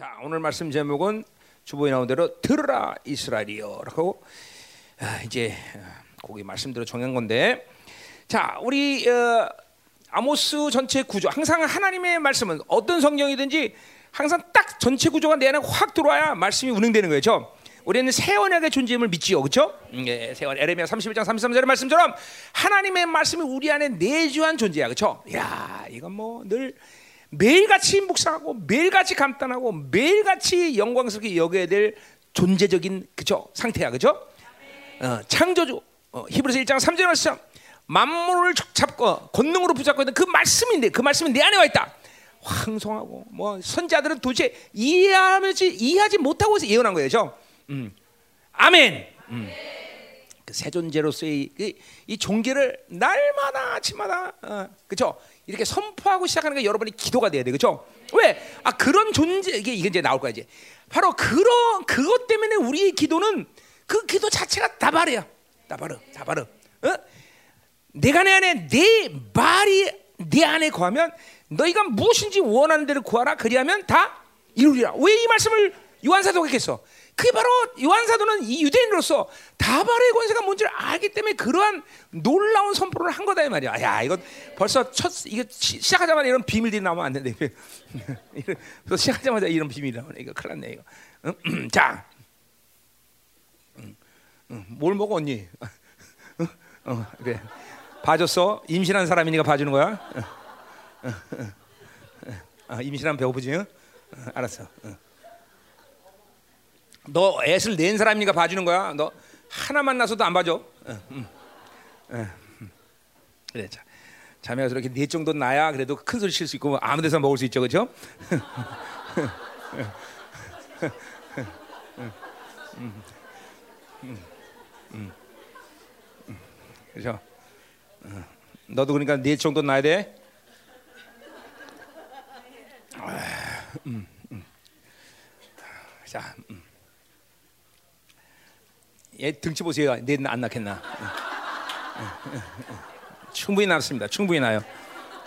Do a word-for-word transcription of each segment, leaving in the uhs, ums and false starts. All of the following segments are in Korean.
자, 오늘 말씀 제목은 주보에 나온 대로 들으라 이스라엘이여 라고 아, 이제 거기 말씀대로 정한 건데, 자, 우리 어, 아모스 전체 구조, 항상 하나님의 말씀은 어떤 성경이든지 항상 딱 전체 구조가 내 안에 확 들어와야 말씀이 운행되는 거예요. 그렇죠? 우리는 새 언약의 존재임을 믿지요. 그렇죠? 예, 새 언약 예레미야 삼십일 장 삼십삼 절의 말씀처럼 하나님의 말씀이 우리 안에 내주한 존재야. 그렇죠? 야, 이건 뭐 늘 매일같이 묵상하고 매일같이 감탄하고 매일같이 영광스럽게 여겨야 될 존재적인, 그렇죠? 상태야. 그렇죠? 어, 창조주, 어, 히브리서 일 장 삼 절의 말씀, 만물을 잡고 권능으로 붙잡고 있는 그 말씀인데, 그 말씀이 내 안에 와 있다. 황송하고 뭐 선지자들은 도대체 이해하지 이해하지 못하고 해서 예언한 거예요. 그렇죠? 음. 아멘. 음. 그 새 존재로서의 이, 이 종교를 날마다 아침마다 어, 그렇죠? 이렇게 선포하고 시작하는 게 여러분이 기도가 돼야 돼. 그렇죠? 왜? 아, 그런 존재, 이게 이게 이제 나올 거야 이제. 바로 그런 그것 때문에 우리의 기도는 그 기도 자체가 다바르야. 다바르, 다바르. 어? 내가 내 안에 내 말이 내 안에 거하면 너희가 무엇인지 원하는 대로 구하라. 그리하면 다 이루리라. 왜 이 말씀을 요한사도가 했겠어? 그게 바로 요한사도는 이 유대인으로서 다발의 권세가 뭔지를 알기 때문에 그러한 놀라운 선포를 한 거다 이 말이야. 야, 이거 벌써 첫 이거 시작하자마자 이런 비밀들이 나오면 안 되는데. 그래서 시작하자마자 이런 비밀이 나오네. 이거 큰일 났네 이거. 음, 자, 음, 음, 뭘 먹어 언니? 어, 어, 그래. 봐줬어. 임신한 사람이니까 봐주는 거야. 어, 어, 어, 어, 어, 임신하면 배고프지? 어, 알았어. 어. 너 애를 낸 사람이니까 봐주는 거야. 너 하나만 나서도 안 봐줘. 응, 응, 응. 그래, 자, 자매가 저렇게 넷 정도 나야 그래도 큰 소리 칠 수 있고 아무 데서 먹을 수 있죠, 그렇죠? 응, 응, 응, 그렇죠. 너도 그러니까 넷 정도 나야 돼. 음, 음. 자. 음. 얘 등치 보세요. 내 안 낳겠나? 충분히 낳았습니다. 충분히 나요.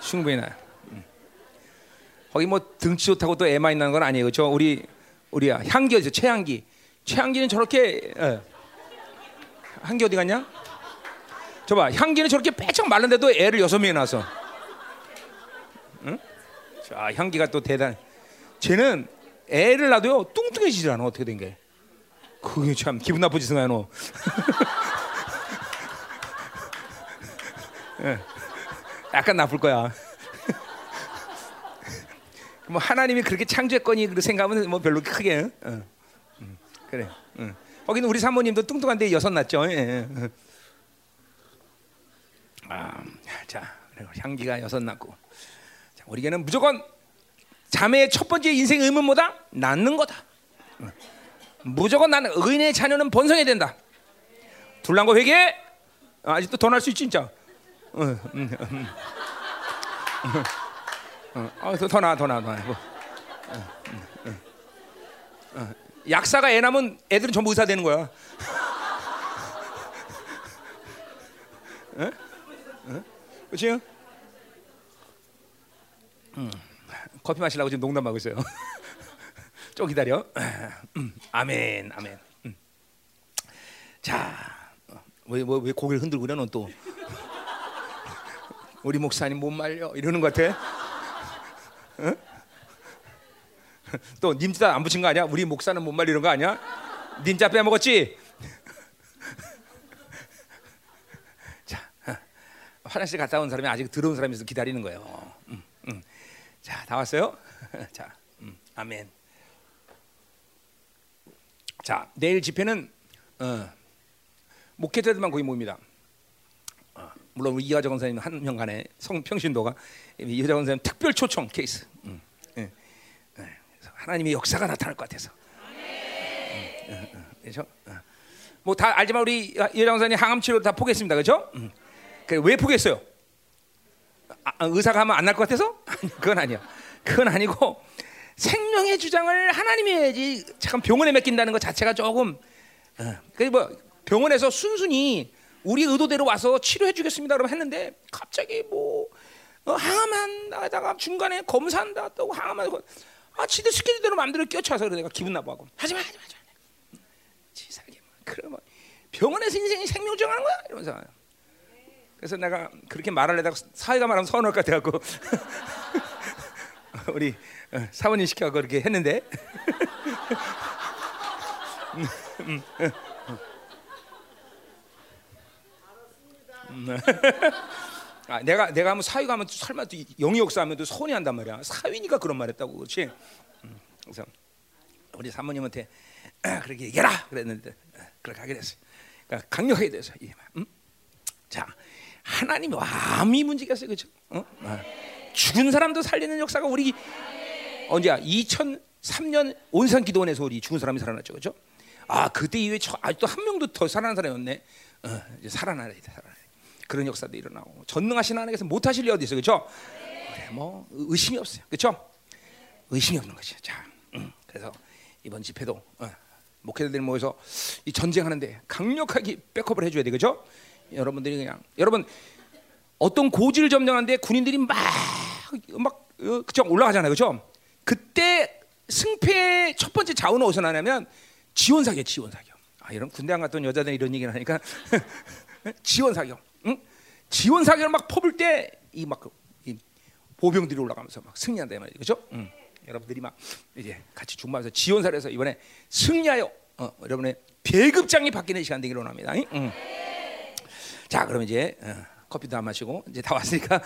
충분히 나요. 거기 뭐 등치 좋다고 또 애 많이 낳는 건 아니에요. 그렇죠? 우리 우리야 향기죠. 최향기. 최향기는 저렇게 에. 향기 어디 갔냐? 저봐, 향기는 저렇게 빼쩍 말랐는데도 애를 여섯 명이 낳았어. 응? 자, 향기가 또 대단. 쟤는 애를 낳아도요 뚱뚱해지질 않아. 어떻게 된 게? 그게 참 기분 나쁘지 생각해 너. 약간 나쁠 거야. 뭐 하나님이 그렇게 창조했거니 그 생각은 뭐 별로 크게. 응. 응. 그래. 응. 거기는 우리 사모님도 뚱뚱한데 여섯 났죠. 예. 아, 자, 그리고 향기가 여섯 났고. 자, 우리에게는 무조건 자매의 첫 번째 인생 의문 뭐다? 낳는 거다. 응. 무조건 나는 의인의 자녀는 번성해야 된다. 둘난 거 회개. 아, 아직도 더 날 수 있지 진짜. 응, 응, 응. 응. 아, 더 나, 더 나, 더 나. 뭐. 응, 응, 응. 응. 약사가 애 낳으면 애들은 전부 의사 되는 거야. 응? 응? 그렇지? 응. 커피 마시려고 지금 농담하고 있어요. 좀 기다려. 음, 아멘, 아멘. 음. 자, 왜, 왜, 왜 고개를 흔들고 그래 넌 또? 우리 목사님 못 말려 이러는 것 같아. 응? 또 님자 안 붙인 거 아니야? 우리 목사는 못 말리는 거 아니야? 님자 빼먹었지? 자, 화장실 갔다 온 사람이 아직 들어온 사람이 있어서 기다리는 거예요. 음, 음. 자, 다 왔어요? 자, 음, 아멘. 자, 내일 집회는 어, 목회자들만 거의 모입니다. 어, 물론 우리 이화정 선생님 한 명간에 성평신도가 이화정 선생님 특별 초청 케이스. 음, 예, 예. 하나님의 역사가 나타날 것 같아서. 네. 음, 음, 음, 그렇죠? 어. 뭐 다 알지만 우리 이화정 선생님 항암치료 다 포기했습니다. 그렇죠? 음. 그래, 왜 포기했어요? 아, 의사가 하면 안 날 것 같아서? 그건 아니야. 그건 아니고. 생명의 주장을 하나님이 해야지 잠깐 병원에 맡긴다는 것 자체가 조금 어, 그뭐 병원에서 순순히 우리 의도대로 와서 치료해 주겠습니다 그러면 했는데 갑자기 뭐 어, 항암한다다가 중간에 검사한다 또 항암한 아, 지들 스케줄대로 마음대로 껴쳐서 그래. 내가 기분 나빠하고. 하지 마, 하지 마, 하지 마. 지사게 뭐. 그러면 병원에서 인생이 생명 정하는 거야? 이러면서. 그래서 내가 그렇게 말하려다가 사회가 말하면 서운할 것 같아갖고 우리 사모님 시켜서 그렇게 했는데. 음, 음, 음. 아, 내가 내가 하면 사위 가면 설마 또 영역사 하면 또 손이 한단 말이야. 사위니까 그런 말했다고 그렇지. 음, 그래서 우리 사모님한테 아, 그렇게 얘기해라 그랬는데 아, 그렇게 하게 됐어. 그러니까 강력하게 됐어. 예, 음? 자, 하나님이 암이 문제겠어요, 그렇죠? 어? 아, 죽은 사람도 살리는 역사가 우리 언제야? 이천삼 년 온산 기도원에서 우리 죽은 사람이 살아났죠, 그렇죠? 아, 그때 이후에 저, 아직도 한 명도 더 살아난 사람이 없네. 어, 이제 살아나야 돼, 살아나야 돼. 그런 역사도 일어나고 전능하신 하나님께서 못하실 일 어디 있어요, 그렇죠? 그래, 뭐 의심이 없어요, 그렇죠? 의심이 없는 거죠. 자, 음, 그래서 이번 집회도 어, 목회자들 모여서 이 전쟁하는데 강력하게 백업을 해줘야 돼, 그렇죠? 여러분들이 그냥 여러분 어떤 고지를 점령하는데 군인들이 막막 그쪽 올라가잖아요, 그렇죠? 그때 승패의 첫 번째 자원은 어디서 나냐면 지원 사격, 지원 사격. 아, 이런 군대 안 갔던 여자들 이런 얘기를 하니까 지원 사격. 응? 지원 사격을 막 퍼볼 때 이 막 이 보병들이 올라가면서 막 승리한다 이 말이죠, 그렇죠? 응. 여러분들이 막 이제 같이 중반에서 지원 사격에서 이번에 승리하여 어, 여러분의 배급장이 바뀌는 시간 되기를 원합니다. 응? 응. 자, 그럼 이제 어, 커피도 안 마시고 이제 다 왔으니까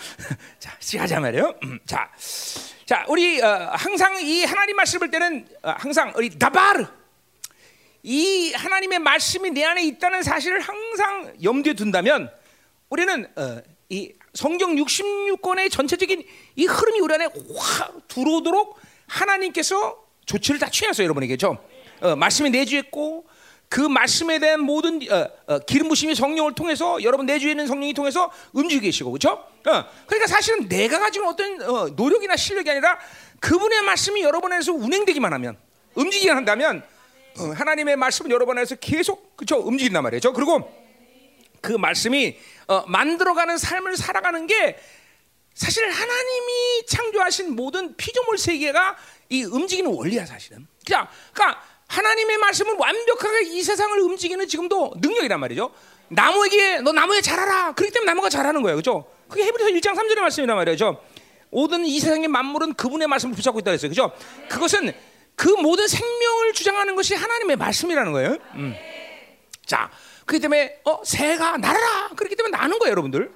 자 시작하자 말이에요. 음, 자, 자 우리 어, 항상 이 하나님 말씀을 때는 어, 항상 우리 나바르 이 하나님의 말씀이 내 안에 있다는 사실을 항상 염두에 둔다면 우리는 어, 이 성경 육십육 권의 전체적인 이 흐름이 우리 안에 확 들어오도록 하나님께서 조치를 다 취하셨어요, 여러분에게죠. 어, 말씀이 내주했고. 그 말씀에 대한 모든 어, 어, 기름 부심이 성령을 통해서 여러분 내주에 있는 성령이 통해서 움직이고 계시고 그렇죠? 어, 그러니까 사실은 내가 가지고 어떤 어, 노력이나 실력이 아니라 그분의 말씀이 여러분에서 운행되기만 하면 움직이게 한다면 어, 하나님의 말씀은 여러분에서 계속 그렇죠? 움직인단 말이죠. 그리고 그 말씀이 어, 만들어가는 삶을 살아가는 게 사실 하나님이 창조하신 모든 피조물 세계가 이 움직이는 원리야 사실은. 그냥, 그러니까. 하나님의 말씀은 완벽하게 이 세상을 움직이는 지금도 능력이란 말이죠. 나무에게 너 나무에 자라라. 그렇기 때문에 나무가 자라는 거예요, 그렇죠? 그게 히브리서 일 장 삼 절의 말씀이란 말이죠. 모든 이 세상의 만물은 그분의 말씀을 붙잡고 있다 그랬어요, 그렇죠? 그것은 그 모든 생명을 주장하는 것이 하나님의 말씀이라는 거예요. 음. 자, 그렇기 때문에 어 새가 날아라. 그렇기 때문에 나는 거예요, 여러분들.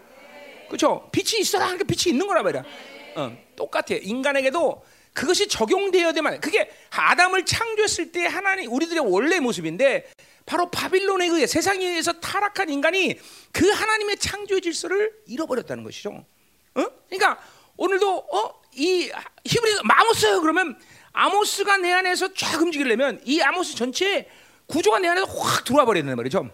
그렇죠? 빛이 있어라. 그러니까 빛이 있는 거란 말이야. 어, 똑같아요. 인간에게도. 그것이 적용되어야 되만 그게 아담을 창조했을 때 하나님 우리들의 원래 모습인데 바로 바빌론에 의해 세상에 의해서 타락한 인간이 그 하나님의 창조의 질서를 잃어버렸다는 것이죠. 어? 그러니까 오늘도 어? 이 히브리서 아모스 그러면 아모스가 내 안에서 쫙 움직이려면 이 아모스 전체의 구조가 내 안에서 확 들어와 버리는 말이죠.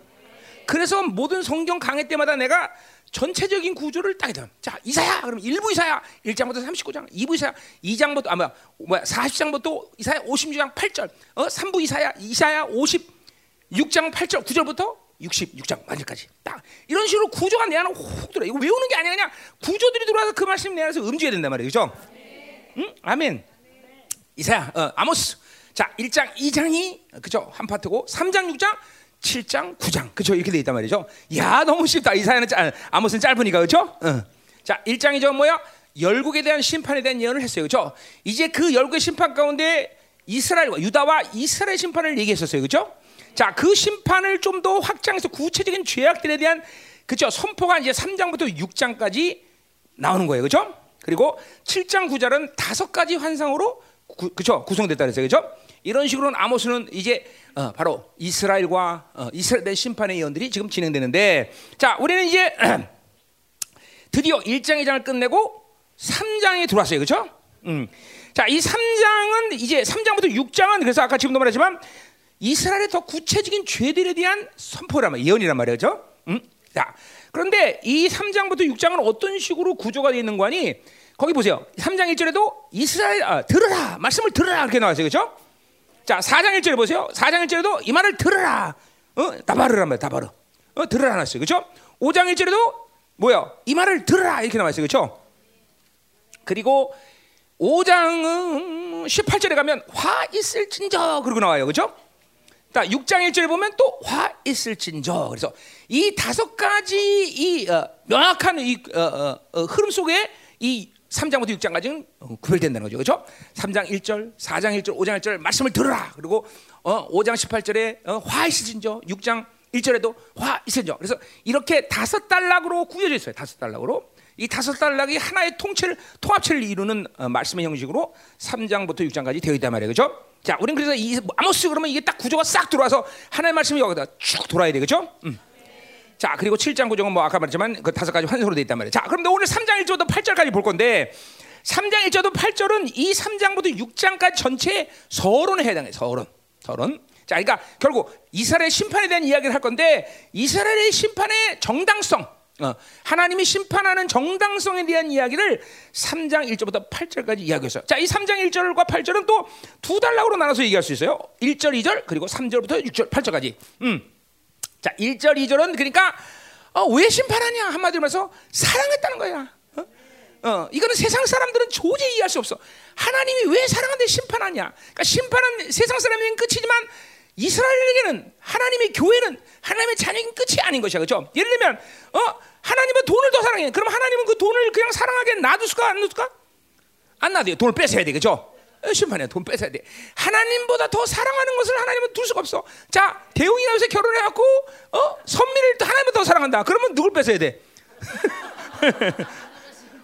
그래서 모든 성경 강의 때마다 내가 전체적인 구조를 딱 해요. 자, 이사야. 그럼 일부 이사야 일 장부터 삼십구 장, 이부 이사야 이 장부터 아마 뭐야 사십 장부터 이사야 오십육 장 팔 절. 어? 삼부 이사야 이사야 오십육 장 팔 절 구 절부터 육십육 장 만절까지. 딱 이런 식으로 구조가 내 안에 훅 들어. 이거 외우는 게 아니야. 그냥 구조들이 들어와서 그 말씀 내 안에서 움직여야 된단 말이죠. 그렇죠? 응? 아멘. 이사야 어, 아모스. 자, 일 장 이 장이 그죠? 한 파트고 삼 장 육 장 칠 장, 구 장, 그렇죠? 이렇게 돼 있단 말이죠. 야, 너무 쉽다. 이사야는 짤, 아모스는 짧으니까, 그렇죠? 어. 자, 일 장이죠, 뭐야? 열국에 대한 심판에 대한 예언을 했어요, 그렇죠? 이제 그 열국의 심판 가운데 이스라엘과 유다와 이스라엘 심판을 얘기했었어요, 그렇죠? 자, 그 심판을 좀 더 확장해서 구체적인 죄악들에 대한 그렇죠? 선포가 이제 삼 장부터 육 장까지 나오는 거예요, 그렇죠? 그리고 칠 장, 구 절은 다섯 가지 환상으로 구, 그렇죠? 구성됐다 그랬어요, 그렇죠? 이런 식으로는 아모스는 이제 어, 바로 이스라엘과 어, 이스라엘의 심판의 예언들이 지금 진행되는데 자 우리는 이제 드디어 일 장 이 장을 끝내고 삼 장에 들어왔어요, 그렇죠? 음. 자, 이 삼 장은 이제 삼 장부터 육 장은 그래서 아까 지금도 말했지만 이스라엘의 더 구체적인 죄들에 대한 선포란 말이에요, 예언이란 말이죠. 음? 자, 그런데 이 삼 장부터 육 장은 어떤 식으로 구조가 되어 있는 거니? 거기 보세요. 삼 장 일 절에도 이스라엘 아, 들으라 말씀을 들으라 이렇게 나왔어요, 그렇죠? 자, 사 장 일 절에 보세요. 사 장 일 절에도 이 말을 들으라. 어? 다바르란 말이야, 다바르. 어? 들으라 나왔어요, 그렇죠? 오 장 일 절에도 뭐야? 이 말을 들으라 이렇게 나왔어요, 그렇죠? 그리고 오 장 십팔 절에 가면 화 있을진저 그러고 나와요. 그렇죠? 육 장 일 절에 보면 또 화 있을진저. 그래서 이 다섯 가지 이 어, 명확한 이 어, 어, 어, 흐름 속에 이 삼 장부터 육 장까지는 구별된다는 거죠. 그렇죠? 삼 장 일 절, 사 장 일 절, 오 장 일 절 말씀을 들으라. 그리고 어, 오 장 십팔 절에 어, 화 있을진저, 육 장 일 절에도 화 있을진저. 그래서 이렇게 다섯 단락으로 구겨져 있어요. 다섯 단락으로. 이 다섯 단락이 하나의 통체를, 통합체를 이루는 어, 말씀의 형식으로 삼 장부터 육 장까지 되어 있단 말이에요. 그렇죠? 자, 우린 그래서 이 아모스 그러면 이게 딱 구조가 싹 들어와서 하나의 말씀이 여기다 쭉 돌아야 되겠죠? 음. 자, 그리고 칠 장 구조는 뭐 아까 말했지만 그 다섯 가지 환상으로 되어 있단 말이에요. 자, 그럼 오늘 삼 장 일 절부터 팔 절까지 볼 건데 삼 장 일 절부터 팔 절은 이 삼 장부터 육 장까지 전체에 서론에 해당해요. 서론. 서론. 자, 그러니까 결국 이스라엘의 심판에 대한 이야기를 할 건데 이스라엘의 심판의 정당성, 어, 하나님이 심판하는 정당성에 대한 이야기를 삼 장 일 절부터 팔 절까지 이야기했어요. 자, 이 삼 장 일 절과 팔 절은 또 두 단락으로 나눠서 얘기할 수 있어요. 일 절, 이 절, 그리고 삼 절부터 육 절, 팔 절까지. 음. 자, 일 절, 이 절은 그러니까 어, 왜 심판하냐 한마디로 말해서 사랑했다는 거야. 어? 어, 이거는 세상 사람들은 도저히 이해할 수 없어. 하나님이 왜 사랑하는데 심판하냐. 그러니까 심판은 세상 사람에게는 끝이지만 이스라엘에게는 하나님의 교회는 하나님의 자녀인 끝이 아닌 것이야. 그렇죠? 예를 들면 어 하나님은 돈을 더 사랑해. 그럼 하나님은 그 돈을 그냥 사랑하게 놔둘까 안 놔둘까? 안 놔둬요. 돈을 뺏어야 돼. 그렇죠? 심판해. 돈 뺏어야 돼. 하나님보다 더 사랑하는 것을 하나님은 둘 수가 없어. 자, 대웅이가 요새 결혼해 갖고 어 선미를 하나님보다 더 사랑한다. 그러면 누굴 뺏어야 돼?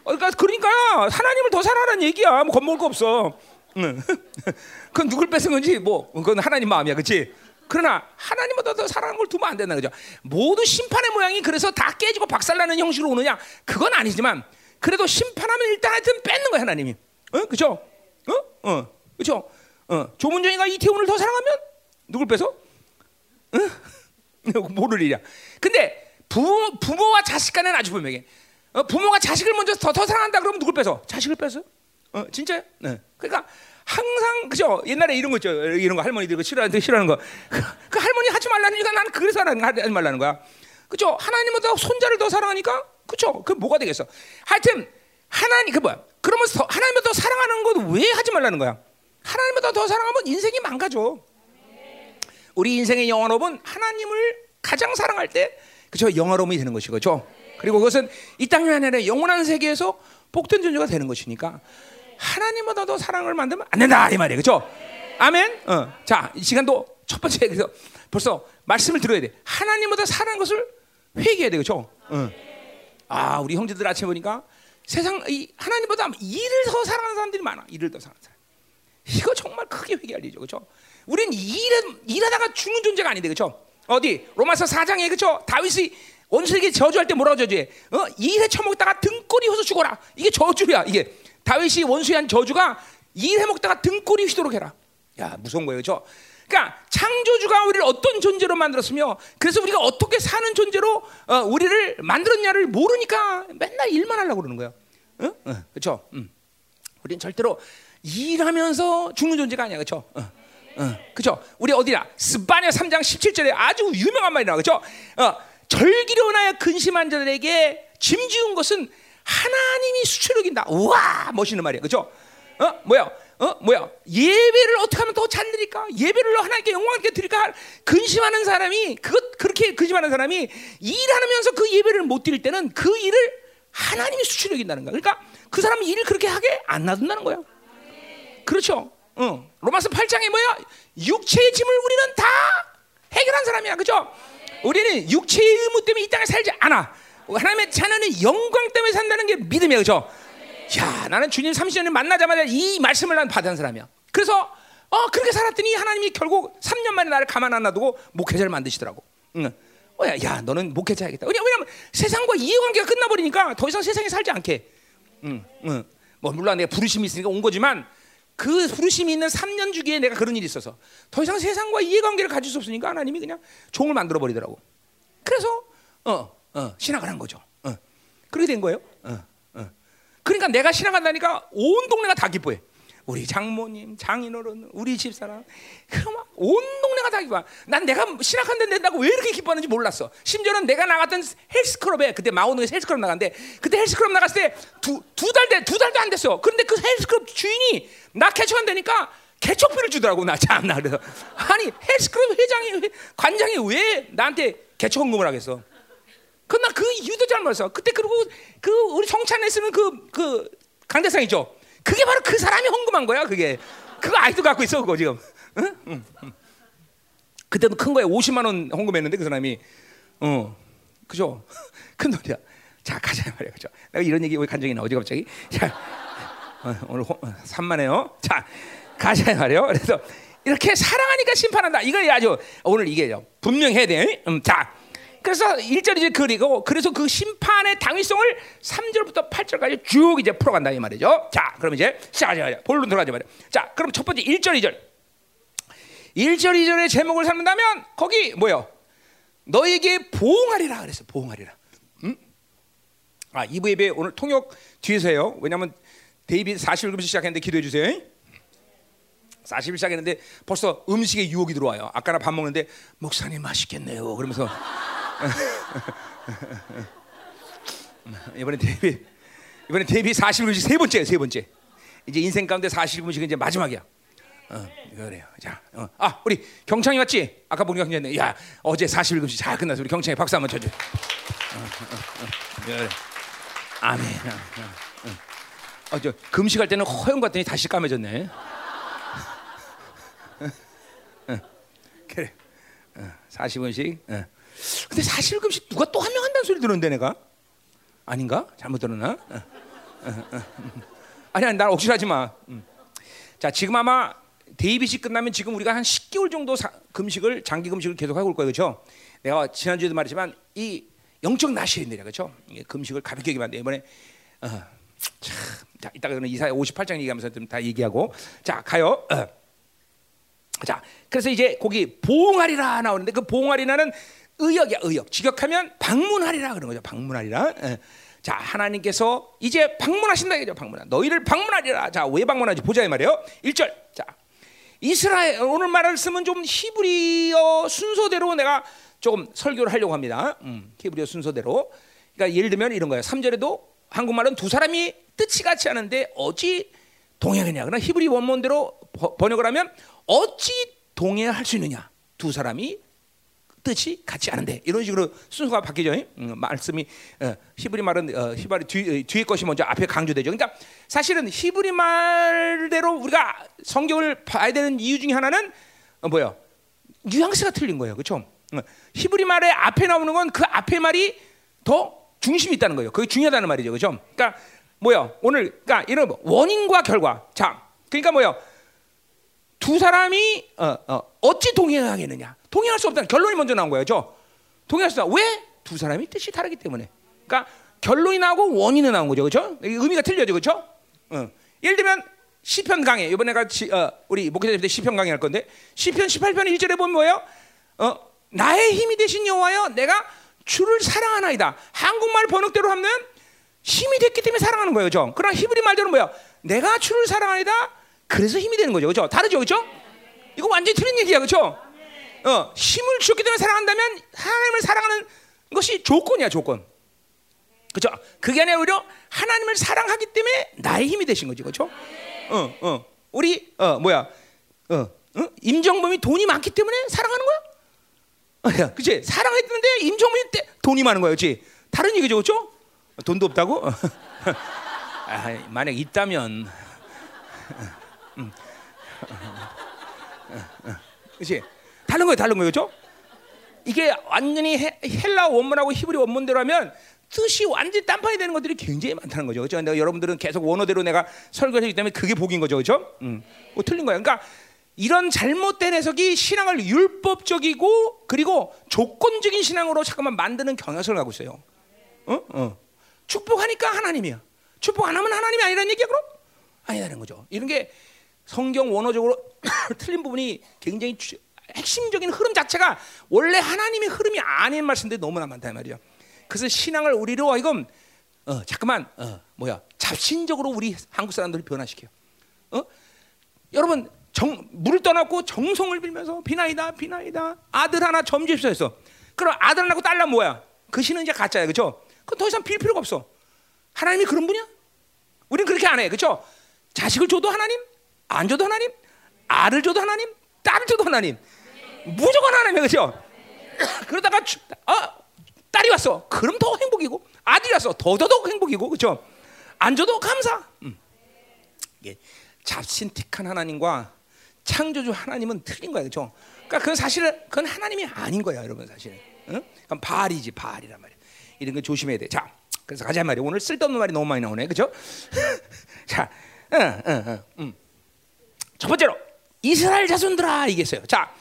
그러니까 그러니까 하나님을 더 사랑하라는 얘기야. 뭐 겁먹을 거 없어. 그건 누굴 뺏은 건지 뭐 그건 하나님 마음이야, 그렇지? 그러나 하나님보다 더 사랑하는 걸 두면 안 된다, 그죠? 모든 심판의 모양이 그래서 다 깨지고 박살나는 형식으로 오느냐? 그건 아니지만 그래도 심판하면 일단 하여튼 뺏는 거야 하나님이, 어, 그죠? 어, 어, 그죠? 어, 조문정이가 이태원을 더 사랑하면 누굴 뺏어? 어? 모를 일이야. 근데 부모, 부모와 자식 간에는 아주 분명해. 어, 부모가 자식을 먼저 더, 더 사랑한다 그러면 누굴 뺏어? 자식을 뺏어? 어, 진짜? 네. 그러니까 항상 그죠? 옛날에 이런 거 있죠. 이런 거 할머니들 그 싫어하는 싫어하는 거. 그, 그 할머니 하지 말라니까 나는 그래서 하지 말라는 거야. 그죠? 하나님보다 손자를 더 사랑하니까 그죠? 그 뭐가 되겠어? 하여튼 하나님 그 뭐야? 그러면 하나님보다 더 사랑하는 건 왜 하지 말라는 거야? 하나님보다 더 사랑하면 인생이 망가져. 우리 인생의 영화로움은 하나님을 가장 사랑할 때 그죠? 영화로움이 되는 것이고, 그죠? 그리고 그것은 이 땅이 아니라 영원한 세계에서 복된 존재가 되는 것이니까. 하나님보다 더 사랑을 만들면 안 된다 이 말이에요, 그렇죠? 아멘. 어. 자, 이 시간도 첫 번째 그래서 벌써 말씀을 들어야 돼. 하나님보다 사랑한 것을 회개해야 돼, 그렇죠? 어. 아, 우리 형제들 아침에 보니까 세상 이 하나님보다 일을 더 사랑하는 사람들이 많아. 일을 더 사랑하는 사람. 이거 정말 크게 회개할 일이죠, 그렇죠? 우린 일은 일하다가 죽는 존재가 아닌데, 그렇죠? 어디 로마서 사 장에 그렇죠? 다윗이 원수에게 저주할 때 뭐라고 저주해? 어, 일에 처먹다가 등골이 휘어서 죽어라. 이게 저주야, 이게. 다윗이 원수에 한 저주가 일 해먹다가 등골이 휘도록 해라. 야, 무서운 거예요, 그렇죠? 그러니까 창조주가 우리를 어떤 존재로 만들었으며 그래서 우리가 어떻게 사는 존재로 어, 우리를 만들었냐를 모르니까 맨날 일만 하려고 그러는 거예요. 응? 응, 그렇죠? 응. 우리는 절대로 일하면서 죽는 존재가 아니야, 그렇죠? 응. 응, 그렇죠? 우리 어디야? 스가랴 삼 장 십칠 절에 아주 유명한 말이 나와, 그렇죠? 어, 절기려나야 근심한 자들에게 짐 지운 것은 하나님이 수출력인다. 우와, 멋있는 말이야, 그렇죠? 어, 뭐야, 어, 뭐야? 예배를 어떻게 하면 더 잘 드릴까? 예배를 하나님께 영광하게 드릴까? 근심하는 사람이 그것 그렇게 근심하는 사람이 일하면서 그 예배를 못 드릴 때는 그 일을 하나님이 수출력인다는 거야. 그러니까 그 사람이 일을 그렇게 하게 안 놔둔다는 거야. 그렇죠? 어, 로마서 팔 장에 뭐야? 육체의 짐을 우리는 다 해결한 사람이야, 그렇죠? 우리는 육체의 의무 때문에 이 땅에 살지 않아. 하나님의 자녀는 영광 때문에 산다는 게 믿음이야, 그렇죠? 야, 나는 주님 삼십 년을 만나자마자 이 말씀을 난 받은 사람이야. 그래서 어 그렇게 살았더니 하나님이 결국 삼 년 만에 나를 가만 안 놔두고 목회자를 만드시더라고. 응. 어, 야, 야, 너는 목회자야겠다. 왜냐면, 왜냐면 세상과 이해관계가 끝나버리니까 더 이상 세상에 살지 않게. 응, 응. 뭐 물론 내가 부르심이 있으니까 온 거지만 그 부르심이 있는 삼 년 주기에 내가 그런 일이 있어서 더 이상 세상과 이해관계를 가질 수 없으니까 하나님이 그냥 종을 만들어 버리더라고. 그래서 어. 어, 신학을 한 거죠. 어. 그렇게 된 거예요. 어, 어. 그러니까 내가 신학한다니까 온 동네가 다 기뻐해. 우리 장모님, 장인어른, 우리 집사람, 그만 온 동네가 다 기뻐. 난 내가 신학한데 낸다고 왜 이렇게 기뻐하는지 몰랐어. 심지어는 내가 나갔던 헬스클럽에, 그때 마오동에서 헬스클럽 나갔는데, 그때 헬스클럽 나갔을 때 두 두 달 돼, 두 달도 안 됐어. 그런데 그 헬스클럽 주인이 나 개척한다니까 개척비를 주더라고. 나 참나. 그래서 아니 헬스클럽 회장이, 관장이 왜 나한테 개척헌금을 하겠어? 그 나 그 이유도 잘 몰랐어. 그때 그리고 그 우리 성찬에 쓰는 그 그 강대상이죠. 그게 바로 그 사람이 헌금한 거야. 그게 그거 아직도 갖고 있어 그거 지금. 응? 응. 응. 그때도 큰 거에 오십만 원 헌금했는데 그 사람이, 어, 그죠? 큰 돈이야. 자 가자 말이야, 그죠? 내가 이런 얘기 왜 간증이 나오지 갑자기? 자 어, 오늘 호, 산만해요. 자 가자 말이요. 그래서 이렇게 사랑하니까 심판한다. 이거 아주 오늘 이게 분명해야 돼. 음, 자. 그래서 일 절이 이제 그리고 그래서 그 심판의 당위성을 삼 절부터 팔 절까지 쭉 이제 풀어간다 이 말이죠. 자, 그럼 이제 시작하자. 본론 들어가자 말이야. 자, 그럼 첫 번째 일 절 이 절. 일 절 이 절의 제목을 삼는다면 거기 뭐요? 너에게 보응하리라 그랬어. 보응하리라. 음? 아, 이 부 예배 오늘 통역 뒤에서 해요. 왜냐면 데이빗 사십일 금식 시작했는데 기도해 주세요. 사십일 시작했는데 벌써 음식의 유혹이 들어와요. 아까나 밥 먹는데 목사님 맛있겠네요. 그러면서 이번에 데뷔 이번에 데뷔 사십일 분씩 세 번째예요. 세 번째. 이제 인생 가운데 사십일 분씩은 이제 마지막이야. 어, 그래요. 자, 어. 아 우리 경창이 왔지? 아까 보니까 경창이. 야 어제 사십일 분씩 잘 끝났어. 우리 경창이 박수 한번 쳐줘. 어, 어, 어. 그래. 아멘. 어, 어. 어, 저 금식할 때는 허용 같더니 다시 까매졌네. 어, 그래. 어, 사십 분씩. 어. 근데 사실 금식 누가 또 한 명 한다는 소리 들었는데 내가 아닌가? 잘못 들었나? 어, 어, 어. 아니 아니 날 억지하지 마. 음. 자 지금 아마 데이빗이 끝나면 지금 우리가 한 십 개월 정도 사, 금식을 장기 금식을 계속 하고 올 거예요, 그렇죠? 내가 지난주에도 말했지만 이 영적 나시린들이야, 그렇죠? 금식을 가볍게 얘기만 돼 이번에. 어, 참, 자 이따가 저는 이사야 오십팔 장 얘기하면서 좀 다 얘기하고 자 가요. 어. 자 그래서 이제 거기 보응하리라 나오는데 그 보응하리라는 의역이야, 의역. 직역하면 방문하리라 그런 거죠. 방문하리라. 에. 자, 하나님께서 이제 방문하신다 이거죠. 방문하. 너희를 방문하리라. 자, 왜 방문하지 보자 이 말이에요. 일 절. 자. 이스라엘 오늘 말을 쓰면 좀 히브리어 순서대로 내가 조금 설교를 하려고 합니다. 음, 히브리어 순서대로. 그러니까 예를 들면 이런 거예요. 삼 절에도 한국말은 두 사람이 뜻이 같이 하는데 어찌 동행하냐. 그러나 히브리 원문대로 번역을 하면 어찌 동행할 수 있느냐. 두 사람이 뜻이 같지 않은데 이런 식으로 순서가 바뀌죠. 음, 말씀이 어, 히브리 말은 어, 히브리 뒤, 뒤에 것이 먼저 앞에 강조되죠. 그러니까 사실은 히브리 말대로 우리가 성경을 봐야 되는 이유 중에 하나는 어, 뭐예요? 뉘앙스가 틀린 거예요, 그렇죠? 어, 히브리 말의 앞에 나오는 건 그 앞에 말이 더 중심이 있다는 거예요. 그게 중요하다는 말이죠, 그렇죠? 그러니까 뭐예요? 오늘 그러니까 이런 원인과 결과. 자, 그러니까 뭐예요? 두 사람이 어, 어, 어찌 동행하겠느냐? 동행할 수 없다는 결론이 먼저 나온 거예요, 저. 동행할 수 없다. 왜? 두 사람이 뜻이 다르기 때문에. 그러니까 결론이 나오고 원인은 나온 거죠, 그렇죠? 의미가 틀려져, 그렇죠? 어. 예를 들면 시편 강의. 이번에 같이 어, 우리 목회자님 때 시편 강의 할 건데 시편 십팔 편 일 절에 보면 뭐예요? 어, 나의 힘이 되신 여호와여, 내가 주를 사랑하나이다. 한국말 번역대로 하면 힘이 됐기 때문에 사랑하는 거예요, 저. 그러나 히브리 말대로는 뭐예요? 내가 주를 사랑하나이다. 그래서 힘이 되는 거죠, 그렇죠? 다르죠, 그렇죠? 이거 완전히 틀린 얘기야, 그렇죠? 어, 힘을 주었기 때문에 사랑한다면 하나님을 사랑하는 것이 조건이야, 조건. 그렇죠? 그게 아니라 오히려 하나님을 사랑하기 때문에 나의 힘이 되신 거지, 그렇죠? 어, 어, 우리 어 뭐야, 어, 어? 임정범이 돈이 많기 때문에 사랑하는 거야? 어, 그렇지? 사랑했는데 임정범이 때 돈이 많은 거야, 그렇지? 다른 얘기죠, 그렇죠? 돈도 없다고? 아, 만약 있다면. 음. 그렇지? 다른 거예요, 다른 거예요, 그렇죠? 이게 완전히 헬, 헬라 원문하고 히브리 원문대로 하면 뜻이 완전히 딴판이 되는 것들이 굉장히 많다는 거죠, 그렇죠? 근데 여러분들은 계속 원어대로 내가 설교하기 때문에 그게 복인 거죠, 그렇죠? 음. 뭐 틀린 거야. 그러니까 이런 잘못된 해석이 신앙을 율법적이고 그리고 조건적인 신앙으로 자꾸만 만드는 경향성을 갖고 있어요. 어? 어. 축복하니까 하나님이야. 축복 안 하면 하나님이 아니라는 얘기야, 그럼? 아니라는 거죠. 이런 게 성경 원어적으로 틀린 부분이 굉장히 주, 핵심적인 흐름 자체가 원래 하나님의 흐름이 아닌 말씀인데 너무나 많다는 말이죠. 그래서 신앙을 우리로 이건 어, 자꾸만 어, 뭐야 잡신적으로 우리 한국 사람들을 변화시켜요. 어? 여러분 정, 물을 떠났고 정성을 빌면서 비나이다 비나이다 아들 하나 점집소 했어. 그럼 아들 낳고 딸 낳으면 뭐야? 그 신은 이제 가짜야, 그렇죠? 그건 더 이상 빌 필요가 없어. 하나님이 그런 분이야? 우리는 그렇게 안 해, 그렇죠? 자식을 줘도 하나님, 안 줘도 하나님, 아들 줘도 하나님, 딸 줘도 하나님, 무조건 하나님이야, 그렇죠? 그러다가 아, 딸이 왔어, 그럼 더 행복이고, 아들이 왔어, 더더더 행복이고, 그렇죠? 안 줘도 감사. 음. 예. 잡신틱한 하나님과 창조주 하나님은 틀린 거야, 그렇죠? 그러니까 그건 사실은 그건 하나님이 아닌 거야, 여러분 사실은. 응? 그럼 바알이지, 바알이란 말이야. 이런 거 조심해야 돼. 자, 그래서 가자 말이야. 오늘 쓸데없는 말이 너무 많이 나오네, 그렇죠? 자, 응, 응, 응, 응. 첫 번째로 이스라엘 자손들아 얘기했어요. 자,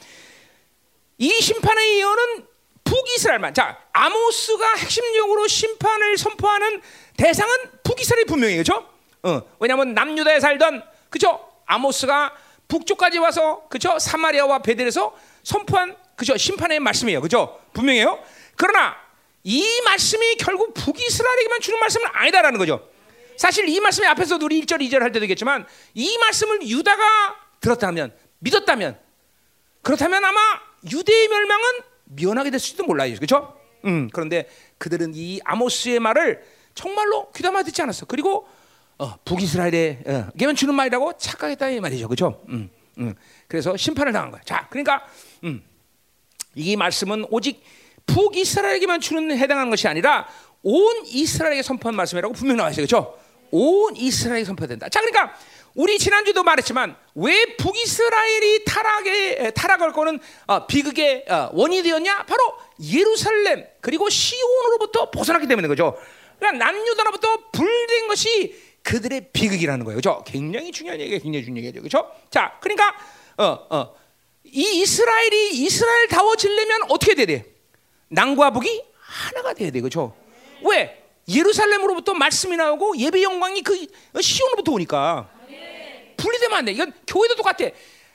이 심판의 예언은 북이스라엘만. 자, 아모스가 핵심적으로 심판을 선포하는 대상은 북이스라엘이 분명해요, 그렇죠? 어, 왜냐하면 남유다에 살던, 그죠? 아모스가 북쪽까지 와서, 그죠? 사마리아와 베델에서 선포한, 그죠? 심판의 말씀이에요, 그죠? 분명해요. 그러나 이 말씀이 결국 북이스라엘에게만 주는 말씀은 아니다라는 거죠. 사실 이 말씀이 앞에서도 우리 일 절, 이 절 할 때도 있겠지만 이 말씀을 유다가 들었다면, 믿었다면, 그렇다면 아마 유대의 멸망은 면하게 됐을지도 몰라요, 그죠? 음, 그런데 그들은 이 아모스의 말을 정말로 귀담아 듣지 않았어. 그리고 어, 북이스라엘에 어, 개면 주는 말이라고 착각했다 이 말이죠, 그렇죠? 음, 음. 그래서 심판을 당한 거야. 자, 그러니까 음, 이 말씀은 오직 북이스라엘에게만 주는 해당하는 것이 아니라 온 이스라엘에게 선포한 말씀이라고 분명히 나와 있어요, 그렇죠? 온 이스라엘에게 선포된다. 자, 그러니까 우리 지난주도 말했지만 왜 북이스라엘이 타락에 타락할 거는 어, 비극의 어, 원인이 되었냐? 바로 예루살렘 그리고 시온으로부터 벗어났기 때문에, 그렇죠? 그러니까 남유다로부터 분리된 것이 그들의 비극이라는 거예요, 그렇죠? 굉장히 중요한 얘기예요, 굉장히 중요한 얘기죠, 그렇죠? 자, 그러니까 어, 어, 이 이스라엘이 이스라엘다워지려면 어떻게 돼야 돼? 남과 북이 하나가 돼야 돼, 그렇죠? 왜? 예루살렘으로부터 말씀이 나오고 예배 영광이 그 시온으로부터 오니까 분리되면 안 돼. 이건 교회도 똑같아.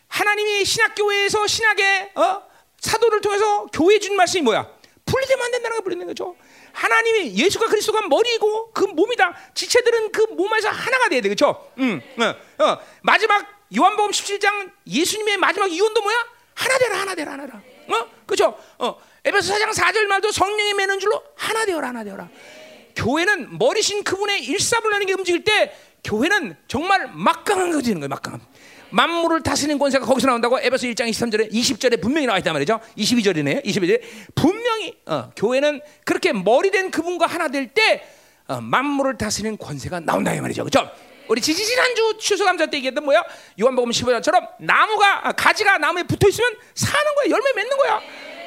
하나님이 신학교회에서 신학의 어? 사도를 통해서 교회에 준 말씀이 뭐야? 분리되면 안 된다는 걸 분리되는 거죠. 하나님이 예수가 그리스도가 머리이고 그 몸이다. 지체들은 그 몸에서 하나가 돼야 돼, 그렇죠? 음, 어, 어. 마지막 요한복음 십칠 장 예수님의 마지막 유언도 뭐야? 하나 되라, 하나 되라, 하나 되라. 어, 그렇죠? 어, 에베소서 사 장 사 절 말도 성령이 매는 줄로 하나 되어라, 하나 되어라. 교회는 머리신 그분의 일사분란하게 움직일 때 교회는 정말 막강한 게 되는 거예요, 막강함. 만물을 다스리는 권세가 거기서 나온다고 에베소 일 장 이십삼 절에 이십 절에 분명히 나와 있단 말이죠. 이십이 절이네요. 이십이 절에 분명히 어, 교회는 그렇게 머리된 그분과 하나 될 때 어, 만물을 다스리는 권세가 나온다 이 말이죠, 그렇죠? 우리 지지난주 추수감사 때 얘기했던 뭐야? 요한복음 십오 장처럼 나무가 가지가 나무에 붙어있으면 사는 거야, 열매 맺는 거야.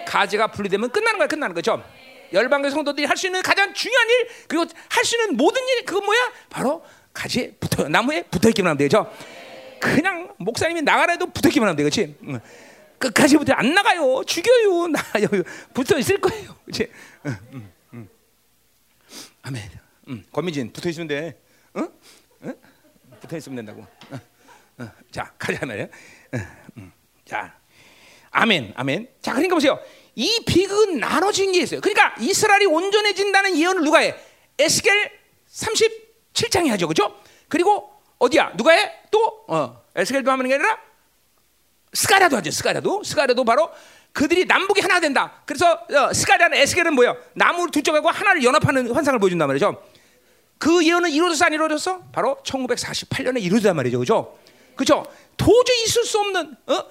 가지가 분리되면 끝나는 거야, 끝나는 거죠. 열방교 성도들이 할 수 있는 가장 중요한 일, 그리고 할 수 있는 모든 일, 그건 뭐야? 바로 가지에 붙어, 나무에 붙어있기만 하면 되죠. 그냥 목사님이 나가라 해도 붙어있기만 하면 돼, 그렇지? 응. 끝까지 붙어 안 나가요, 죽여요, 나 여기 붙어 있을 거예요, 그렇지? 응, 응, 응. 아멘. 응. 권민진 붙어 있으면 돼, 응? 응? 붙어 있으면 된다고. 응. 응. 자, 가자 말이야. 응. 응. 자, 아멘, 아멘. 자, 그러니까 보세요, 이 비극은 나눠진 게 있어요. 그러니까 이스라엘이 온전해진다는 예언을 누가 해? 에스겔 삼십칠 장이 하죠, 그렇죠? 그리고 어디야? 누가 해? 또 어, 에스겔도 하는 게 아니라 스가랴도 하죠. 스가랴도 스가랴도 바로 그들이 남북이 하나 된다. 그래서 어, 스가랴는 에스겔은 뭐예요? 나무를 두 쪽하고 하나를 연합하는 환상을 보여준단 말이죠. 그 예언은 이루어졌어, 안 이루어졌어? 바로 천구백사십팔 년에 이루어졌단 말이죠, 그렇죠? 그렇죠? 도저히 있을 수 없는 어?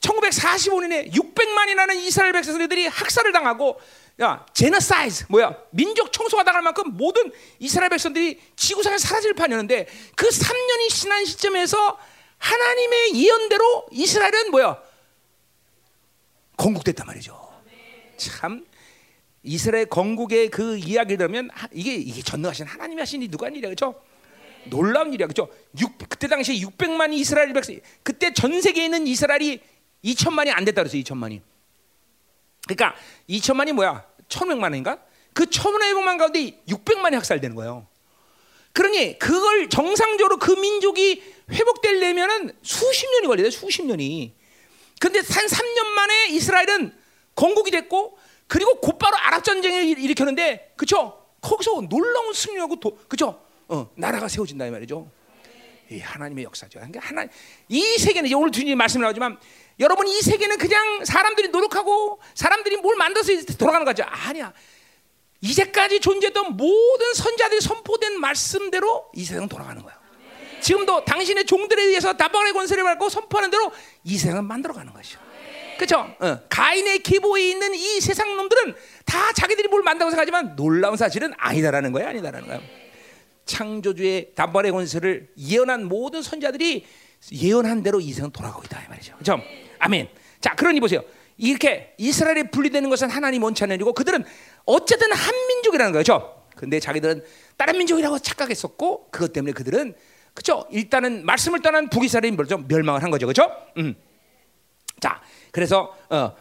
천구백사십오 년에 육백만이라는 이스라엘 백성들이 학살을 당하고, 야, 제너사이즈 뭐야? 민족 청소가 당할 만큼 모든 이스라엘 백성들이 지구상에 사라질 판이었는데 그 삼 년이 지난 시점에서 하나님의 예언대로 이스라엘은 뭐야? 건국됐단 말이죠. 참 이스라엘 건국의 그 이야기를 들으면 이게 이게 전능하신 하나님이 하신 이 누가 아니라, 그렇죠? 놀라운 일이야, 그렇죠? 그때 당시에 육백만이 이스라엘 백성, 그때 전 세계에 있는 이스라엘이 이천만이 안 됐다 그랬어, 이천만이. 그러니까 이천만이 뭐야? 천오백만인가? 그 천오백만 가운데 육백만이 학살되는 거예요. 그러니 그걸 정상적으로 그 민족이 회복되려면은 수십 년이 걸려요, 수십 년이. 근데 단 삼 년 만에 이스라엘은 건국이 됐고, 그리고 곧바로 아랍 전쟁을 일으켰는데, 그렇죠? 거기서 놀라운 승리하고, 그렇죠? 어, 나라가 세워진다 이 말이죠. 하나님의 역사죠. 그러니까 하나, 이 세계는 오늘 주님 말씀 나오지만 여러분 이 세계는 그냥 사람들이 노력하고 사람들이 뭘 만들어서 돌아가는 거죠. 아니야. 이제까지 존재했던 모든 선자들이 선포된 말씀대로 이 세상은 돌아가는 거야. 네. 지금도 당신의 종들에 의해서 다방의 권세를 받고 선포하는 대로 이 세상은 만들어가는 것이죠. 네. 그렇죠? 어. 가인의 계보에 있는 이 세상 놈들은 다 자기들이 뭘 만든다고 생각하지만 놀라운 사실은 아니다라는 거야. 아니다라는 거야. 네. 창조주의 다방의 권세를 예언한 모든 선자들이 예언한 대로 이 세상은 돌아가고 있다 이 말이죠. 그렇죠? 네. 아멘. 자, 그러니 보세요. 이렇게 이스라엘이 분리되는 것은 하나님 원치 않는 일이고 그들은 어쨌든 한 민족이라는 거죠. 근데 자기들은 다른 민족이라고 착각했었고 그것 때문에 그들은 그죠? 일단은 말씀을 떠난 북이스라엘이 멸망을 한 거죠, 그렇죠? 음. 자, 그래서 어,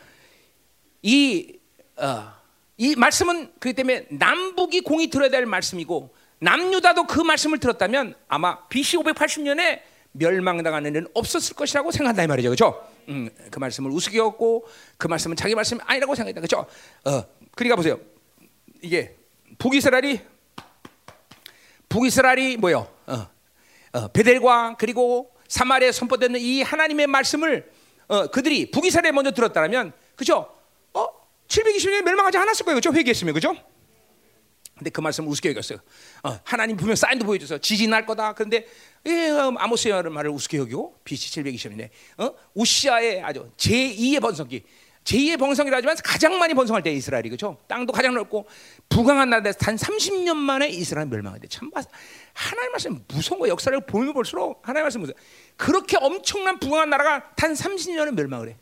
이, 어, 이 말씀은 그렇기 때문에 남북이 공이 들어야 될 말씀이고 남유다도 그 말씀을 들었다면 아마 비씨 오백팔십 년에 멸망당하는 일은 없었을 것이라고 생각한다 이 말이죠, 그렇죠? 음, 그 말씀을 우습게 여겼고 그 말씀은 자기 말씀이 아니라고 생각했다, 그렇죠? 어, 그러니까 보세요, 이게 북이스라엘이 북이스라엘이 뭐요? 어, 어, 베델과 그리고 사마리아에 선포되는 이 하나님의 말씀을 어, 그들이 북이스라엘에 먼저 들었다면, 그렇죠? 어, 칠백이십 년에 멸망하지 않았을 거예요, 그렇죠? 회개했으면, 그렇죠? 근데 그 말씀을 우습게 여겼어요. 어, 하나님 분명 사인도 보여줘서 지진 날 거다. 그런데 예, 어, 아모스의 말을 우습게 여기고 비씨 칠백이십 년에 어? 우시아의 아주 제이의 번성기, 제이의 번성기라 하지만 가장 많이 번성할 때 이스라엘이, 그렇죠? 땅도 가장 넓고 부강한 나라에서 단 삼십 년 만에 이스라엘 멸망했대. 참 하나님 말씀 무서운 거, 역사를 보면 볼수록 하나님 말씀 무서워. 그렇게 엄청난 부강한 나라가 단 삼십 년에 멸망을 해.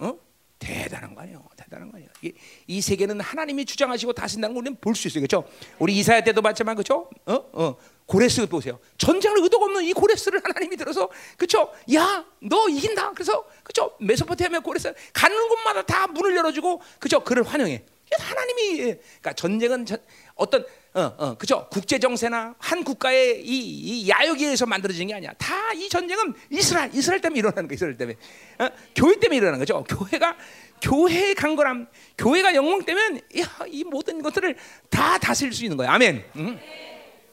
어? 대단한 거 아니에요. 대단한 거 아니에요. 이, 이 세계는 하나님이 주장하시고 다신다는 걸 우리는 볼 수 있어요. 그렇죠? 우리 이사야 때도 봤지만, 그렇죠? 어? 어. 고레스 보세요. 전쟁을 의도가 없는 이 고레스를 하나님이 들어서, 그렇죠? 야, 너 이긴다. 그래서, 그렇죠? 메소포타미아 고레스 가는 곳마다 다 문을 열어주고, 그렇죠? 그를 환영해. 하나님이, 그러니까 전쟁은 전, 어떤 어, 어, 그렇죠? 국제 정세나 한 국가의 이, 이 야욕에 의해서 만들어진 게 아니야. 다 이 전쟁은 이스라엘, 이스라엘 때문에 일어나는 거, 이스라엘 때문에, 어? 교회 때문에 일어나는 거죠. 교회가 교회의 강건함, 교회가 영광되면 야, 이 모든 것들을 다 다스릴 수 있는 거야. 아멘. 응?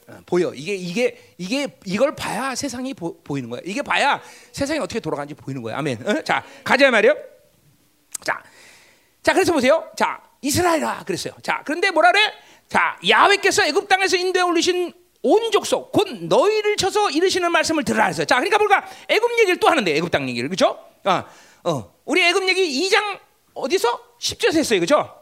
어, 보여. 이게 이게 이게 이걸 봐야 세상이 보, 보이는 거야. 이게 봐야 세상이 어떻게 돌아가는지 보이는 거야. 아멘. 어? 자, 가자 말이요. 자, 자 그래서 보세요. 자, 이스라엘아 그랬어요. 자, 그런데 뭐라 그래? 자, 야훼께서 애굽 땅에서 인도해 올리신 온 족속 곧 너희를 쳐서 이르시는 말씀을 들으라 했어요. 자, 그러니까 뭘까? 애굽 얘기를 또 하는데, 애굽 땅 얘기를, 그렇죠? 아, 어, 어, 우리 애굽 얘기 이 장 어디서 십 절에서 했어요, 그렇죠?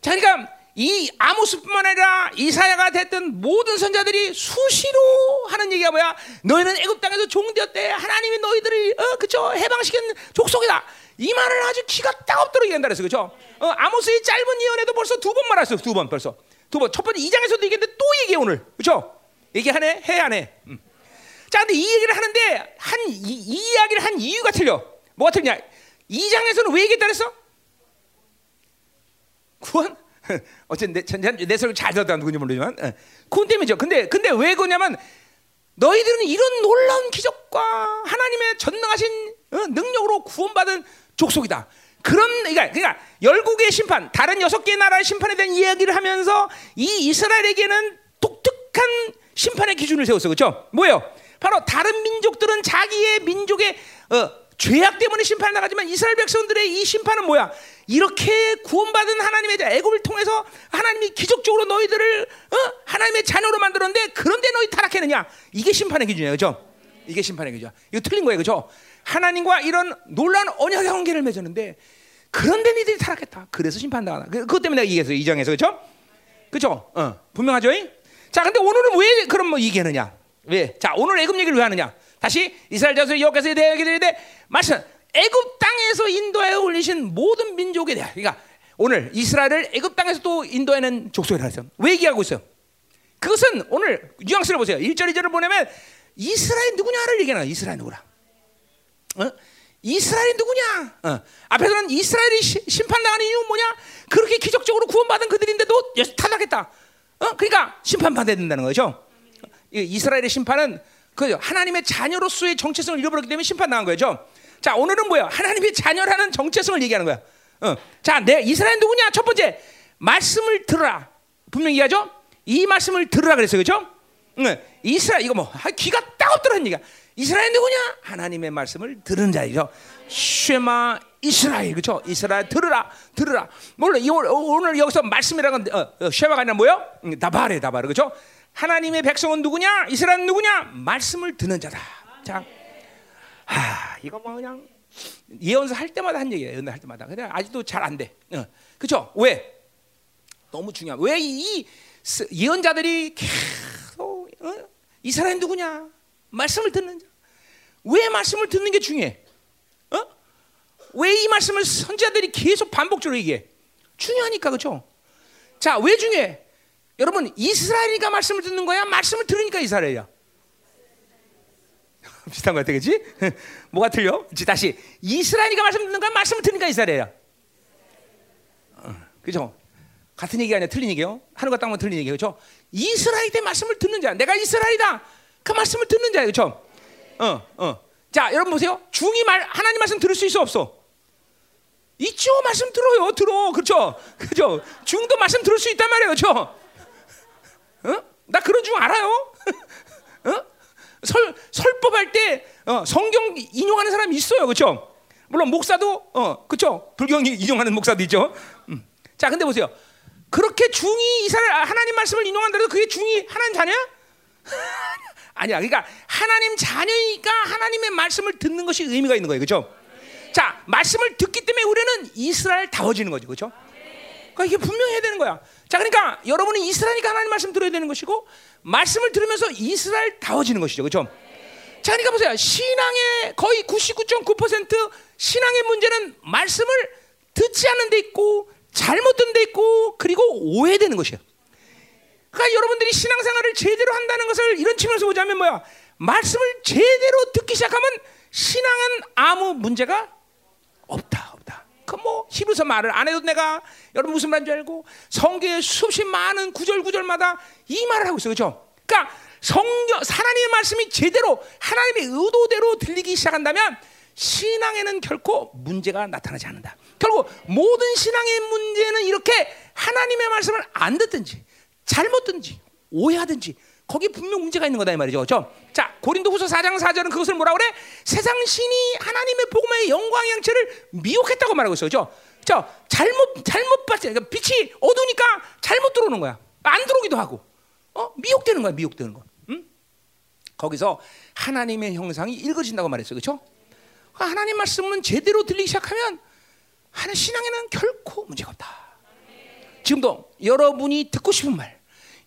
자, 그러니까 이 아모스뿐만 아니라 이사야가 됐던 모든 선자들이 수시로 하는 얘기가 뭐야? 너희는 애굽 땅에서 종되었대. 하나님이 너희들을 어, 그렇죠? 해방시킨 족속이다. 이 말을 아주 키가 따갑도록 얘기한다 그랬어요, 그렇죠? 어, 아모스의 짧은 예언에도 벌써 두 번 말했어요. 두 번 벌써 두 번. 첫 번째 이 장에서도 얘기했는데 또 얘기해 오늘, 그렇죠? 얘기하네, 해 안 해? 음. 자, 근데 이 얘기를 하는데 한 이 이야기를 한 이유가 틀려. 뭐가 틀리냐? 이 장에서는 왜 얘기했다 그랬어? 구원? 어쨌든 내, 내, 내 설교 잘 들었다 누군지 모르지만 어. 구원 때문이죠. 근데 근데 왜 그러냐면 너희들은 이런 놀라운 기적과 하나님의 전능하신 어, 능력으로 구원받은 족속이다. 그런, 그러니까, 그러니까 열국의 심판, 다른 여섯 개 나라의 심판에 대한 이야기를 하면서 이 이스라엘에게는 독특한 심판의 기준을 세웠어요, 그렇죠? 뭐예요? 바로 다른 민족들은 자기의 민족의 어, 죄악 때문에 심판을 나가지만 이스라엘 백성들의 이 심판은 뭐야? 이렇게 구원받은 하나님의 자, 애굽을 통해서 하나님이 기적적으로 너희들을 어? 하나님의 자녀로 만들었는데 그런데 너희 타락했느냐? 이게 심판의 기준이에요, 그렇죠? 이게 심판의 기준이야. 이거 틀린 거예요, 그렇죠? 하나님과 이런 놀라운 언약의 관계를 맺었는데 그런데 니들이 타락했다. 그래서 심판당하나. 그것 때문에 내가 얘기했어요. 이 장에서, 그렇죠? 그렇죠? 어, 분명하죠? 자, 근데 오늘은 왜 그럼 뭐 얘기하느냐? 왜? 자, 오늘 애굽 얘기를 왜 하느냐? 다시 이스라엘 자손의 여호와께서 대하여 얘기하는데 말씀 애굽 땅에서 인도하여 올리신 모든 민족에 대하여. 그러니까 오늘 이스라엘을 애굽 땅에서 또 인도하는 족속이라고 했어요. 왜 얘기하고 있어요? 그것은 오늘 뉘앙스를 보세요. 일 절 이 절을 보내면 이스라엘 누구냐를 얘기하는 거예요. 이스라엘 누구라. 어? 이스라엘이 누구냐? 어. 앞에서는 이스라엘이 시, 심판당하는 이유는 뭐냐? 그렇게 기적적으로 구원받은 그들인데도 타락했다. 어? 그러니까 심판받아야 된다는 거죠. 이스라엘의 심판은 그죠? 하나님의 자녀로서의 정체성을 잃어버렸기 때문에 심판당한 거죠. 자, 오늘은 뭐야? 하나님의 자녀라는 정체성을 얘기하는 거야. 어. 자, 내 이스라엘 누구냐? 첫 번째 말씀을 들어라. 분명히 얘기하죠. 이 말씀을 들어라 그랬어요, 그렇죠? 응. 이스라엘 이거 뭐 귀가 딱 없더라는 얘기야. 이스라엘 누구냐? 하나님의 말씀을 들은 자이죠. 쉐마 이스라엘, 그렇죠? 이스라엘 들으라, 들으라. 물론 이 오늘 여기서 말씀이라는 건 어, 어, 쉐마가 아니라 뭐요? 다바레, 다바레, 그렇죠? 하나님의 백성은 누구냐? 이스라엘 누구냐? 말씀을 듣는 자다. 자, 하, 이거 뭐 그냥 예언서 할 때마다 한 얘기예요. 예언할 때마다. 근데 아직도 잘 안 돼. 어, 그렇죠? 왜? 너무 중요한. 왜 이 예언자들이 계속 어? 이스라엘 누구냐? 말씀을 듣는 자. 왜 말씀을 듣는 게 중요해? 어? 왜 이 말씀을 선지자들이 계속 반복적으로 얘기해? 중요하니까, 그렇죠? 자, 왜 중요해? 여러분, 이스라엘이가 말씀을 듣는 거야? 말씀을 들으니까 이스라엘이야. 비슷한 거 같아, 그치? 뭐가 틀려? 다시. 이스라엘이가 말씀을 듣는 거야? 말씀을 들으니까 이스라엘이야. 어, 그죠? 같은 얘기가 아니라 틀린 얘기예요. 하늘과 땅만 틀린 얘기예요. 그죠? 이스라엘의 말씀을 듣는 자야. 내가 이스라엘이다. 그 말씀을 듣는 자야. 그죠? 어, 어. 자, 여러분 보세요. 중이 말, 하나님 말씀 들을 수 있어, 없어? 있죠? 말씀 들어요. 들어. 그죠? 그죠? 중도 말씀 들을 수 있단 말이에요. 그죠? 어? 나 그런 중 알아요. 어? 설 설법할 때 어, 성경 인용하는 사람이 있어요, 그렇죠? 물론 목사도 어, 그렇죠? 불경 인용하는 목사도 있죠. 음. 자, 근데 보세요. 그렇게 중이 이스라엘 하나님 말씀을 인용한다고 그게 중이 하나님 자녀야? 아니야. 그러니까 하나님 자녀니까 하나님의 말씀을 듣는 것이 의미가 있는 거예요, 그렇죠? 네. 자, 말씀을 듣기 때문에 우리는 이스라엘 다워지는 거죠, 그렇죠? 네. 그러니까 이게 분명해야 되는 거야. 자, 그러니까 여러분은 이스라엘이니까 하나님 말씀 들어야 되는 것이고 말씀을 들으면서 이스라엘 다워지는 것이죠, 그렇죠? 자, 그러니까 보세요. 신앙의 거의 구십구 점 구 퍼센트 신앙의 문제는 말씀을 듣지 않는 데 있고 잘못 듣는 데 있고 그리고 오해되는 것이에요. 그러니까 여러분들이 신앙생활을 제대로 한다는 것을 이런 측면에서 보자면 뭐야? 말씀을 제대로 듣기 시작하면 신앙은 아무 문제가 없다. 그 뭐 히브리서 말을 안 해도 내가 여러분 무슨 말인 줄 알고 성경의 수없이 많은 구절 구절마다 이 말을 하고 있어요, 그렇죠? 그러니까 성경 하나님의 말씀이 제대로 하나님의 의도대로 들리기 시작한다면 신앙에는 결코 문제가 나타나지 않는다. 결국 모든 신앙의 문제는 이렇게 하나님의 말씀을 안 듣든지 잘못 듣든지 오해하든지 거기 분명 문제가 있는 거다 이 말이죠, 그렇죠? 자, 고린도후서 사 장 사 절은 그것을 뭐라 그래? 세상 신이 하나님의 복음의 영광의 양체를 미혹했다고 말하고 있어요, 그렇죠? 그렇죠? 잘못 잘못 봤지. 그러니까 빛이 어두우니까 잘못 들어오는 거야. 안 들어오기도 하고, 어 미혹되는 거야, 미혹되는 거. 응? 거기서 하나님의 형상이 읽어진다고 말했어요, 그렇죠? 하나님 말씀은 제대로 들리기 시작하면 하나님 신앙에는 결코 문제가 없다. 지금도 여러분이 듣고 싶은 말.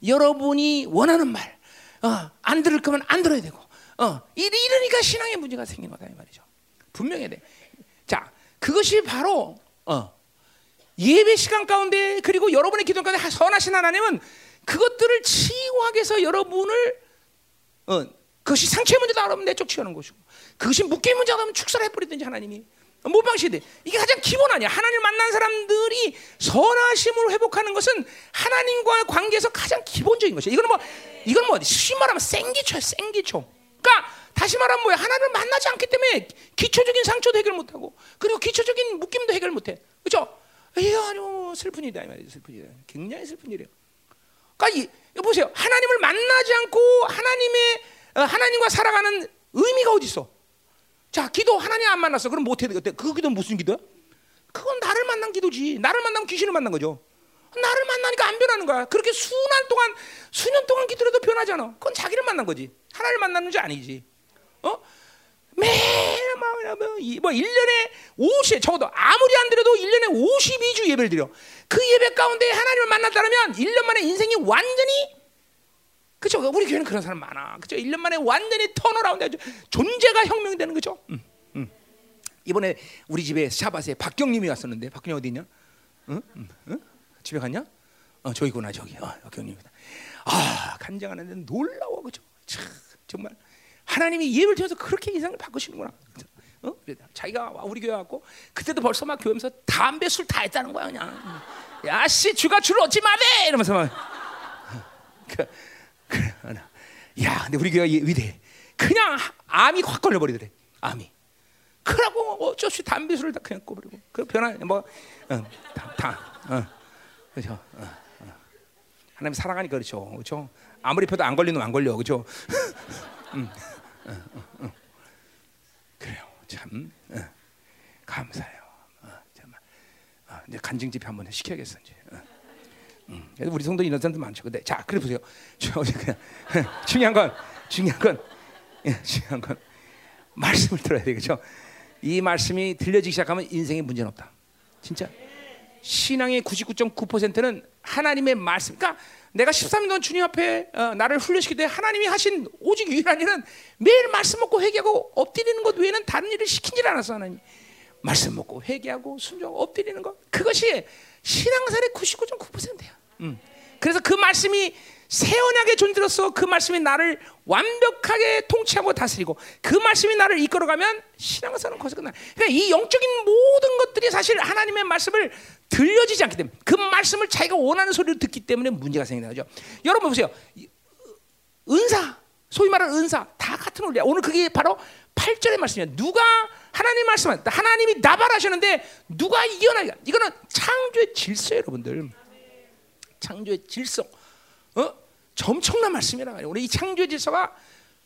여러분이 원하는 말, 어, 안 들을 거면 안 들어야 되고, 어, 이러니까 신앙의 문제가 생기는 거다 이 말이죠. 분명해야 돼. 자, 그것이 바로 어, 예배 시간 가운데 그리고 여러분의 기도 가운데 선하신 하나님은 그것들을 치유하기 위해서 여러분을 어, 그것이 상처의 문제다 그러면 내쫓으려는 것이고, 그것이 묶임의 문제다 하면 축사를 해버리든지 하나님이 모방시대. 이게 가장 기본 아니야. 하나님을 만난 사람들이 선하심으로 회복하는 것은 하나님과의 관계에서 가장 기본적인 것이야. 이건 뭐, 이건 뭐, 쉽게 말하면 생기초야, 생기초. 그러니까, 다시 말하면 뭐야? 하나님을 만나지 않기 때문에 기초적인 상처도 해결 못하고, 그리고 기초적인 묶임도 해결 못해. 그죠? 이거 아주 슬픈 일이다. 이 말이야. 슬픈 일이야. 굉장히 슬픈 일이에요. 그러니까, 이, 이거 보세요. 하나님을 만나지 않고, 하나님의, 어, 하나님과 살아가는 의미가 어디 있어? 자, 기도 하나님 안 만났어. 그럼 못해. 그 기도는 무슨 기도야? 그건 나를 만난 기도지. 나를 만나면 귀신을 만난 거죠. 나를 만나니까 안 변하는 거야. 그렇게 수년 동안 수년 동안 기도해도 변하지 않아. 그건 자기를 만난 거지. 하나님을 만나는 줄 아니지. 어? 매일 막 뭐 일 년에 오십 적어도 아무리 안 드려도 일 년에 오십이 주 예배를 드려. 그 예배 가운데 하나님을 만났다면 일 년 만에 인생이 완전히 그죠? 우리 교회는 그런 사람 많아. 그죠? 일 년 만에 완전히 턴어라운드 존재가 혁명이 되는 거죠. 응, 응. 이번에 우리 집에 샤바스에 박경님이 왔었는데 박경님 어디 있냐? 응? 응? 응? 집에 갔냐? 어, 저기구나 저기. 어, 박경님이다. 아, 간증하는데 놀라워, 그죠? 참 정말 하나님이 예배를 통해서 그렇게 인생을 바꾸시는구나. 그죠? 어? 그래다 자기가 우리 교회 왔고 그때도 벌써 막 교회면서 담배 술 다 했다는 거야 그냥. 야씨 주가 줄 얻지 마네 이러면서 막. 그, 그래, 하나. 야, 근데 우리 교회가 위대해. 그냥 암이 확 걸려버리더래. 암이. 그러고 어쩔 수 없이 담배술을 다 그냥 꺼버리고. 그 변화 뭐, 어, 다, 다, 어, 그렇죠. 어, 어. 하나님 사랑하니까 그렇죠, 그렇죠. 아무리 펴도 안 걸리는 안 걸려, 그렇죠? 음, 어, 어, 어. 그래요, 참 어, 감사해요. 어, 정말. 어, 이제 간증 집회 한번 시켜야겠어 이제. 어. 음, 그래서 우리 성도 이런 사람도 많죠. 근데 자, 그래 보세요. 저 그냥 중요한 건 중요한 건 예, 중요한 건 말씀을 들어야 돼, 그렇죠? 이 말씀이 들려지기 시작하면 인생에 문제는 없다. 진짜. 신앙의 구십구 점 구 퍼센트는 하나님의 말씀. 그러니까 내가 십삼 년 동안 주님 앞에 어, 나를 훈련시킬 때 하나님이 하신 오직 유일한 일은 매일 말씀 먹고 회개하고 엎드리는 것 외에는 다른 일을 시키질 않았어. 하나님 말씀 먹고 회개하고 순종하고 엎드리는 것, 그것이 신앙생활의 구십구 점 구 퍼센트야. 음. 그래서 그 말씀이 새 언약의 존재로서 그 말씀이 나를 완벽하게 통치하고 다스리고 그 말씀이 나를 이끌어가면 신앙사는 거기서 끝나. 그러니까 이 영적인 모든 것들이 사실 하나님의 말씀을 들려지지 않기 때문에, 그 말씀을 자기가 원하는 소리를 듣기 때문에 문제가 생긴다, 그죠? 여러분 보세요. 은사, 소위 말하는 은사 다 같은 원리야. 오늘 그게 바로 팔 절의 말씀이야. 누가 하나님 말씀을, 하나님이 나발하셨는데 누가 이겨나가? 이거는 창조의 질서예요, 여러분들. 창조의 질서. 어? 엄청난 말씀이란 말이에요. 오늘 이 창조의 질서가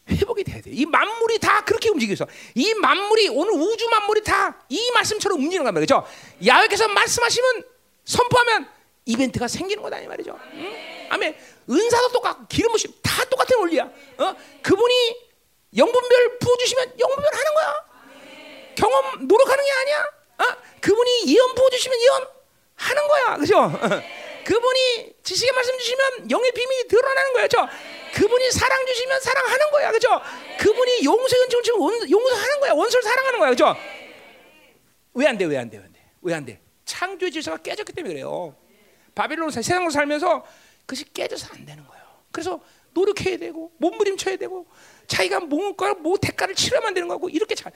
회복이 돼야 돼요. 이 만물이 다 그렇게 움직여서 이 만물이 오늘 우주 만물이 다 이 말씀처럼 움직이는 거란 말이죠. 야훼께서 말씀하시면 선포하면 이벤트가 생기는 거다 이 말이죠. 응? 아멘. 은사도 똑같고 기름 부심 다 똑같은 원리야. 어? 그분이 영분별 부어주시면 영분별 하는 거야. 경험 노력하는 게 아니야. 어? 그분이 예언 부어주시면 예언 하는 거야, 그죠? 그분이 지식의 말씀 주시면 영의 비밀이 드러나는 거예요, 그렇죠? 그분이 사랑 주시면 사랑하는 거야, 그렇죠? 그분이 용서의 은총을 주면 용서하는 거야, 원수를 사랑하는 거야, 그렇죠? 왜 안 돼? 왜 안 돼? 왜 안 돼? 왜 안 돼? 창조의 질서가 깨졌기 때문에 그래요. 바빌론 세상으로 살면서 그것이 깨져서 안 되는 거예요. 그래서 노력해야 되고 몸부림쳐야 되고 자기가 뭔가 뭐 대가를 치러야만 되는 거고 이렇게 잘.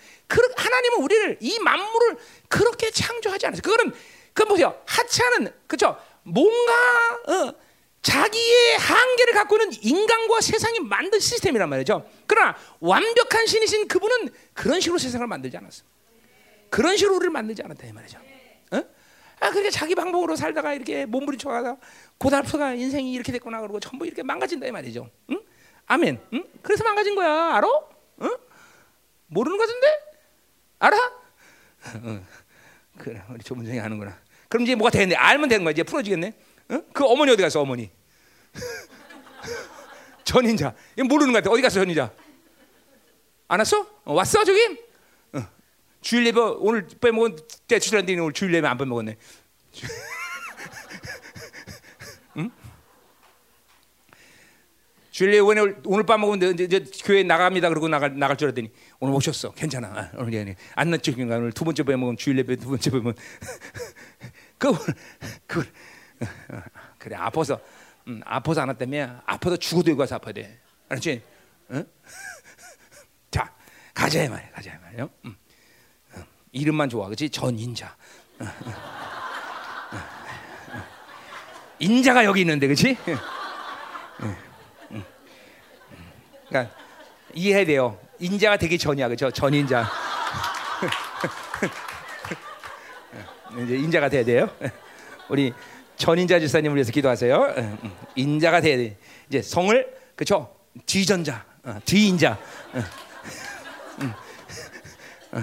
하나님은 우리를 이 만물을 그렇게 창조하지 않았어요. 그거는 그 보세요. 하찮은, 그렇죠? 뭔가 어, 자기의 한계를 갖고 있는 인간과 세상이 만든 시스템이란 말이죠. 그러나 완벽한 신이신 그분은 그런 식으로 세상을 만들지 않았어. 그런 식으로 우리를 만들지 않았다 이 말이죠. 어? 아, 그렇게 자기 방법으로 살다가 이렇게 몸부림쳐가다가 고달프가 인생이 이렇게 됐구나 그러고 전부 이렇게 망가진다 이 말이죠. 응? 아멘. 응? 그래서 망가진 거야. 알아? 응? 모르는 거던데? 알아? 응. 그래, 우리 조문정이 아는구나. 그럼 이제 뭐가 되겠네? 알면 되는 거야. 이제 풀어지겠네. 어? 그 어머니 어디 갔어? 어머니 전인자 모르는 것 같아. 어디 갔어 전인자? 안 왔어? 어, 왔어 저기? 어. 주일 예배 오늘 빼먹은 때 주일인데 오늘 주일 예배 안 빼먹었네. 응? 주일 예배 오늘 오늘 빼먹었는데 이제, 이제 교회 나갑니다. 그러고 나갈 나갈 줄 알았더니 오늘 오셨어. 괜찮아. 아, 오늘 얘네 안 났지인가? 오늘 두 번째 빼먹은 주일 예배 두 번째 빼먹은. 그, 그, 그래 아파서, 음, 아파서 안 왔다며. 아파서 죽어도 여기 와서 아파야 돼. 알았지? 응? 자, 가자 이 말이야, 가자 이 말이야. 음. 음. 이름만 좋아, 그렇지? 전인자. 음. 음. 음. 인자가 여기 있는데, 그렇지? 음. 음. 그러니까 이해해야 돼요. 인자가 되기 전이야, 그렇죠? 전인자. 이제 인자가 돼야 돼요. 우리 전인자 집사님을 위해서 기도하세요. 인자가 돼야 돼. 이제 성을 그렇죠? 뒤전자, 어, 뒤인자.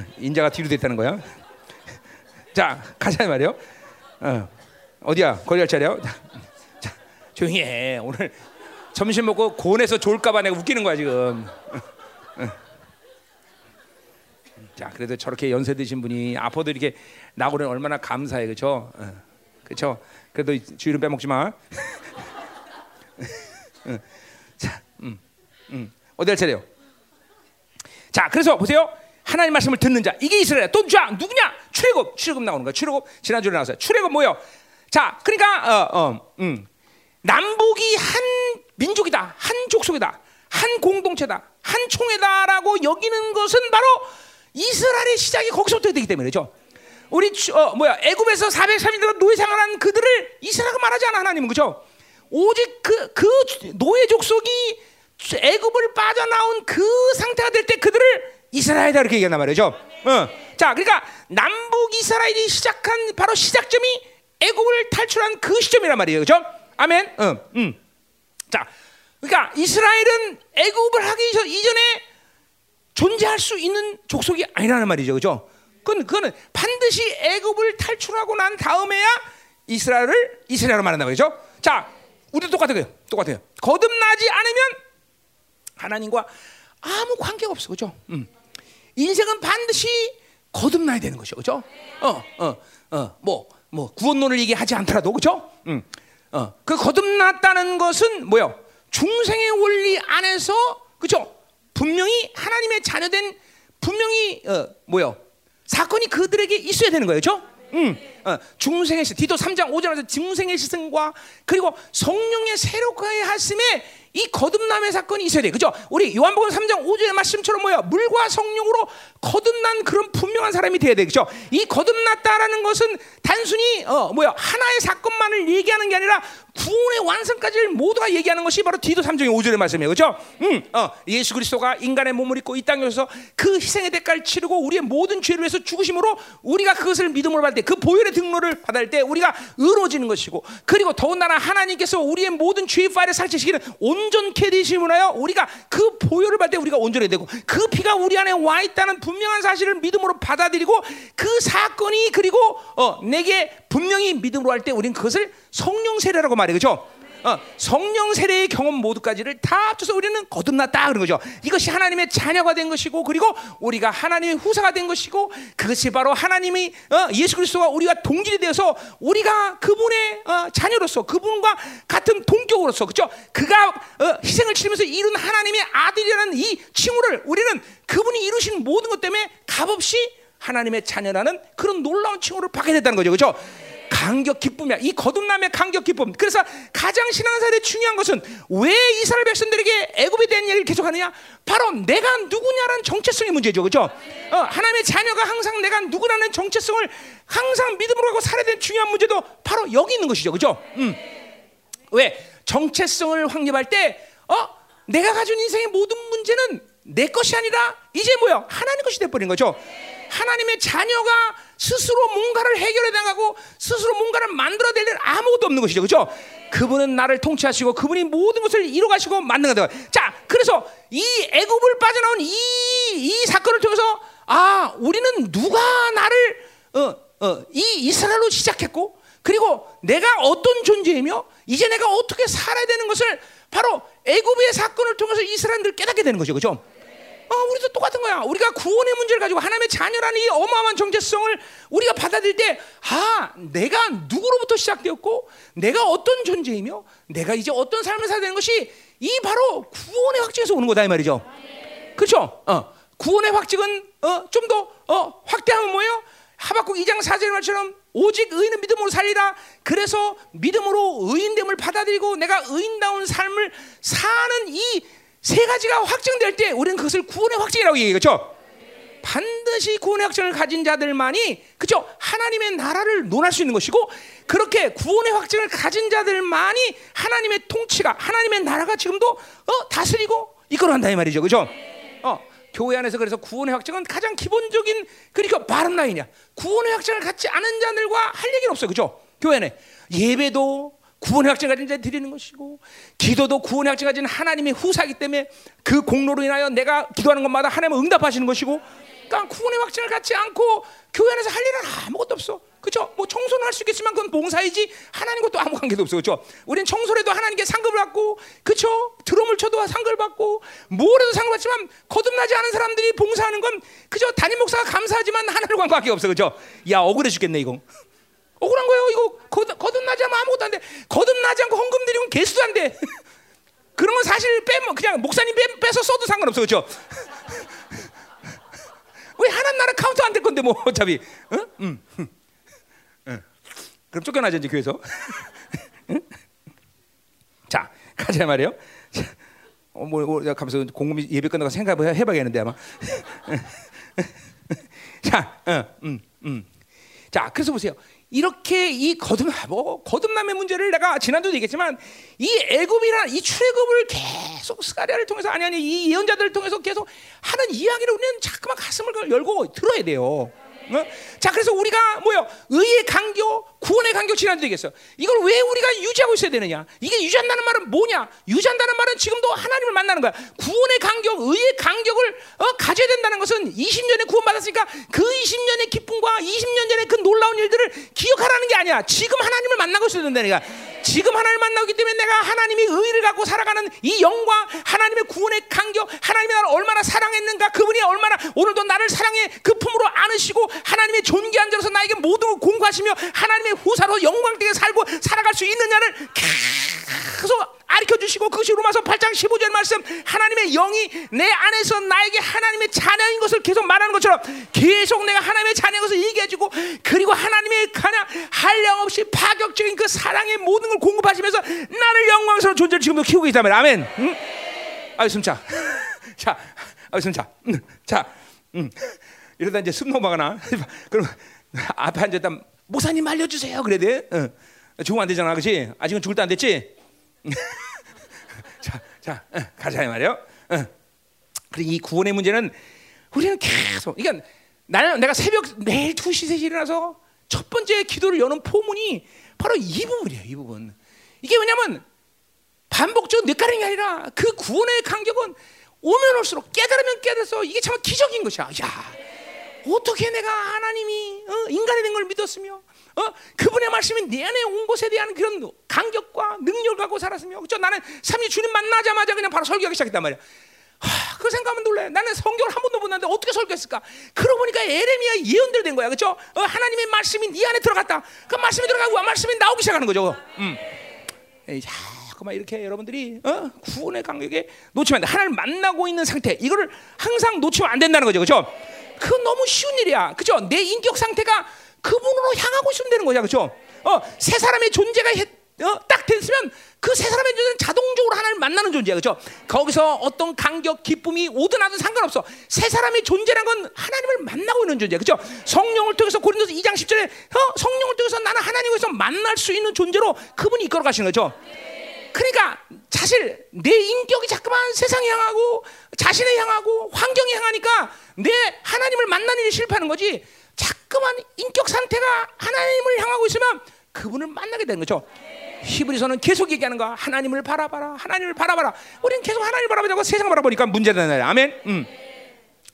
어, 인자가 뒤로 됐다는 거야. 자, 가자 말이요. 어, 어디야? 거리할 차례요. 자, 조용히 해. 오늘 점심 먹고 곤해서 좋을까봐 내가 웃기는 거야 지금. 어, 어. 자, 그래도 저렇게 연세 드신 분이 아파도 이렇게 나고는 얼마나 감사해, 그렇죠? 어, 그렇죠? 그래도 주일은 빼먹지 마. 어, 자, 음, 음, 어디 할 차례요? 자, 그래서 보세요. 하나님 말씀을 듣는 자, 이게 이스라엘. 또 자, 누구냐? 출애굽, 출애굽 나오는 거야. 출애굽 지난주에 나왔어요. 출애굽 뭐요? 자, 그러니까 어, 어, 음, 남북이 한 민족이다, 한 족속이다, 한 공동체다, 한 총회다라고 여기는 것은 바로 이스라엘의 시작이 거기서부터 되기 때문에 그렇죠. 우리 어, 뭐야 애굽에서 사백삼 일 동안 노예 생활한 그들을 이스라엘이라고 말하지 않아 하나님은, 그렇죠? 오직 그, 그 노예 족속이 애굽을 빠져나온 그 상태가 될 때 그들을 이스라엘이다 이렇게 얘기한단 말이죠. 어. 자, 그러니까 남북 이스라엘이 시작한 바로 시작점이 애굽을 탈출한 그 시점이란 말이에요, 그렇죠? 아멘. 음, 음. 자, 그러니까 이스라엘은 애굽을 하기 이전에 존재할 수 있는 족속이 아니라는 말이죠, 그렇죠? 그건 그거는 반드시 애굽을 탈출하고 난 다음에야 이스라엘을 이스라엘로 말한다, 그렇죠? 자, 우리도 똑같아요, 똑같아요. 거듭나지 않으면 하나님과 아무 관계가 없어, 그렇죠? 음. 인생은 반드시 거듭나야 되는 것이죠, 그렇죠? 어, 어, 어, 뭐, 뭐 구원론을 얘기하지 않더라도, 그렇죠? 음, 어, 그 거듭났다는 것은 뭐요? 중생의 원리 안에서, 그렇죠? 분명히 하나님의 자녀된 분명히 어, 뭐요? 사건이 그들에게 있어야 되는 거예요, 그렇죠? 음, 어, 중생의 시, 디도 삼 장 오 절에서 중생의 시승과 그리고 성령의 새롭게 하심에 이 거듭남의 사건이 있어야 돼, 그렇죠? 우리 요한복음 삼 장 오 절의 말씀처럼 뭐야? 물과 성령으로 거듭난 그런 분명한 사람이 돼야 돼, 그렇죠? 이 거듭났다라는 것은 단순히 어 뭐야 하나의 사건만을 얘기하는 게 아니라 구원의 완성까지를 모두가 얘기하는 것이 바로 디도 삼 장 오 절의 말씀이에요, 그렇죠? 음, 어, 예수 그리스도가 인간의 몸을 입고 이 땅에 오셔서 그 희생의 대가를 치르고 우리의 모든 죄를 위해서 죽으심으로 우리가 그것을 믿음으로 받을 때 그 보혈의 등로를 받을 때 우리가 의로워지는 것이고, 그리고 더군다나 하나님께서 우리의 모든 죄의 파일을 삭제시키는 온 온전케 되심을 하여 우리가 그 보혈을 받을 때 우리가 온전해야 되고, 그 피가 우리 안에 와 있다는 분명한 사실을 믿음으로 받아들이고, 그 사건이 그리고 어, 내게 분명히 믿음으로 할 때 우리는 그것을 성령 세례라고 말해요, 그렇죠? 어, 성령 세례의 경험 모두까지를 다 합쳐서 우리는 거듭났다 그런 거죠. 이것이 하나님의 자녀가 된 것이고, 그리고 우리가 하나님의 후사가 된 것이고, 그것이 바로 하나님이 어, 예수 그리스도가 우리와 동질이 되어서 우리가 그분의 어, 자녀로서 그분과 같은 동격으로서, 그죠? 그가 어, 희생을 치르면서 이룬 하나님의 아들이라는 이 칭호를 우리는 그분이 이루신 모든 것 때문에 값없이 하나님의 자녀라는 그런 놀라운 칭호를 받게 됐다는 거죠, 그죠? 감격 기쁨이야, 이 거듭남의 감격 기쁨. 그래서 가장 신앙사에 중요한 것은 왜 이스라엘 백성들에게 애굽에 대한 얘기를 계속하느냐? 바로 내가 누구냐라는 정체성의 문제죠, 그렇죠? 어, 하나님의 자녀가 항상 내가 누구라는 정체성을 항상 믿음으로 하고 살아야 되는 중요한 문제도 바로 여기 있는 것이죠, 그렇죠? 음. 왜 정체성을 확립할 때, 어, 내가 가진 인생의 모든 문제는 내 것이 아니라 이제 뭐야? 하나님 것이 돼버린 거죠. 하나님의 자녀가 스스로 뭔가를 해결해 나가고 스스로 뭔가를 만들어낼 일 아무것도 없는 것이죠, 그렇죠? 그분은 나를 통치하시고 그분이 모든 것을 이루가시고 만든 거다. 자, 그래서 이 애굽을 빠져나온 이, 이 사건을 통해서 아, 우리는 누가 나를 어, 어, 이 이스라엘로 시작했고, 그리고 내가 어떤 존재이며 이제 내가 어떻게 살아야 되는 것을 바로 애굽의 사건을 통해서 이스라엘들을 깨닫게 되는 거죠, 그렇죠? 어, 우리도 똑같은 거야. 우리가 구원의 문제를 가지고 하나님의 자녀라는 이 어마어마한 정체성을 우리가 받아들일 때, 아, 내가 누구로부터 시작되었고, 내가 어떤 존재이며, 내가 이제 어떤 삶을 살아야 되는 것이 이 바로 구원의 확증에서 오는 거다 이 말이죠. 그렇죠? 어, 구원의 확증은 어, 좀 더 어, 확대하면 뭐예요? 하박국 이 장 사 절의 말처럼 오직 의인은 믿음으로 살리라. 그래서 믿음으로 의인됨을 받아들이고 내가 의인다운 삶을 사는 이 세 가지가 확정될 때 우리는 그것을 구원의 확증이라고 얘기해요, 그렇죠? 반드시 구원의 확증을 가진 자들만이, 그렇죠? 하나님의 나라를 논할 수 있는 것이고, 그렇게 구원의 확증을 가진 자들만이 하나님의 통치가, 하나님의 나라가 지금도 어, 다스리고 이끌어간다 이 말이죠, 그렇죠? 어, 교회 안에서 그래서 구원의 확증은 가장 기본적인, 그러니까 바른 라인이야. 구원의 확증을 갖지 않은 자들과 할 얘기는 없어요, 그렇죠? 교회 안에 예배도 구원의 확증을 가진 자에 드리는 것이고, 기도도 구원의 확증을 가진 하나님의 후사이기 때문에 그 공로로 인하여 내가 기도하는 것마다 하나님은 응답하시는 것이고, 그러니까 구원의 확증을 갖지 않고 교회 안에서 할 일은 아무것도 없어, 그렇죠? 뭐 청소는 할 수 있겠지만 그건 봉사이지 하나님과 또 아무 관계도 없어, 그렇죠? 우리는 청소해도 하나님께 상급을 받고, 그렇죠? 드럼을 쳐도 상급을 받고 뭘 해도 상급 받지만, 거듭나지 않은 사람들이 봉사하는 건 그저 담임 목사가 감사하지만 하나님과 관계 없어, 그렇죠? 야, 억울해 죽겠네 이거. 억울한 거예요. 이거 거듭, 거듭나지 않으면 아무것도 안 돼. 거듭나지 않고 헌금 드리면 개수도 안 돼. 그런 건 사실 빼면 그냥 목사님 빼, 빼서 써도 상관없어, 그렇죠? 왜 하나님 나라 카운트 안 될 건데 뭐 어차피. 응? 어? 음. 음. 음. 그럼 쫓겨나죠 이제 교회에서. 음? 자, 가자 말이에요. 자, 어, 뭐, 뭐 내가 가면서 공금이 예배 끝나고 생각을 해봐야겠는데 아마. 자, 어, 음, 음. 자, 그래서 보세요. 이렇게 이 거듭나고 거듭남의 문제를 내가 지난주도 얘기했지만, 이 애굽이란 이 출애굽을 계속 스가랴를 통해서 아니 아니 이 예언자들을 통해서 계속 하는 이야기를 우리는 자꾸만 가슴을 열고 들어야 돼요. 네. 어? 자, 그래서 우리가 뭐요? 의의 강교, 구원의 간격치라는 되겠어. 이걸 왜 우리가 유지하고 있어야 되느냐? 이게 유지한다는 말은 뭐냐? 유지한다는 말은 지금도 하나님을 만나는 거야. 구원의 간격, 의의 간격을 어, 가져야 된다는 것은 이십 년에 구원받았으니까 그 이십 년의 기쁨과 이십 년 전에 그 놀라운 일들을 기억하라는 게 아니야. 지금 하나님을 만나고 있어야 된다. 내가 지금 하나님을 만나기 때문에 내가 하나님이 의의를 갖고 살아가는 이 영광, 하나님의 구원의 간격, 하나님이 나를 얼마나 사랑했는가, 그분이 얼마나 오늘도 나를 사랑해 그 품으로 안으시고 하나님의 존귀한 자로서 나에게 모든 걸 공고하시며 하나님의 후사로 영광되게 살고 살아갈 수 있느냐를 계속 가르쳐주시고, 그것이 로마서 팔 장 십오 절 말씀, 하나님의 영이 내 안에서 나에게 하나님의 자녀인 것을 계속 말하는 것처럼 계속 내가 하나님의 자녀인 것을 얘기해주고, 그리고 하나님의 그냥 한량없이 파격적인 그 사랑의 모든 걸 공급하시면서 나를 영광스러운 존재를 지금도 키우고 있다면 아멘. 응? 아유 숨차. 자, 아유 숨차. 음, 자, 음. 이러다 이제 숨 넘어가나? 그럼 앞에 앉았다 목사님 알려주세요. 그래야 돼. 응. 죽으면 안 되잖아, 그렇지? 아직은 죽을 때 안 됐지? 자, 자, 응, 가자 이 말이요. 응. 그리고 이 구원의 문제는 우리는 계속, 그러니까 나는 내가 새벽 매일 두 시, 세 시에 일어나서 첫 번째 기도를 여는 포문이 바로 이 부분이에요. 이 부분. 이게 왜냐면 반복적으로 뇌가리는 게 아니라 그 구원의 간격은 오면 올수록 깨달으면 깨달아서 이게 참 기적인 것이야. 야, 어떻게 내가 하나님이 어, 인간이 된 걸 믿었으며. 어? 그분의 말씀이 내 안에 온 곳에 대한 그런 간격과 능력을 갖고 살았으며, 그렇죠? 나는 삼위 주님 만나자마자 그냥 바로 설교하기 시작했단 말이야. 하, 그걸 생각하면 놀래. 나는 성경을 한 번도 못 봤는데 어떻게 설교했을까? 그러고 보니까 예레미야 예언대로 된 거야, 그렇죠? 어, 하나님의 말씀이 네 안에 들어갔다. 그 말씀이 들어가고 말씀이 나오기 시작하는 거죠. 음. 에이, 자꾸만 이렇게 여러분들이 어? 구원의 간격에 놓치면 안 돼. 하나님을 만나고 있는 상태, 이거를 항상 놓치면 안 된다는 거죠, 그렇죠? 그건 너무 쉬운 일이야, 그렇죠? 내 인격 상태가 그분으로 향하고 있으면 되는 거죠, 그렇죠? 어, 세 사람의 존재가 어, 딱 됐으면 그 세 사람의 존재는 자동적으로 하나를 만나는 존재야, 그렇죠? 거기서 어떤 간격, 기쁨이 오든 하든 상관없어. 세 사람의 존재란 건 하나님을 만나고 있는 존재야, 그렇죠? 성령을 통해서 고린도전서 이 장 십 절에 어, 성령을 통해서 나는 하나님에서 만날 수 있는 존재로 그분이 이끌어 가시는 거죠. 그러니까 사실 내 인격이 자꾸만 세상에 향하고 자신에 향하고 환경에 향하니까 내 하나님을 만나는 일이 실패하는 거지. 자꾸만 인격 상태가 하나님을 향하고 있으면 그분을 만나게 되는 거죠. 히브리서는 계속 얘기하는 거야. 하나님을 바라봐라, 하나님을 바라봐라. 우리는 계속 하나님을 바라보자고 세상 바라보니까 문제가 되나요? 아멘. 음.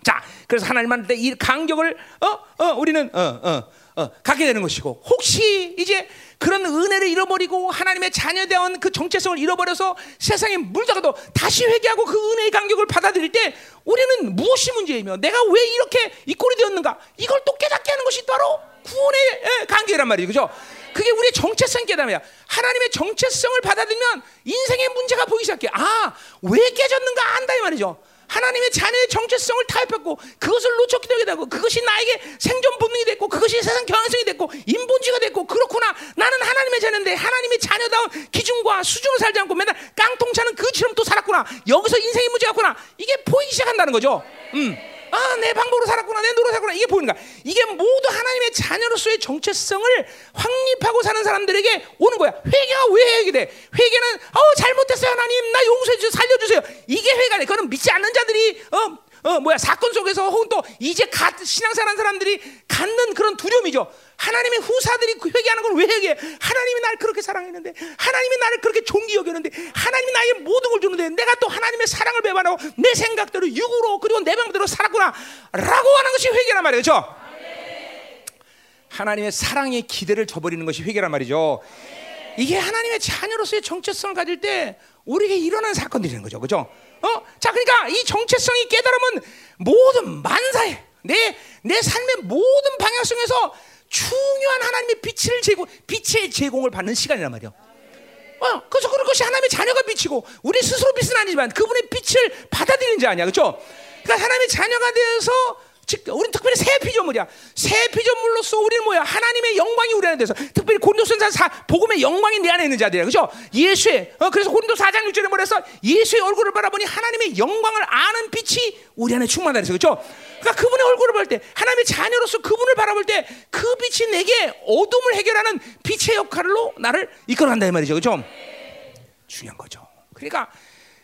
자, 그래서 하나님 만날 때 이 간격을 어, 어, 우리는 어, 어, 어, 갖게 되는 것이고, 혹시 이제 그런 은혜를 잃어버리고 하나님의 자녀다운 그 정체성을 잃어버려서 세상에 물다가도 다시 회개하고 그 은혜의 간격을 받아들일 때 우리는 무엇이 문제이며 내가 왜 이렇게 이 꼴이 되었는가, 이걸 또 깨닫게 하는 것이 바로 구원의 간격이란 말이죠, 그죠? 그게 우리의 정체성 깨달음이야. 하나님의 정체성을 받아들면 인생의 문제가 보이기 시작해. 아, 왜 깨졌는가 안다 이 말이죠. 하나님의 자녀의 정체성을 타협했고 그것을 놓쳤기 때문에 되고, 그것이 나에게 생존 본능이 됐고 그것이 세상 경향성이 됐고 인본주의가 됐고, 그렇구나, 나는 하나님의 자녀인데 하나님의 자녀다운 기준과 수준으로 살지 않고 맨날 깡통차는 그처럼 또 살았구나, 여기서 인생의 문제가 있구나, 이게 보이기 시작한다는 거죠. 음. 아, 내 방법으로 살았구나, 내 노릇으로 살았구나, 이게 보이는 거야. 이게 모두 하나님의 자녀로서의 정체성을 확립하고 사는 사람들에게 오는 거야. 회개가 왜 회개 돼? 회개는 어, 잘못했어요 하나님, 나 용서해 주세요, 살려주세요, 이게 회개가 돼. 그건 믿지 않는 자들이 어, 어 뭐야 사건 속에서 혹은 또 이제 갓 신앙생활한 사람들이 갖는 그런 두려움이죠. 하나님의 후사들이 회개하는 걸 왜 회개해? 하나님이 나를 그렇게 사랑했는데, 하나님이 나를 그렇게 존귀 여겼는데, 하나님이 나에게 모든 걸 주는데 내가 또 하나님의 사랑을 배반하고 내 생각대로 육으로 그리고 내 방법대로 살았구나 라고 하는 것이 회개란 말이에요, 그렇죠? 네. 하나님의 사랑의 기대를 저버리는 것이 회개란 말이죠. 네. 이게 하나님의 자녀로서의 정체성을 가질 때 우리에게 일어나는 사건들이 되는 거죠, 그렇죠? 어? 자, 그러니까 이 정체성이 깨달으면 모든 만사에 내, 내 삶의 모든 방향성에서 중요한 하나님의 빛을 제공, 빛의 제공을 받는 시간이란 말이에요. 어, 그래서 그것이 하나님의 자녀가 빛이고 우리 스스로 빛은 아니지만 그분의 빛을 받아들이는 자 아니야, 그렇죠? 그러니까 하나님의 자녀가 되어서 즉, 우리는 특별히 새 피조물이야. 새 피조물로서 우리는 뭐야? 하나님의 영광이 우리 안에 돼서, 특별히 고린도전서 사 복음의 영광이 내 안에 있는 자들이야, 그렇죠? 예수의 어, 그래서 고린도전서 사 장 육 절에 뭐래서 예수의 얼굴을 바라보니 하나님의 영광을 아는 빛이 우리 안에 충만하다 그래서, 그렇죠? 그러니까 그분의 얼굴을 볼 때, 하나님의 자녀로서 그분을 바라볼 때 그 빛이 내게 어둠을 해결하는 빛의 역할로 나를 이끌어간다 이 말이죠, 그렇죠? 중요한 거죠. 그러니까.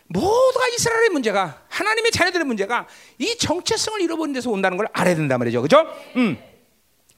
모두가 이스라엘의 문제가, 하나님의 자녀들의 문제가 이 정체성을 잃어버린 데서 온다는 걸 알아야 된단 말이죠, 그렇죠? 음.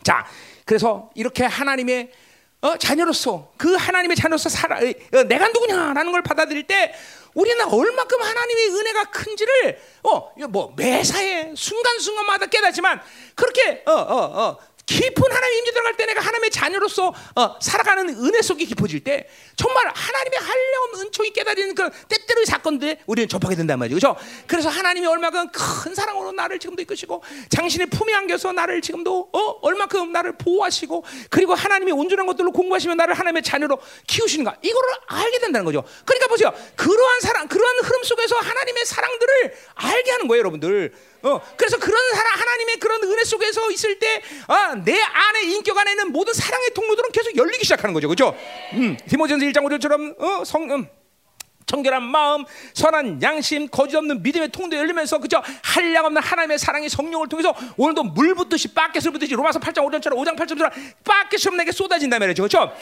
자, 그래서 이렇게 하나님의 어, 자녀로서 그 하나님의 자녀로서 살아, 어, 내가 누구냐라는 걸 받아들일 때 우리는 얼마큼 하나님의 은혜가 큰지를 어, 뭐 매사에 순간순간마다 깨닫지만 그렇게 어, 어, 어, 깊은 하나님의 임재 들어갈 때 내가 하나님의 자녀로서 어, 살아가는 은혜 속이 깊어질 때 정말 하나님의 한량없는 은총이 깨달이는 그런 때때로의 사건들에 우리는 접하게 된단 말이죠. 그렇죠? 그래서 하나님이 얼마큼 큰 사랑으로 나를 지금도 이끄시고 당신의 품에 안겨서 나를 지금도 어, 얼마큼 나를 보호하시고 그리고 하나님의 온전한 것들로 공부하시며 나를 하나님의 자녀로 키우시는가 이거를 알게 된다는 거죠. 그러니까 보세요. 그러한 사랑, 그러한 흐름 속에서 하나님의 사랑들을 알게 하는 거예요, 여러분들. 어, 그래서 그런 사랑, 하나님의 그런 은혜 속에서 있을 때, 아, 내 안에 인격 안에 있는 모든 사랑의 통로들은 계속 열리기 시작하는 거죠, 그렇죠? 음, 디모전서 일 장 오 절처럼 어, 성, 음, 청결한 마음, 선한 양심, 거짓 없는 믿음의 통도 열리면서 그죠? 한량 없는 하나님의 사랑이 성령을 통해서 오늘도 물 붙듯이 빡개슬 붙듯이 로마서 팔 장 오 절처럼 오 장 팔 절처럼 빡개슬 내게 쏟아진다 말이죠, 그렇죠?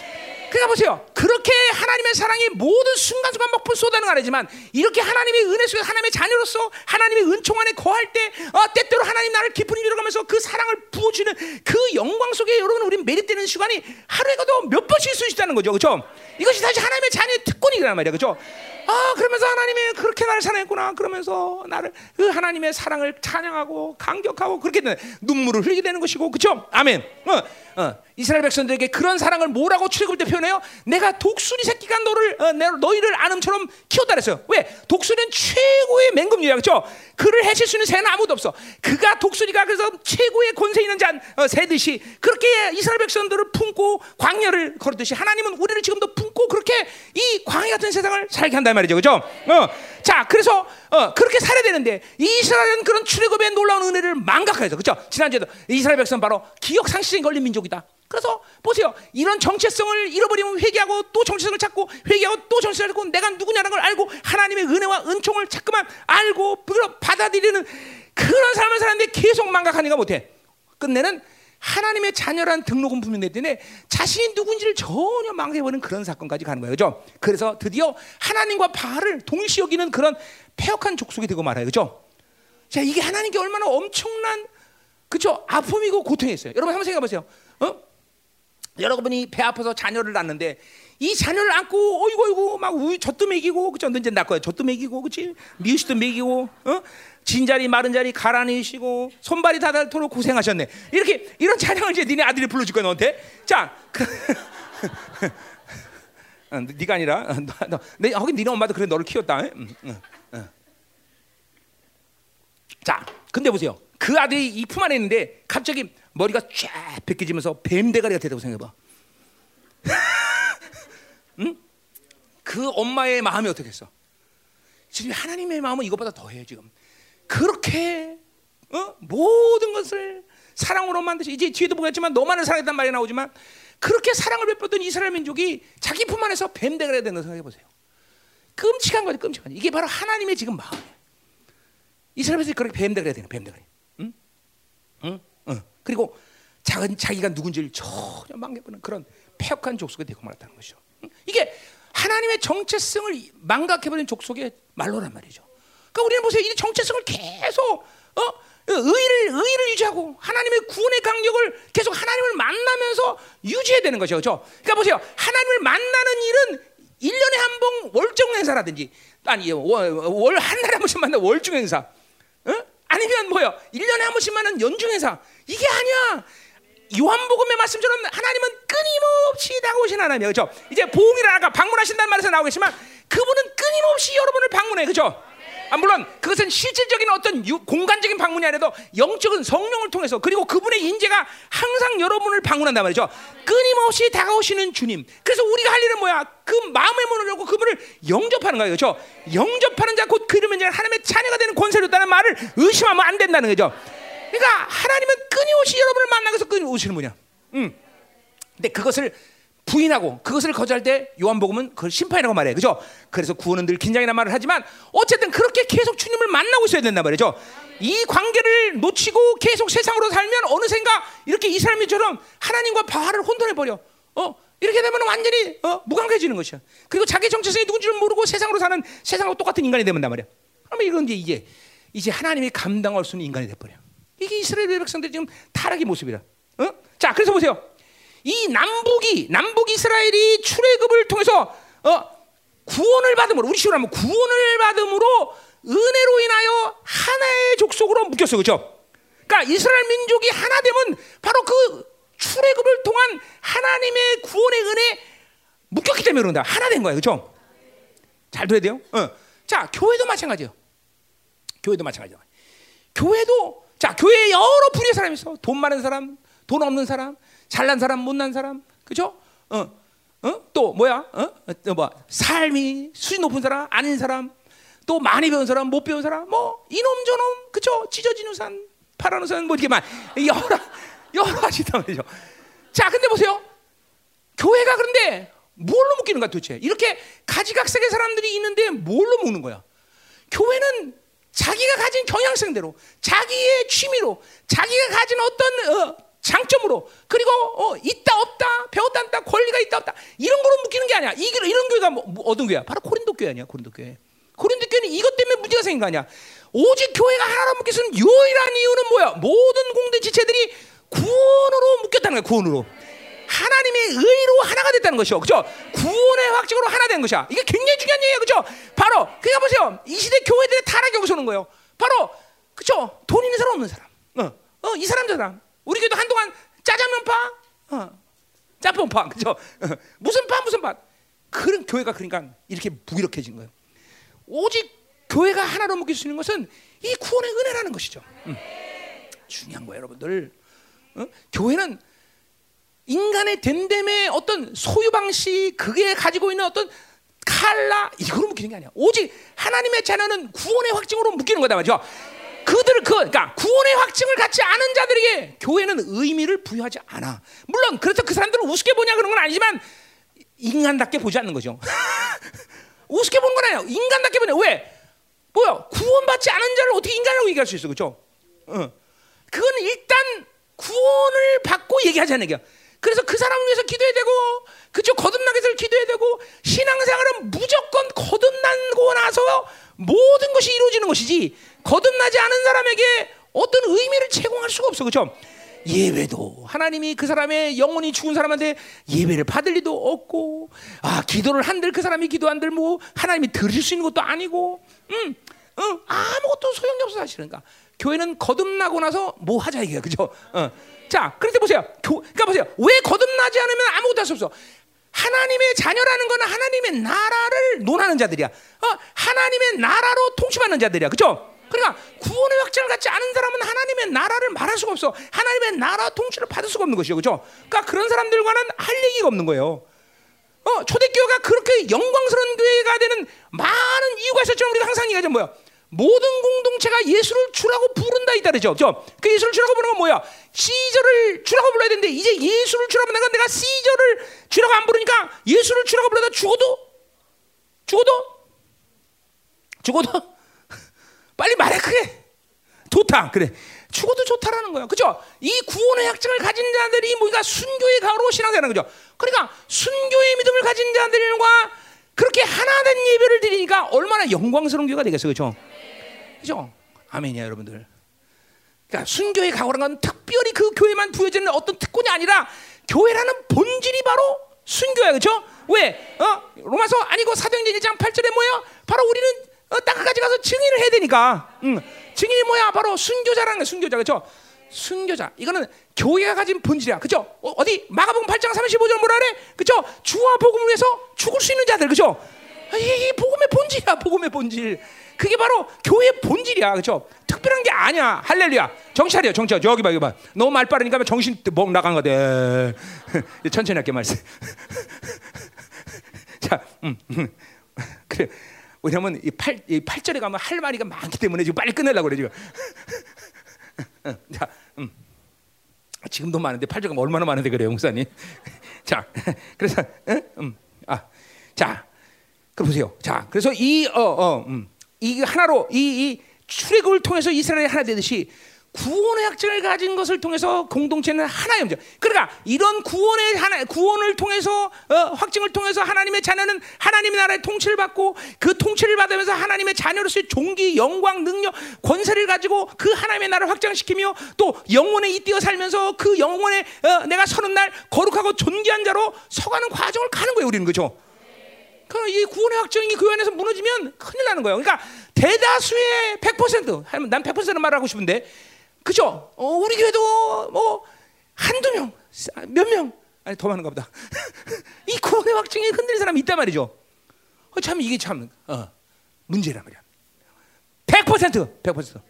그러니까 보세요. 그렇게 하나님의 사랑이 모든 순간순간 막 쏟아지는 건 아니지만 이렇게 하나님의 은혜 속에서 하나님의 자녀로서 하나님의 은총 안에 거할 때 어, 때때로 하나님 나를 깊은 일로 가면서 그 사랑을 부어주는 그 영광 속에 여러분 우리 매립되는 시간이 하루에 가도 몇 번씩 있을 수 있다는 거죠. 그렇죠? 이것이 사실 하나님의 자녀의 특권이란 말이야. 그렇죠? 아, 그러면서 하나님이 그렇게 나를 사랑했구나. 그러면서 나를 그 하나님의 사랑을 찬양하고 감격하고 그렇게 되는 눈물을 흘리게 되는 것이고, 그렇죠? 아멘. 어, 어. 이스라엘 백성들에게 그런 사랑을 뭐라고 출애굽 때 표현해요? 내가 독수리 새끼가 너를 어, 너희를 아름처럼 키웠다 그랬어요. 왜? 독수리는 최고의 맹금류야, 그렇죠? 그를 해칠 수 있는 새는 아무도 없어. 그가 독수리가 그래서 최고의 권세 있는 잔 어, 새듯이 그렇게 이스라엘 백성들을 품고 광야를 걸었듯이 하나님은 우리를 지금도 품고 그렇게 이 광야 같은 세상을 살게 한다 말이죠, 그렇죠? 어, 자, 그래서 어, 그렇게 살아야 되는데 이스라엘은 그런 출애굽의 놀라운 은혜를 망각해서, 그렇죠? 지난주에도 이스라엘 백성 바로 기억 상실에 걸린 민족이다. 그래서 보세요. 이런 정체성을 잃어버리면 회개하고 또 정체성을 찾고 회개하고 또 정체성을 찾고 내가 누구냐는 걸 알고 하나님의 은혜와 은총을 자꾸만 알고 받아들이는 그런 삶을 사는데 계속 망각하니까 못해. 끝내는 하나님의 자녀라는 등록은 분명히 때문에 자신이 누군지를 전혀 망각해버리는 그런 사건까지 가는 거예요. 그렇죠? 그래서 드디어 하나님과 바알을 동시 여기는 그런 패역한 족속이 되고 말아요. 그렇죠? 자, 이게 하나님께 얼마나 엄청난 그렇죠? 아픔이고 고통이었어요. 여러분 한번 생각해보세요. 어? 여러분이 배 아파서 자녀를 낳는데 이 자녀를 안고 어이구 어이구 막 우유 젖도 먹이고 그죠? 언제 낳을 거야? 젖도 먹이고 그렇지? 미우시도 먹이고 어? 진자리 마른자리 가라앉히시고 손발이 닳도록 고생하셨네. 이렇게 이런 찬양을 이제 니네 아들이 불러줄 거야 너한테. 자, 그, 어, 네가 아니라 어, 너, 너, 내, 하긴 니네 엄마도 그래 너를 키웠다. 응, 응, 응. 자, 근데 보세요. 그 아들이 이 품 안에 있는데 갑자기 머리가 쫙 벗겨지면서 뱀 대가리가 됐다고 생각해봐. 응? 그 엄마의 마음이 어떻겠어? 지금 하나님의 마음은 이것보다 더해요. 지금 그렇게 어? 모든 것을 사랑으로 만드시. 이제 뒤에도 보겠지만 너만을 사랑했단 말이 나오지만 그렇게 사랑을 베풀던 이스라엘 민족이 자기 품 안에서 뱀 대가리가 된다고 생각해보세요. 끔찍한 거죠, 끔찍한. 이게 바로 하나님의 지금 마음이에요. 이스라엘 민족이 그렇게 뱀 대가리가 되는 뱀 대가리. 응? 응? 응. 그리고 작은 자기가 누군지를 전혀 망각하는 그런 패역한 족속이 되고 말았다는 것이죠. 이게 하나님의 정체성을 망각해버린 족속의 말로란 말이죠. 그러니까 우리는 보세요. 이 정체성을 계속 어? 의의를, 의의를 유지하고 하나님의 구원의 강력을 계속 하나님을 만나면서 유지해야 되는 것이죠. 그렇죠? 그러니까 보세요. 하나님을 만나는 일은 일 년에 한 번 월정 행사라든지 아니 월 한 달에 한 번씩 만나 월중 행사 어? 아니면 뭐요? 일 년에 한 번씩만 하는 연중 행사. 이게 아니야. 요한복음의 말씀처럼 하나님은 끊임없이 다가오신 하나님이에요. 그렇죠? 이제 보응이라 아까 방문하신다는 말에서 나오겠지만 그분은 끊임없이 여러분을 방문해. 그렇죠? 아, 물론 그것은 실질적인 어떤 유, 공간적인 방문이 아니라도 영적인 성령을 통해서 그리고 그분의 인재가 항상 여러분을 방문한단 말이죠. 끊임없이 다가오시는 주님. 그래서 우리가 할 일은 뭐야? 그 마음의 문을 열고 그분을 영접하는 거예요. 그렇죠? 영접하는 자 곧 그러면 하나님의 자녀가 되는 권세를 줬다는 말을 의심하면 안 된다는 거죠. 그러니까 하나님은 끊임없이 여러분을 만나서 끊임오시는 분이야. 음. 근데 그것을 부인하고 그것을 거절할 때 요한복음은 그걸 심판이라고 말해. 그죠? 그래서 구원은 늘 긴장이라는 말을 하지만 어쨌든 그렇게 계속 주님을 만나고 있어야 된단 말이죠. 이 관계를 놓치고 계속 세상으로 살면 어느샌가 이렇게 이스라엘 민족처럼 하나님과 바알을 혼돈해버려. 어? 이렇게 되면 완전히 어? 무관해지는 것이야. 그리고 자기 정체성이 누군지를 모르고 세상으로 사는 세상과 똑같은 인간이 된단 말이야. 그러면 이건 이제 이게 이제 하나님이 감당할 수 있는 인간이 돼버려. 이게 이스라엘 백성들의 지금 타락의 모습이라. 어? 자, 그래서 보세요. 이 남북이 남북 이스라엘이 출애굽을 통해서 어, 구원을 받음으로, 우리 식으로 하면 구원을 받음으로 은혜로 인하여 하나의 족속으로 묶였어. 그렇죠? 그러니까 이스라엘 민족이 하나 되면 바로 그 출애굽을 통한 하나님의 구원의 은혜 묶였기 때문에 그런다. 하나 된 거예요. 그렇죠? 잘 들어야 돼요. 어. 자, 교회도 마찬가지예요. 교회도 마찬가지예요. 교회도 자, 교회에 여러 분야의 사람이 있어. 돈 많은 사람, 돈 없는 사람, 잘난 사람, 못난 사람. 그렇죠? 어. 어? 또 뭐야? 어? 뭐 삶이 수준 높은 사람, 아닌 사람. 또 많이 배운 사람, 못 배운 사람. 뭐 이놈 저놈. 그렇죠? 찢어진 우산, 파란 우산 뭐 이렇게 막 여러 여러 가지다 말이죠. 자, 근데 보세요. 교회가 그런데 뭘로 묶이는가 도대체? 이렇게 가지각색의 사람들이 있는데 뭘로 묶는 거야? 교회는 자기가 가진 경향성대로, 자기의 취미로, 자기가 가진 어떤 어, 장점으로, 그리고 어, 있다 없다, 배웠다 없다, 권리가 있다 없다, 이런 걸로 묶이는 게 아니야. 이, 이런 교회가 뭐, 뭐, 어떤 교회야? 바로 고린도 교회 아니야? 고린도 교회. 고린도 교회는 이것 때문에 문제가 생긴 거 아니야? 오직 교회가 하나로 묶였으면 유일한 이유는 뭐야? 모든 공동체 지체들이 구원으로 묶였다는 거야. 구원으로. 하나님의 의로 하나가 됐다는 것이요. 그죠? 구원의 확증으로 하나 된 것이야. 이게 굉장히 중요한 얘기예요. 그죠? 바로, 그러니까 보세요. 이 시대 교회들의 타락이 여기서 오는 거예요. 바로, 그죠? 돈 있는 사람, 없는 사람. 어, 어, 이 사람, 저 사람. 우리 교회도 한동안 짜장면파, 어, 짬뽕파. 그죠? 어, 무슨 파, 무슨 파. 그런 교회가 그러니까 이렇게 무기력해진 거예요. 오직 교회가 하나로 묶일 수 있는 것은 이 구원의 은혜라는 것이죠. 음. 중요한 거예요, 여러분들. 어? 교회는 인간의 됨됨의 어떤 소유 방식, 그게 가지고 있는 어떤 칼라, 이걸로 묶이는 게 아니야. 오직 하나님의 자녀는 구원의 확증으로 묶이는 거다 말이죠. 그들 그 그러니까 구원의 확증을 갖지 않은 자들에게 교회는 의미를 부여하지 않아. 물론 그래서 그 사람들을 우습게 보냐 그런 건 아니지만 인간답게 보지 않는 거죠. 우습게 보는 건 아니야. 인간답게 보냐. 왜? 뭐야? 구원받지 않은 자를 어떻게 인간이라고 얘기할 수 있어, 그렇죠? 어. 그건 일단 구원을 받고 얘기하자는 얘기야. 그래서 그 사람을 위해서 기도해야 되고, 그쵸, 거듭나게 해서 기도해야 되고, 신앙생활은 무조건 거듭나고 나서 모든 것이 이루어지는 것이지, 거듭나지 않은 사람에게 어떤 의미를 제공할 수가 없어. 그쵸? 예외도 하나님이 그 사람의 영혼이 죽은 사람한테 예배를 받을 리도 없고, 아 기도를 한들 그 사람이 기도 한들 뭐 하나님이 들을 수 있는 것도 아니고, 음, 음 아무것도 소용이 없어 사실은. 그러니까 교회는 거듭나고 나서 뭐 하자 이게, 그죠? 어. 자, 그런데 보세요. 교, 그러니까 보세요. 왜 거듭나지 않으면 아무것도 할 수 없어? 하나님의 자녀라는 건 하나님의 나라를 논하는 자들이야. 어, 하나님의 나라로 통치받는 자들이야, 그죠? 그러니까 구원의 확증을 갖지 않은 사람은 하나님의 나라를 말할 수가 없어. 하나님의 나라 통치를 받을 수가 없는 것이죠, 그죠? 그러니까 그런 사람들과는 할 얘기가 없는 거예요. 어, 초대교회가 그렇게 영광스러운 교회가 되는 많은 이유가 있었지만 우리가 항상 얘기하자면 뭐야? 모든 공동체가 예수를 주라고 부른다 이다르죠, 그죠? 그 예수를 주라고 부르는 건 뭐야? 시저를 주라고 불러야 되는데 이제 예수를 주라고 부르니까 내가 시저를 주라고 안 부르니까 예수를 주라고 불러다 죽어도 죽어도 죽어도 빨리 말해. 그게 좋다. 그래, 죽어도 좋다라는 거야, 그죠? 이 구원의 확증을 가진 자들이 뭐가 순교의 가로 신앙되는 거죠. 그러니까 순교의 믿음을 가진 자들과 그렇게 하나된 예배를 드리니까 얼마나 영광스러운 교회가 되겠어요, 그죠? 그죠? 아멘이야, 여러분들. 그러니까 순교의 각오란 건 특별히 그 교회만 부여지는 어떤 특권이 아니라 교회라는 본질이 바로 순교야, 그렇죠? 왜? 어? 로마서 아니고 사도행전 일 장 팔 절에 뭐예요? 바로 우리는 어, 땅까지 가서 증인을 해야 되니까. 응. 증인이 뭐야? 바로 순교자라는 거야, 순교자, 그렇죠? 순교자. 이거는 교회가 가진 본질이야, 그렇죠? 어, 어디 마가복음 팔 장 삼십오 절 뭐라 그래? 그렇죠? 주와 복음을 위해서 죽을 수 있는 자들, 그렇죠? 이 복음의 본질이야, 복음의 본질. 그게 바로 교회의 본질이야, 그렇죠? 특별한 게 아니야. 할렐루야. 정찰이야, 정찰. 저기 봐, 여기 봐. 너무 말 빠르니까 정신 멍 나간 거야. 천천히 할게 말씀. 자, 음, 음. 그래. 왜냐면 이 팔, 이 팔 절에 가면 할 말이가 많기 때문에 지금 빨리 끝내려고 그래 지금. 자, 음. 지금도 많은데 팔 절 가면 얼마나 많은데 그래요, 목사님. 자, 그래서, 음, 아, 자. 그 보세요. 자, 그래서 이 어 어 음. 이 하나로 이 이 출애굽을 통해서 이스라엘이 하나 되듯이 구원의 확증을 가진 것을 통해서 공동체는 하나의 문제. 그러니까 이런 구원의 하나, 구원을 통해서 어, 확증을 통해서 하나님의 자녀는 하나님의 나라의 통치를 받고 그 통치를 받으면서 하나님의 자녀로서의 종기, 영광, 능력, 권세를 가지고 그 하나님의 나라를 확장시키며 또 영원에 잇대어 살면서 그 영원에 어, 내가 서는 날 거룩하고 존귀한 자로 서가는 과정을 가는 거예요, 우리는. 그렇죠? 그럼 이 구원의 확정이 교회 안에서 무너지면 큰일 나는 거예요. 그러니까 대다수의 백 퍼센트, 난 백 퍼센트는 말하고 싶은데, 그죠? 어, 우리 교회도 뭐 한두 명, 몇 명, 아니 더 많은가 보다. 이 구원의 확증이 흔들린 사람이 있단 말이죠. 어, 참 이게 참 어, 문제란 말이야. 백 퍼센트, 백 퍼센트,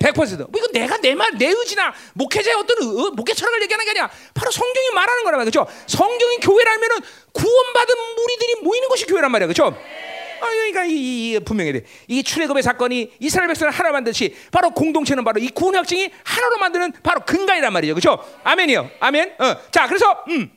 백 퍼센트. 이거 내가 내 말, 내 의지나 목회자의 어떤 의, 목회 철학을 얘기하는 게 아니야. 바로 성경이 말하는 거란 말이죠. 그렇죠? 성경이 교회라면은 구원받은 무리들이 모이는 것이 교회란 말이야. 그렇죠? 아, 그러니까 이, 이 분명히 돼. 이 출애굽의 사건이 이스라엘 백성을 하나로 만드듯이 바로 공동체는 바로 이 구원의 확증이 하나로 만드는 바로 근간이란 말이죠. 그렇죠? 아멘이요. 아멘. 어. 자, 그래서 음.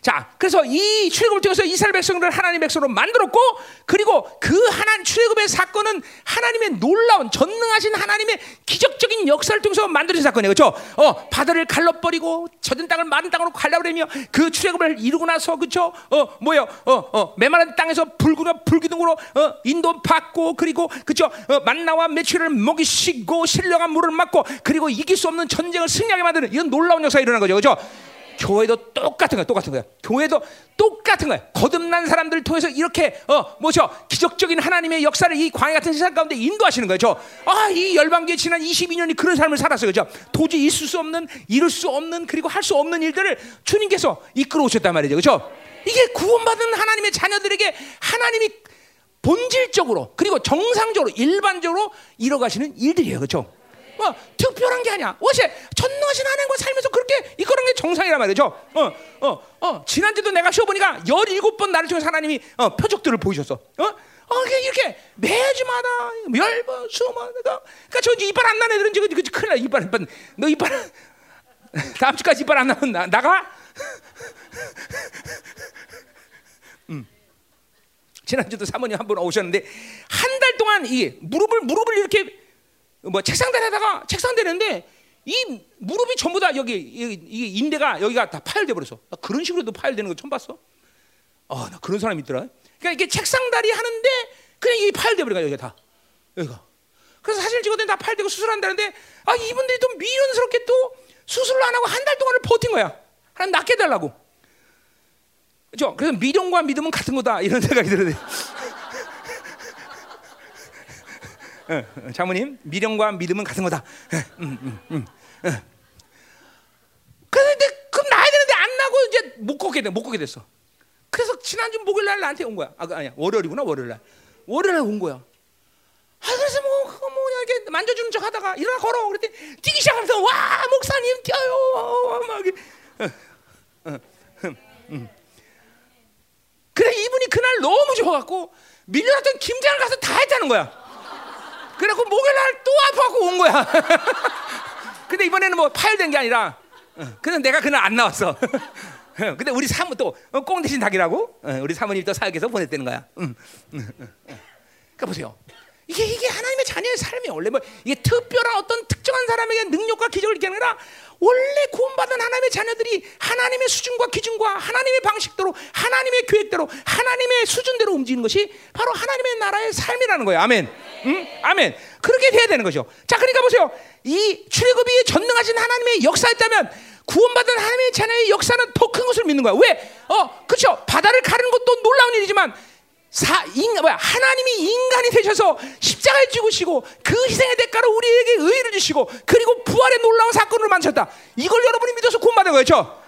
자, 그래서 이 출애굽을 통해서 이스라엘 백성들을 하나님의 백성으로 만들었고, 그리고 그 하나님 출애굽의 사건은 하나님의 놀라운 전능하신 하나님의 기적적인 역사를 통해서 만들어진 사건이에요. 그렇죠? 어, 바다를 갈라버리고 젖은 땅을 마른 땅으로 갈라버리며 그 출애굽을 이루고 나서, 그렇죠? 어, 뭐요? 어, 어, 메마른 땅에서 불구나 불기둥으로 어, 인도 받고, 그리고 그렇죠? 어, 만나와 메추리를 먹이시고 신령한 물을 막고, 그리고 이길 수 없는 전쟁을 승리하게 만드는 이런 놀라운 역사가 일어난 거죠. 그렇죠? 교회도 똑같은 거야, 똑같은 거야. 교회도 똑같은 거야. 거듭난 사람들을 통해서 이렇게 어 뭐죠? 기적적인 하나님의 역사를 이 광야 같은 세상 가운데 인도하시는 거죠. 아, 이 열방교회 지난 이십이 년이 그런 삶을 살았어요, 그죠? 도저히 있을 수 없는, 이룰 수 없는, 그리고 할 수 없는 일들을 주님께서 이끌어 오셨단 말이죠, 그죠? 이게 구원받은 하나님의 자녀들에게 하나님이 본질적으로 그리고 정상적으로 일반적으로 이뤄가시는 일들이에요, 그죠? 어, 특별한 게 아니야. 어제 전능하신 하나님과 살면서 그렇게 이거는 게 정상이란 말이죠. 어, 어, 어. 지난주도 내가 쉬어보니까 열일곱 번 나를 통해서 하나님이 어, 표적들을 보이셨어. 어? 어, 이렇게 매주마다 열 번, 수십 번. 그러니까 저 이빨 안 나는 애들은 지금 큰일 나. 이빨, 이빨. 너 이빨 다음 주까지 이빨 안 나면 나, 나가? 음. 지난주도 사모님 한 분 오셨는데 한 달 동안 이게 무릎을 무릎을 이렇게 뭐 책상대에다가 책상 대는데 이 무릎이 전부 다 여기 이 인대가 여기가 다 파열돼 버렸어. 나 그런 식으로도 파열되는 거 처음 봤어. 아, 나 그런 사람이 있더라. 그러니까 이게 책상다리 하는데 그냥 이 파열돼 버린 거야, 여기가 다. 여기가. 그래서 사진을 찍었더니 다 파열되고 수술한다는데, 아, 이분들이 또 미련스럽게 또 수술을 안 하고 한 달 동안을 버틴 거야. 하나님 낫게 해달라고. 그죠? 그래서 미련과 믿음은 같은 거다 이런 생각이 들었는데. 장모님, 미련과 믿음은 같은 거다. 음, 음, 음, 음. 그런데 그럼 나야 되는데 안 나고 이제 못 걷게 돼, 못 걷게 됐어. 그래서 지난주 목요일 날 나한테 온 거야. 아, 아니야, 월요일이구나, 월요일 날. 월요일 날 온 거야. 아, 그래서 뭐 그거 뭐냐 이렇게 만져주는 척 하다가 일어나 걸어. 그랬더니 뛰기 시작하면서 와, 목사님 뛰어요. 막 이렇게. 어, 어, 음, 음. 그래, 이분이 그날 너무 좋아갖고 밀려났던 김장을 가서 다 했다는 거야. 그래갖고 목요일 날 또 아파갖고 온 거야. 근데 이번에는 뭐 파열된 게 아니라, 근데 내가 그날 안 나왔어. 근데 우리 사모 또 꽁 대신 닭이라고 우리 사모님이 또 사역해서 보냈다는 거야. 그러니까 보세요. 이게 이게 하나님의 자녀의 삶이 원래 뭐 이게 특별한 어떤 특정한 사람에게 능력과 기적을 이렇게 하는 게 아니라 원래 구원받은 하나님의 자녀들이 하나님의 수준과 기준과 하나님의 방식대로 하나님의 계획대로 하나님의 수준대로 움직이는 것이 바로 하나님의 나라의 삶이라는 거예요. 아멘. 응? 아멘. 그렇게 돼야 되는 거죠. 자, 그러니까 보세요. 이 출애굽이 전능하신 하나님의 역사였다면 구원받은 하나님의 자녀의 역사는 더 큰 것을 믿는 거야. 왜? 어, 그렇죠. 바다를 가르는 것도 놀라운 일이지만. 사, 인, 뭐야, 하나님이 인간이 되셔서 십자가에 죽으시고 그 희생의 대가로 우리에게 의의를 주시고 그리고 부활의 놀라운 사건으로 만드셨다. 이걸 여러분이 믿어서 구원받은 거였죠.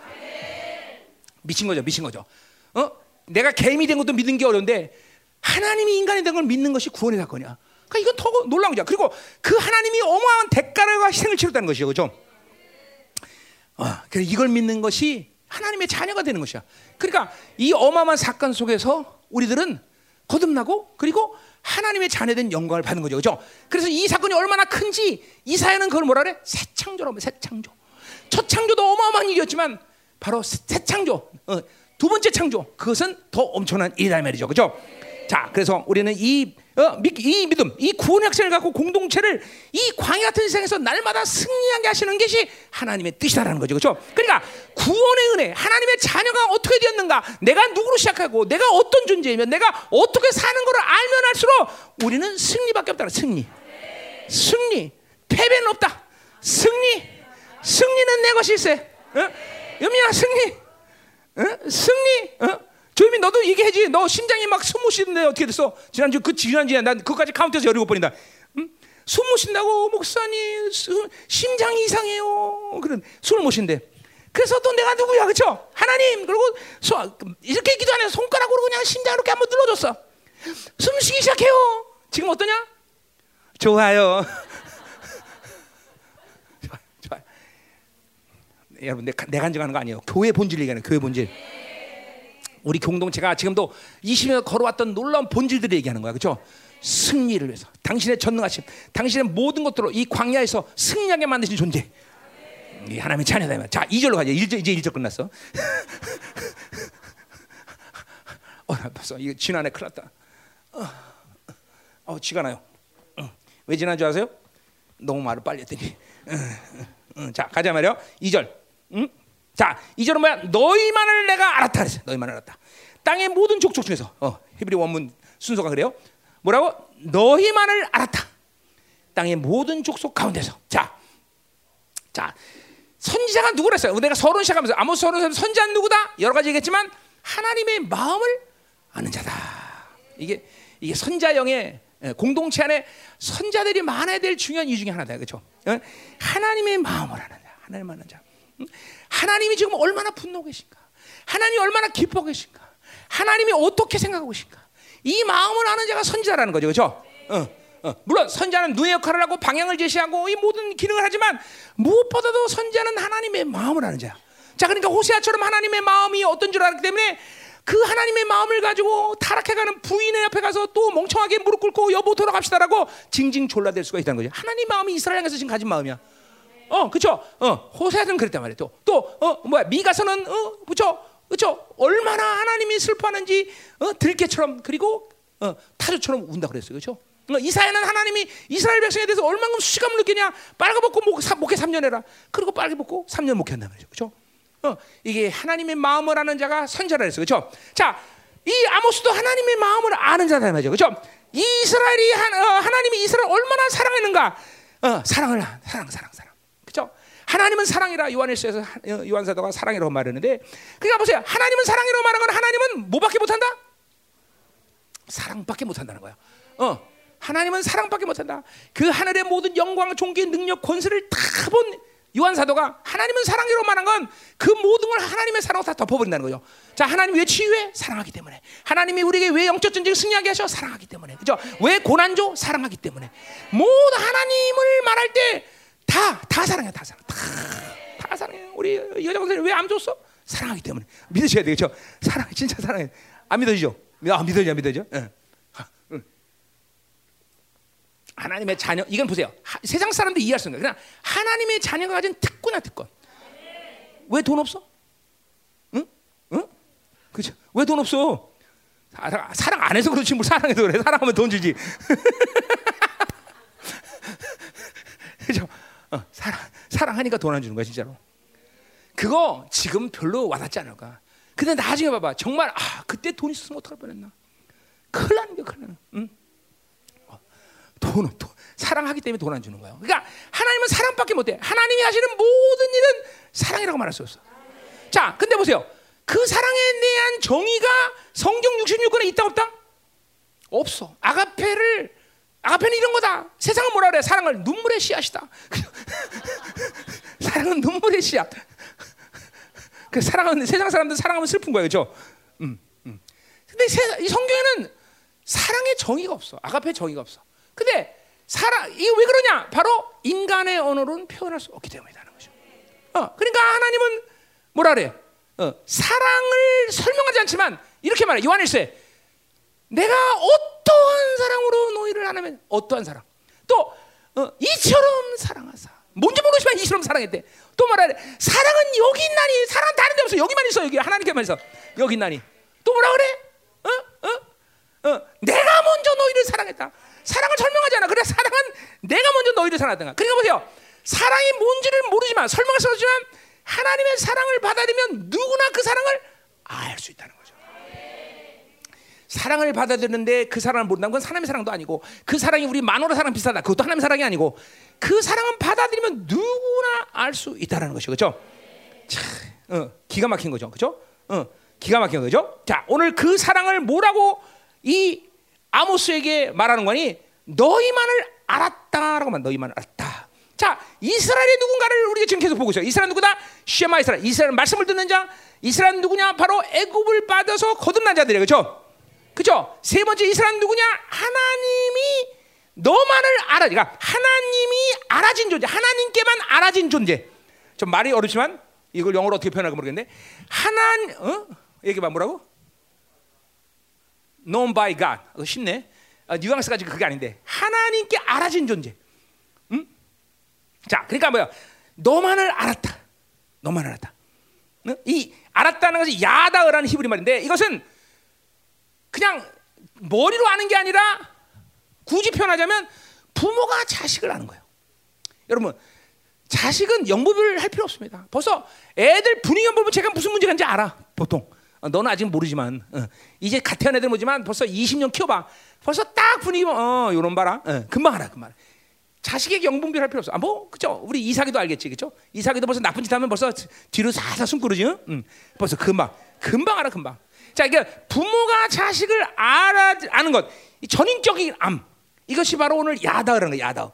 미친 거죠, 미친 거죠. 어? 내가 개미 된 것도 믿는 게 어려운데 하나님이 인간이 된 걸 믿는 것이 구원의 사건이야. 그러니까 이건 더 놀라운 거죠. 그리고 그 하나님이 어마어마한 대가를 희생을 치렀다는 것이죠, 그죠? 어, 그래서 이걸 믿는 것이 하나님의 자녀가 되는 것이야. 그러니까 이 어마어마한 사건 속에서 우리들은 거듭나고 그리고 하나님의 자녀된 영광을 받는 거죠, 그렇죠? 그래서 이 사건이 얼마나 큰지 이사야는 그걸 뭐라 그래? 새 창조라고, 새 창조. 첫 창조도 어마어마한 일이었지만 바로 새 창조, 어, 두 번째 창조, 그것은 더 엄청난 일이란 말이죠, 그렇죠? 자, 그래서 우리는 이, 어, 믿, 이 믿음, 이 구원의 확신을 갖고 공동체를 이 광야 같은 세상에서 날마다 승리하게 하시는 것이 하나님의 뜻이다라는 거죠. 그렇죠? 그러니까 구원의 은혜, 하나님의 자녀가 어떻게 되었는가, 내가 누구로 시작하고 내가 어떤 존재이며 내가 어떻게 사는 걸 알면 할수록 우리는 승리밖에 없다는 승리. 승리. 패배는 없다. 승리. 승리는 내 것일세. 여미야, 어? 승리. 어? 승리. 어? 조혜민 너도 얘기하지. 너 심장이 막 숨 못 쉬는데 어떻게 됐어? 지난주 그 지난주에 난 그것까지 카운트해서 열일곱 번이다. 응? 숨 못 쉰다고 목사님 숨, 심장이 이상해요. 그런 숨을 못 쉰대. 그래서 또 내가 누구야, 그렇죠? 하나님. 그리고 소, 이렇게 기도 안 해서 손가락으로 그냥 심장 이렇게 한번 눌러줬어. 숨쉬기 시작해요. 지금 어떠냐? 좋아요. 좋아, 좋아. 여러분 내가 내가 간증하는 거 아니에요. 교회 본질 얘기하는 교회 본질. 우리 공동체가 지금도 이십 년 걸어왔던 놀라운 본질들을 얘기하는 거야. 그렇죠? 승리를 위해서 당신의 전능하심, 당신의 모든 것들로 이 광야에서 승리하게 만드신 존재. 이 하나님의 자녀다. 자, 이 절로 가자. 일 절, 이제 일 절 끝났어. 어, 나 벌써 이거 지난해 큰일 났다. 어, 어, 쥐가 나요. 어. 왜 지난 줄 아세요? 너무 말을 빨리 했더니. 어, 어, 어. 자, 가자 말이요. 이 절. 응? 자, 이 절은 뭐야? 너희만을 내가 알았다 그랬어요. 너희만을 알았다. 땅의 모든 족족 중에서 어, 히브리 원문 순서가 그래요. 뭐라고? 너희만을 알았다. 땅의 모든 족속 가운데서. 자, 자 선지자가 누구랬어요? 내가 서론 시작하면서 아모스 서론 선지자 누구다? 여러 가지 얘기했지만 하나님의 마음을 아는 자다. 이게 이게 선자형의 공동체 안에 선자들이 많아야 될 중요한 이유 중에 하나다, 그렇죠? 하나님의 마음을 아는 자, 하나님을 아는 자. 하나님이 지금 얼마나 분노하고 계신가? 하나님이 얼마나 기뻐하고 계신가? 하나님이 어떻게 생각하고 계신가? 이 마음을 아는 자가 선지자라는 거죠, 그렇죠? 어, 어. 물론 선지자는 눈의 역할을 하고 방향을 제시하고 이 모든 기능을 하지만 무엇보다도 선지자는 하나님의 마음을 아는 자. 자, 그러니까 호세아처럼 하나님의 마음이 어떤 줄 알기 때문에 그 하나님의 마음을 가지고 타락해가는 부인의 옆에 가서 또 멍청하게 무릎 꿇고 여보 돌아갑시다라고 징징 졸라댈 수가 있다는 거죠. 하나님 마음이 이스라엘에서 지금 가진 마음이야. 어, 그렇죠. 어, 호세아는 그랬단 말이에요. 또, 또, 어, 뭐야? 미가서는 어, 그렇죠, 그렇죠. 얼마나 하나님이 슬퍼하는지 어, 들깨처럼 그리고 어, 타조처럼 운다 그랬어요, 그렇죠. 어, 이사야는 하나님이 이스라엘 백성에 대해서 얼만큼 수치감을 느끼냐? 빨가벗고 목, 사, 목회 삼 년 해라. 그리고 빨개벗고 삼 년 목회한단 말이죠, 그렇죠. 어, 이게 하나님의 마음을 아는 자가 선자라 그랬어요, 그렇죠. 자, 이 아모스도 하나님의 마음을 아는 자다 말이죠, 그렇죠. 이스라엘이 하, 어, 하나님이 이스라엘 얼마나 사랑했는가? 어, 사랑을 사랑, 사랑, 사랑. 하나님은 사랑이라 요한일서에서 요한사도가 사랑이라고 말했는데, 그러니까 보세요. 하나님은 사랑이라고 말하는 건 하나님은 뭐밖에 못한다? 사랑밖에 못한다는 거야. 어, 하나님은 사랑밖에 못한다. 그 하늘의 모든 영광, 존귀, 능력, 권세를 다 본 요한사도가 하나님은 사랑이라고 말한 건 그 모든 걸 하나님의 사랑으로 다 덮어버린다는 거죠. 자, 하나님 왜 치유해? 사랑하기 때문에. 하나님이 우리에게 왜 영적 전쟁 승리하게 하셔? 사랑하기 때문에. 그죠? 왜 고난 줘? 사랑하기 때문에. 모두 하나님을 말할 때 다, 다 사랑해요, 다 사랑, 다, 다 사랑해요. 우리 여자 권사님 왜 안 줬어? 사랑하기 때문에. 믿으셔야 되겠죠. 사랑, 진짜 사랑해. 안 믿어지죠? 아, 믿어지죠, 안 믿어지죠? 예. 아, 응. 하나님의 자녀, 이건 보세요. 하, 세상 사람들 이해할 수 없는 거예요. 그냥 하나님의 자녀가 가진 특권이야, 특권. 왜 돈 없어? 응? 응? 그렇죠. 왜 돈 없어? 사랑, 사랑 안 해서 그렇지, 뭘 사랑해서 그래? 사랑하면 돈 주지. 그렇죠. 어, 사랑, 사랑하니까 돈 안 주는 거야, 진짜로. 그거 지금 별로 와닿지 않을까. 근데 나중에 봐봐. 정말, 아, 그때 돈 있었으면 어떡할 뻔했나. 큰일 나는 거야, 큰일 나는 거야. 응? 어, 돈, 돈, 사랑하기 때문에 돈 안 주는 거야. 그러니까 하나님은 사랑밖에 못해. 하나님이 하시는 모든 일은 사랑이라고 말할 수 없어. 자, 근데 보세요. 그 사랑에 대한 정의가 성경 육십육 권에 있다, 없다? 없어. 아가페를 아가페는 이런 거다. 세상은 뭐라 그래? 사랑을 눈물의 씨앗이다. 사랑은 눈물의 씨앗. 그 사랑은 세상 사람들 사랑하면 슬픈 거예요, 그렇죠? 음, 음. 근데 세, 이 성경에는 사랑의 정의가 없어. 아가페의 정의가 없어. 근데 사랑 이게 왜 그러냐? 바로 인간의 언어로는 표현할 수 없기 때문이라는 거죠. 어, 그러니까 하나님은 뭐라 그래? 어, 사랑을 설명하지 않지만 이렇게 말해. 요한일서에 내가 어떠한 사랑으로 너희를 안 하면 어떠한 사랑 또 어, 이처럼 사랑하사 뭔지 모르지만 이처럼 사랑했대. 또 말하래 사랑은 여기 있나니. 사랑은 다른 데 없어. 여기만 있어. 여기 하나님께만 있어. 여기 있나니. 또 뭐라 그래? 어? 어? 어? 했다. 사랑을 설명하잖아. 그래, 사랑은 내가 먼저 너희를 사랑하던가. 그러니까 보세요. 사랑이 뭔지를 모르지만, 설명할 수 없지만 하나님의 사랑을 받아들이면 누구나 그 사랑을 알 수 있다는 거죠. 사랑을 받아들이는데 그 사랑을 모른다는 건 사람의 사랑도 아니고, 그 사랑이 우리 만호라 사랑 비슷하다, 그것도 하나님의 사랑이 아니고, 그 사랑은 받아들이면 누구나 알 수 있다는 것이죠. 그렇죠? 참, 어, 기가 막힌 거죠. 그렇죠? 어, 기가 막힌 거죠. 자, 오늘 그 사랑을 뭐라고 이 아모스에게 말하는 거니? 너희만을 알았다라고만, 너희만을 알았다. 자, 이스라엘의 누군가를 우리가 지금 계속 보고 있어요. 이스라엘 누구다? 쉐마 이스라엘. 이스라엘 말씀을 듣는 자. 이스라엘 누구냐? 바로 애굽을 받아서 거듭난 자들이에요. 그렇죠? 그렇죠? 세 번째 이스라엘 누구냐? 하나님이 너만을 알아. 그러니까 하나님이 알아진 존재. 하나님께만 알아진 존재. 좀 말이 어렵지만 이걸 영어로 어떻게 표현할까 모르겠는데, 하나님, 어? 얘기해봐. 뭐라고? Known by God. 어, 쉽네. 어, 뉘앙스까지 그게 아닌데, 하나님께 알아진 존재. 응? 자, 그러니까 뭐야? 너만을 알았다. 너만을 알았다. 응? 이 알았다는 것이 야다어라는 히브리 말인데, 이것은 그냥 머리로 아는 게 아니라 굳이 표현하자면 부모가 자식을 아는 거예요. 여러분, 자식은 영부를 할 필요 없습니다. 벌써 애들 분위기 보면 제가 무슨 문제가 있는지 알아. 보통 어, 너는 아직 모르지만 어, 이제 갓 태어난 애들 모지만 벌써 이십 년 키워봐. 벌써 딱 분위기 보면 어 요런 봐라. 어, 금방 알아, 금방. 자식에게 영분별 할 필요 없어. 아, 뭐 그죠? 우리 이삭이도 알겠지, 그죠? 이삭이도 벌써 나쁜 짓 하면 벌써 뒤로 살살 숨고르지. 응? 응. 벌써 금방, 금방 알아, 금방. 자, 이게 그러니까 부모가 자식을 알아, 아는 것, 이 전인적인 암, 이것이 바로 오늘 야다라는 거야. 야다.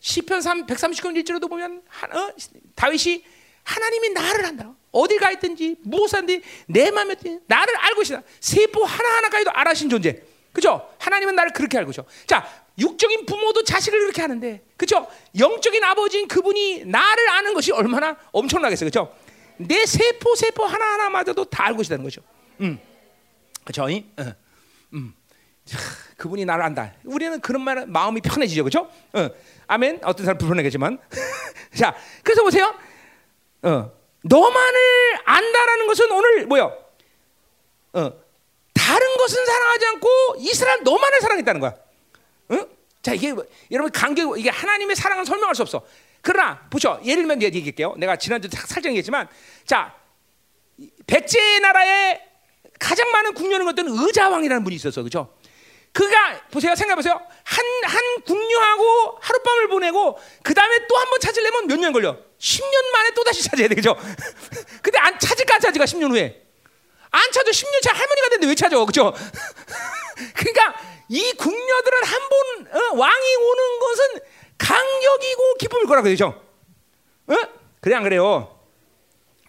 시편 백삼십구 편 일 절에도 보면 하, 어? 다윗이 하나님이 나를 안다. 어딜 가 있든지 무엇을 하든지 내 마음에 든지 나를 알고 계시다. 세포 하나하나까지도 알아신 존재. 그죠? 하나님은 나를 그렇게 알고 계셔. 자, 육적인 부모도 자식을 그렇게 하는데, 그죠? 영적인 아버지인 그분이 나를 아는 것이 얼마나 엄청나겠어요. 그죠? 내 세포 세포 하나하나마저도 다 알고 계시다는 거죠. 음. 그렇죠? 어. 음. 자, 그분이 나를 안다. 우리는 그런 말 마음이 편해지죠. 그렇죠? 어. 아멘. 어떤 사람 불편하겠지만. 자, 그래서 보세요. 어. 너만을 안다라는 것은 오늘 뭐요? 어. 다른 것은 사랑하지 않고 이스라엘 너만을 사랑했다는 거야. 응? 어? 자, 이게 여러분 간격, 이게 하나님의 사랑은 설명할 수 없어. 그러나 보죠. 예를 들면 얘기할게요. 내가 지난주 살짝 얘기했지만, 자, 백제의 나라에 가장 많은 궁녀를 거둔 의자왕이라는 분이 있었어. 그렇죠? 그가 보세요. 생각해 보세요. 한 한 궁녀하고 하룻밤을 보내고 그 다음에 또 한 번 찾으려면 몇 년 걸려? 십 년 만에 또 다시 찾아야 되죠. 근데 안 찾을까, 안 찾을까? 십 년 후에 안 찾아. 십 년 차 할머니가 됐는데 왜 찾아? 그렇죠? 그러니까 이 궁녀들은 한 번 어, 왕이 오는 것은 감격이고 기쁨일 거라 그러죠. 어? 그래 안 그래요?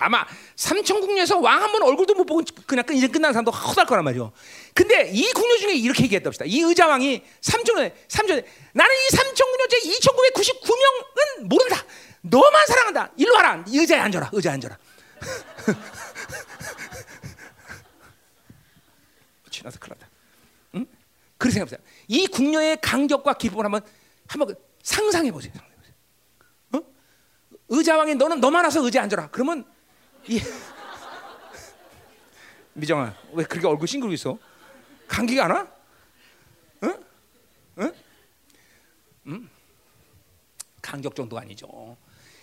아마 삼천 궁녀에서 왕 한 번 얼굴도 못 보고 그냥 이제 끝난 사람도 허다할 거란 말이요. 근데 이 궁녀 중에 이렇게 얘기했다 봅시다. 이 의자왕이 삼천에 삼천에 나는 이 삼천 궁녀 중에 이천구백구십구 명은 모른다. 너만 사랑한다. 일로 와라. 의자에 앉아라. 의자에 앉아라. 지나서 큰일 났다. 응? 그렇게 생각해보세요. 이 궁녀의 감격과 기쁨을 한번 한번 상상해보세요. 상상해보세요. 어? 의자왕이 너는 너만 와서 의자에 앉아라. 그러면 예. 미정아, 왜 그렇게 얼굴 싱그러고 있어? 감기가 안 와? 응? 응? 응? 감격 정도가 아니죠.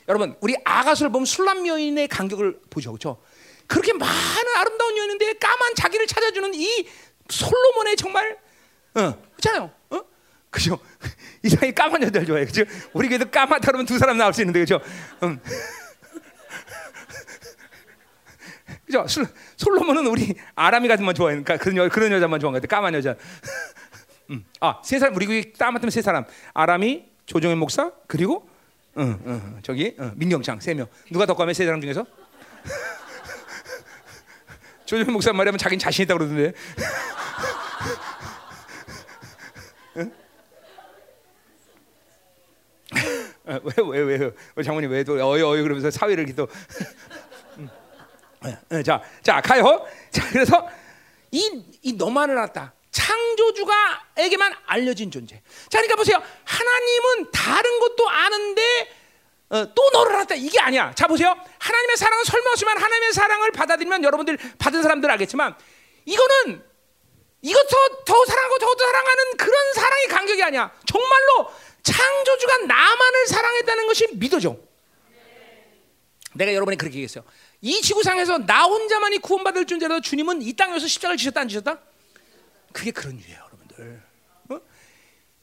여러분, 우리 아가수를 보면 술람 여인의 감격을 보죠. 그렇죠? 그렇게 많은 아름다운 여인인데 까만 자기를 찾아주는 이 솔로몬의 정말, 어, 그렇잖아요. 어? 그죠? 이상이 까만 여자를 좋아해. 그죠? 우리 그래도 까맣다 그러면 두 사람 나올 수 있는데, 그죠? 음. 그죠? 솔로몬은 우리 아람이 같은 만 좋아하니까 그런, 여, 그런 여자만 좋아하는 것 같아. 까만 여자. 음. 아, 세 사람, 우리 그 까맣다면 세 사람. 아람이, 조정현 목사, 그리고 응, 응, 저기 응, 민경창 세 명. 누가 더 까매? 세 사람 중에서? 조정현 목사 말하면 자기는 자신 있다고 그러던데. 응? 아, 왜, 왜, 왜, 왜 장모님 왜 또 어이 어이 그러면서 사회를 이렇게 또. 자, 자 가요. 자, 그래서 이, 이 너만을 알았다. 창조주가에게만 알려진 존재. 자, 그러니까 보세요. 하나님은 다른 것도 아는데 어, 또 너를 알았다. 이게 아니야. 자, 보세요. 하나님의 사랑은 설명하시면, 하나님의 사랑을 받아들이면 여러분들 받은 사람들 알겠지만, 이거는 이거 저, 저 사랑하고 저도 사랑하는 그런 사랑의 간격이 아니야. 정말로 창조주가 나만을 사랑했다는 것이 믿어져. 내가 여러분이 그렇게 얘기했어요. 이 지구상에서 나 혼자만이 구원받을 존재라도 주님은 이 땅에서 십자가를 지셨다 안 지셨다? 그게 그런 이유예요, 여러분들. 어?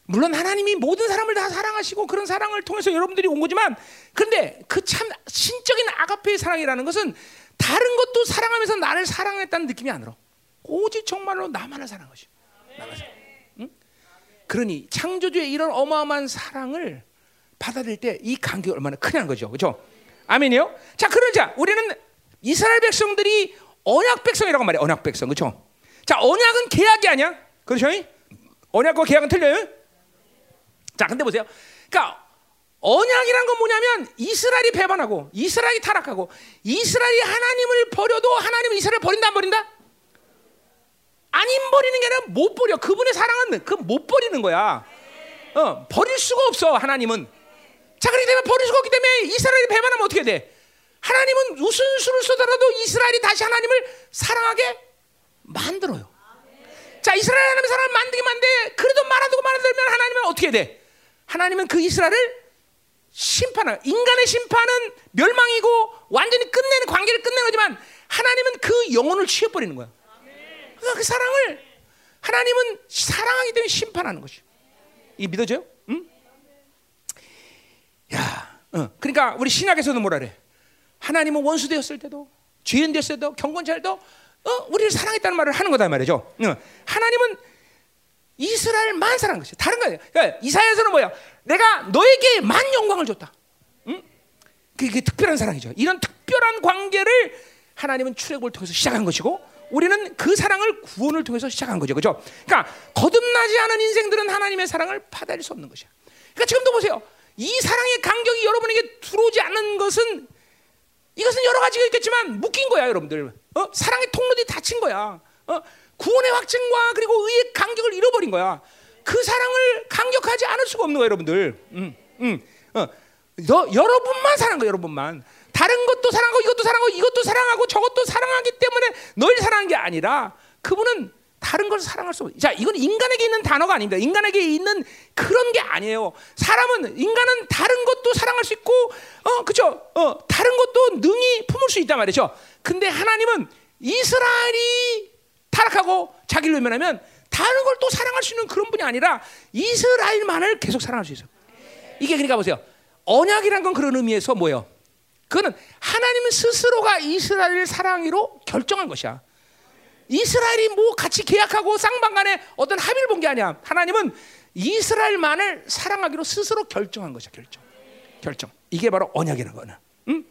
물론 하나님이 모든 사람을 다 사랑하시고 그런 사랑을 통해서 여러분들이 온 거지만, 그런데 그 참 신적인 아가페의 사랑이라는 것은 다른 것도 사랑하면서 나를 사랑했다는 느낌이 안 들어. 오직 정말로 나만을 사랑한 것이야. 나만 사랑. 응? 그러니 창조주의 이런 어마어마한 사랑을 받아들일 때 이 간격이 얼마나 크냐는 거죠, 그렇죠? 아멘이요. 자, 그러자 우리는 이스라엘 백성들이 언약 백성이라고 말해. 언약 백성, 그렇죠? 자, 언약은 계약이 아니야, 그렇죠? 언약과 계약은 틀려요. 자, 근데 보세요. 그러니까 언약이란 건 뭐냐면 이스라엘이 배반하고 이스라엘이 타락하고 이스라엘이 하나님을 버려도 하나님은 이스라엘을 버린다 안 버린다? 안 버리는 게 아니라 못 버려. 그분의 사랑은 그 못 버리는 거야. 어, 버릴 수가 없어 하나님은. 자, 그렇기 때문에 버릴 수가 없기 때문에 이스라엘이 배반하면 어떻게 돼? 하나님은 무슨 수를 쓰더라도 이스라엘이 다시 하나님을 사랑하게 만들어요. 자, 이스라엘 하나님의 사랑을 만들기만 한데 그래도 말아두고 말아들면 하나님은 어떻게 돼? 하나님은 그 이스라엘을 심판하고, 인간의 심판은 멸망이고 완전히 끝내는, 관계를 끝내는 거지만 하나님은 그 영혼을 취해버리는 거야. 그러니까 그 사랑을 하나님은 사랑하기 때문에 심판하는 것이. 이게 믿어져요? 응? 야, 어. 그러니까 우리 신약에서도 뭐라 그래? 하나님은 원수 되었을 때도, 죄인 되었을 때도, 경건치 않을 때도 어, 우리를 사랑했다는 말을 하는 거다 말이죠. 어. 하나님은 이스라엘만 사랑한 것이. 다른 거예요. 그러니까 이사야서는 뭐야? 내가 너에게만 영광을 줬다. 응? 그게 특별한 사랑이죠. 이런 특별한 관계를 하나님은 출애굽을 통해서 시작한 것이고, 우리는 그 사랑을 구원을 통해서 시작한 거죠, 그렇죠? 그러니까 거듭나지 않은 인생들은 하나님의 사랑을 받아들일 수 없는 것이야. 그러니까 지금도 보세요. 이 사랑의 간격이 여러분에게 들어오지 않는 것은, 이것은 여러 가지가 있겠지만 묶인 거야, 여러분들. 어? 사랑의 통로들이 닫힌 거야. 어? 구원의 확증과 그리고 의의 간격을 잃어버린 거야. 그 사랑을 간격하지 않을 수가 없는 거야, 여러분들. 음, 음, 어. 너, 여러분만 사랑한 거야, 여러분만. 다른 것도 사랑하고 이것도 사랑하고 이것도 사랑하고 저것도 사랑하기 때문에 너희를 사랑한 게 아니라 그분은 다른 걸 사랑할 수 없어요. 자, 이건 인간에게 있는 단어가 아닙니다. 인간에게 있는 그런 게 아니에요. 사람은, 인간은 다른 것도 사랑할 수 있고, 어, 그죠? 어, 다른 것도 능히 품을 수 있단 말이죠. 근데 하나님은 이스라엘이 타락하고 자기를 외면하면 다른 걸 또 사랑할 수 있는 그런 분이 아니라 이스라엘만을 계속 사랑할 수 있어요. 이게 그러니까 보세요. 언약이란 건 그런 의미에서 뭐예요? 그거는 하나님 스스로가 이스라엘을 사랑으로 결정한 것이야. 이스라엘이 뭐 같이 계약하고 쌍방간에 어떤 합의를 본 게 아니야. 하나님은 이스라엘만을 사랑하기로 스스로 결정한 것이야. 결정, 결정. 이게 바로 언약이라는 거는. 음?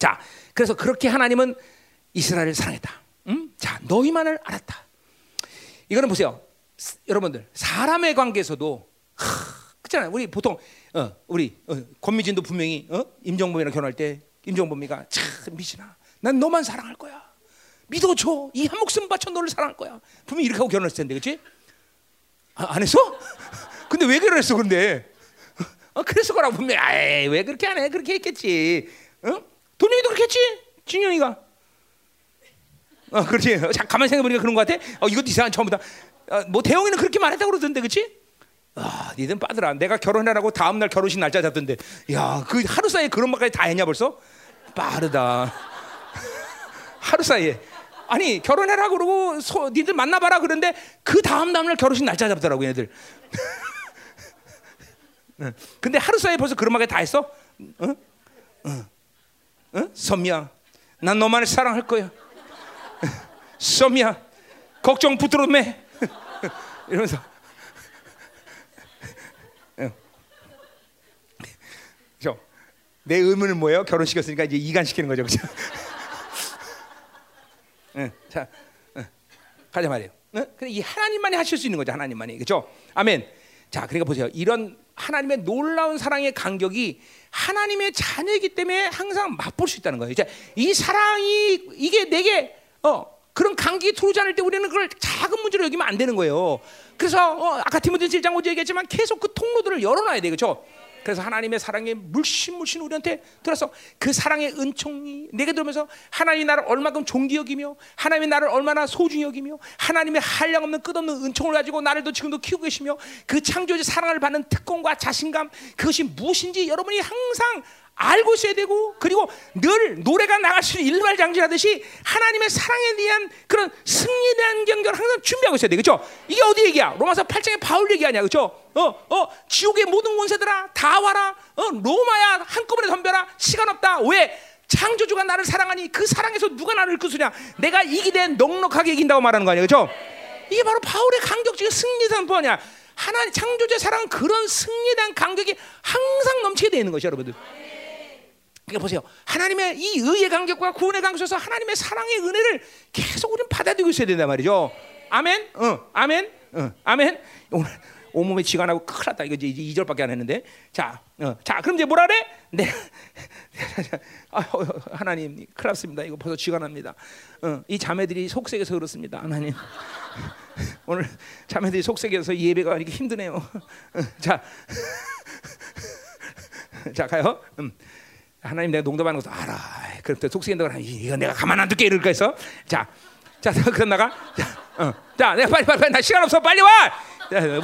자, 그래서 그렇게 하나님은 이스라엘을 사랑했다. 음? 자, 너희만을 알았다. 이거는 보세요, 여러분들. 사람의 관계에서도 하, 그렇잖아요. 우리 보통. 어, 우리 어, 권미진도 분명히 어? 임정범이랑 결혼할 때 임정범이가 참 미진아, 난 너만 사랑할 거야. 믿어줘. 이 한 목숨 바쳐 너를 사랑할 거야. 분명히 이렇게 하고 결혼했을 텐데, 그렇지? 아, 안 했어? 근데 왜 결혼했어? 근데 어, 그래서 거라고 분명히. 아이, 왜 그렇게 안 해? 그렇게 했겠지. 어? 돈영이도 그렇게 했지? 진영이가. 어, 그렇지. 자, 가만히 생각해보니까 그런 것 같아. 어, 이것도 이상한 처음이다. 어, 뭐 대영이는 그렇게 말했다고 그러던데, 그렇지? 아, 니들 빠들아. 내가 결혼하라고 다음 날 결혼식 날짜 잡던데. 야, 그 하루 사이에 그런 말까지 다 했냐 벌써? 빠르다. 하루 사이에. 아니, 결혼하라고 그러고 소, 니들 만나봐라 그런데 그 다음 다음 날 결혼식 날짜 잡더라고 얘네들. 근데 하루 사이에 벌써 그런 말까지 다 했어? 응? 응? 응? 선미야, 난 너만을 사랑할 거야. 선미야, 걱정 붙들어 매. 이러면서. 내 의문은 뭐예요? 결혼시켰으니까 이제 이간시키는 거죠, 그죠? 응, 자, 응, 가자 말이에요. 응? 근데 이 하나님만이 하실 수 있는 거죠, 하나님만이, 그죠? 아멘. 자, 그러니까 보세요. 이런 하나님의 놀라운 사랑의 간격이 하나님의 자녀이기 때문에 항상 맛볼 수 있다는 거예요. 이제 이 사랑이 이게 내게 어 그런 간격이 들어오지 않을 때 우리는 그걸 작은 문제로 여기면 안 되는 거예요. 그래서 어, 아까 디모데전서 일 장 오 절 얘기했지만 계속 그 통로들을 열어놔야 돼요, 그죠? 그래서 하나님의 사랑이 물씬 물씬 우리한테 들어서 그 사랑의 은총이 내게 들어오면서 하나님이 나를 얼마큼 존귀 여기며 하나님이 나를 얼마나 소중히 여기며 하나님의 한량없는 끝없는 은총을 가지고 나를 또 지금도 키우고 계시며 그 창조주의 사랑을 받는 특권과 자신감, 그것이 무엇인지 여러분이 항상 알고 있어야 되고, 그리고 늘 노래가 나갈수록 일말장지하듯이 하나님의 사랑에 대한 그런 승리에 대한 경계를 항상 준비하고 있어야 돼. 그렇죠? 이게 어디 얘기야? 로마서 팔 장에 바울 얘기 아니야. 그렇죠? 어, 어, 지옥의 모든 권세들아 다 와라. 어, 로마야 한꺼번에 덤벼라. 시간 없다. 왜? 창조주가 나를 사랑하니 그 사랑에서 누가 나를 끄수냐? 내가 이기된 넉넉하게 이긴다고 말하는 거 아니야. 그렇죠? 이게 바로 바울의 감격적인 승리에 대한 거 아니야. 하나님 창조주의 사랑은 그런 승리에 대한 감격이 항상 넘치게 되어 있는 것이죠, 여러분들. 보세요. 하나님의 이 의의 감격과 구원의 감격에서 하나님의 사랑의 은혜를 계속 우리는 받아들이고 있어야 된단 말이죠. 아멘. 어, 아멘. 어, 아멘. 오늘 온몸에 쥐가 나고 큰일 났다. 이거 이제 이 절밖에 안 했는데. 자, 어, 자, 그럼 이제 뭐라 그래? 네. 아, 하나님, 큰일 났습니다. 이거 벌써 쥐가 납니다. 어, 이 자매들이 속세에서 그렇습니다. 하나님. 오늘 자매들이 속세에서 예배가 이렇게 힘드네요. 어, 자, 자, 가요. 음. 하나님 내가 농담하는 것도 알아. 그럴 때 속쓰인다고 하니 이거 내가 가만 안 둘게 이럴까 했어. 자, 자, 그럼 나가. 자, 어. 자, 내가 빨리, 빨리 빨리 나 시간 없어. 빨리 와.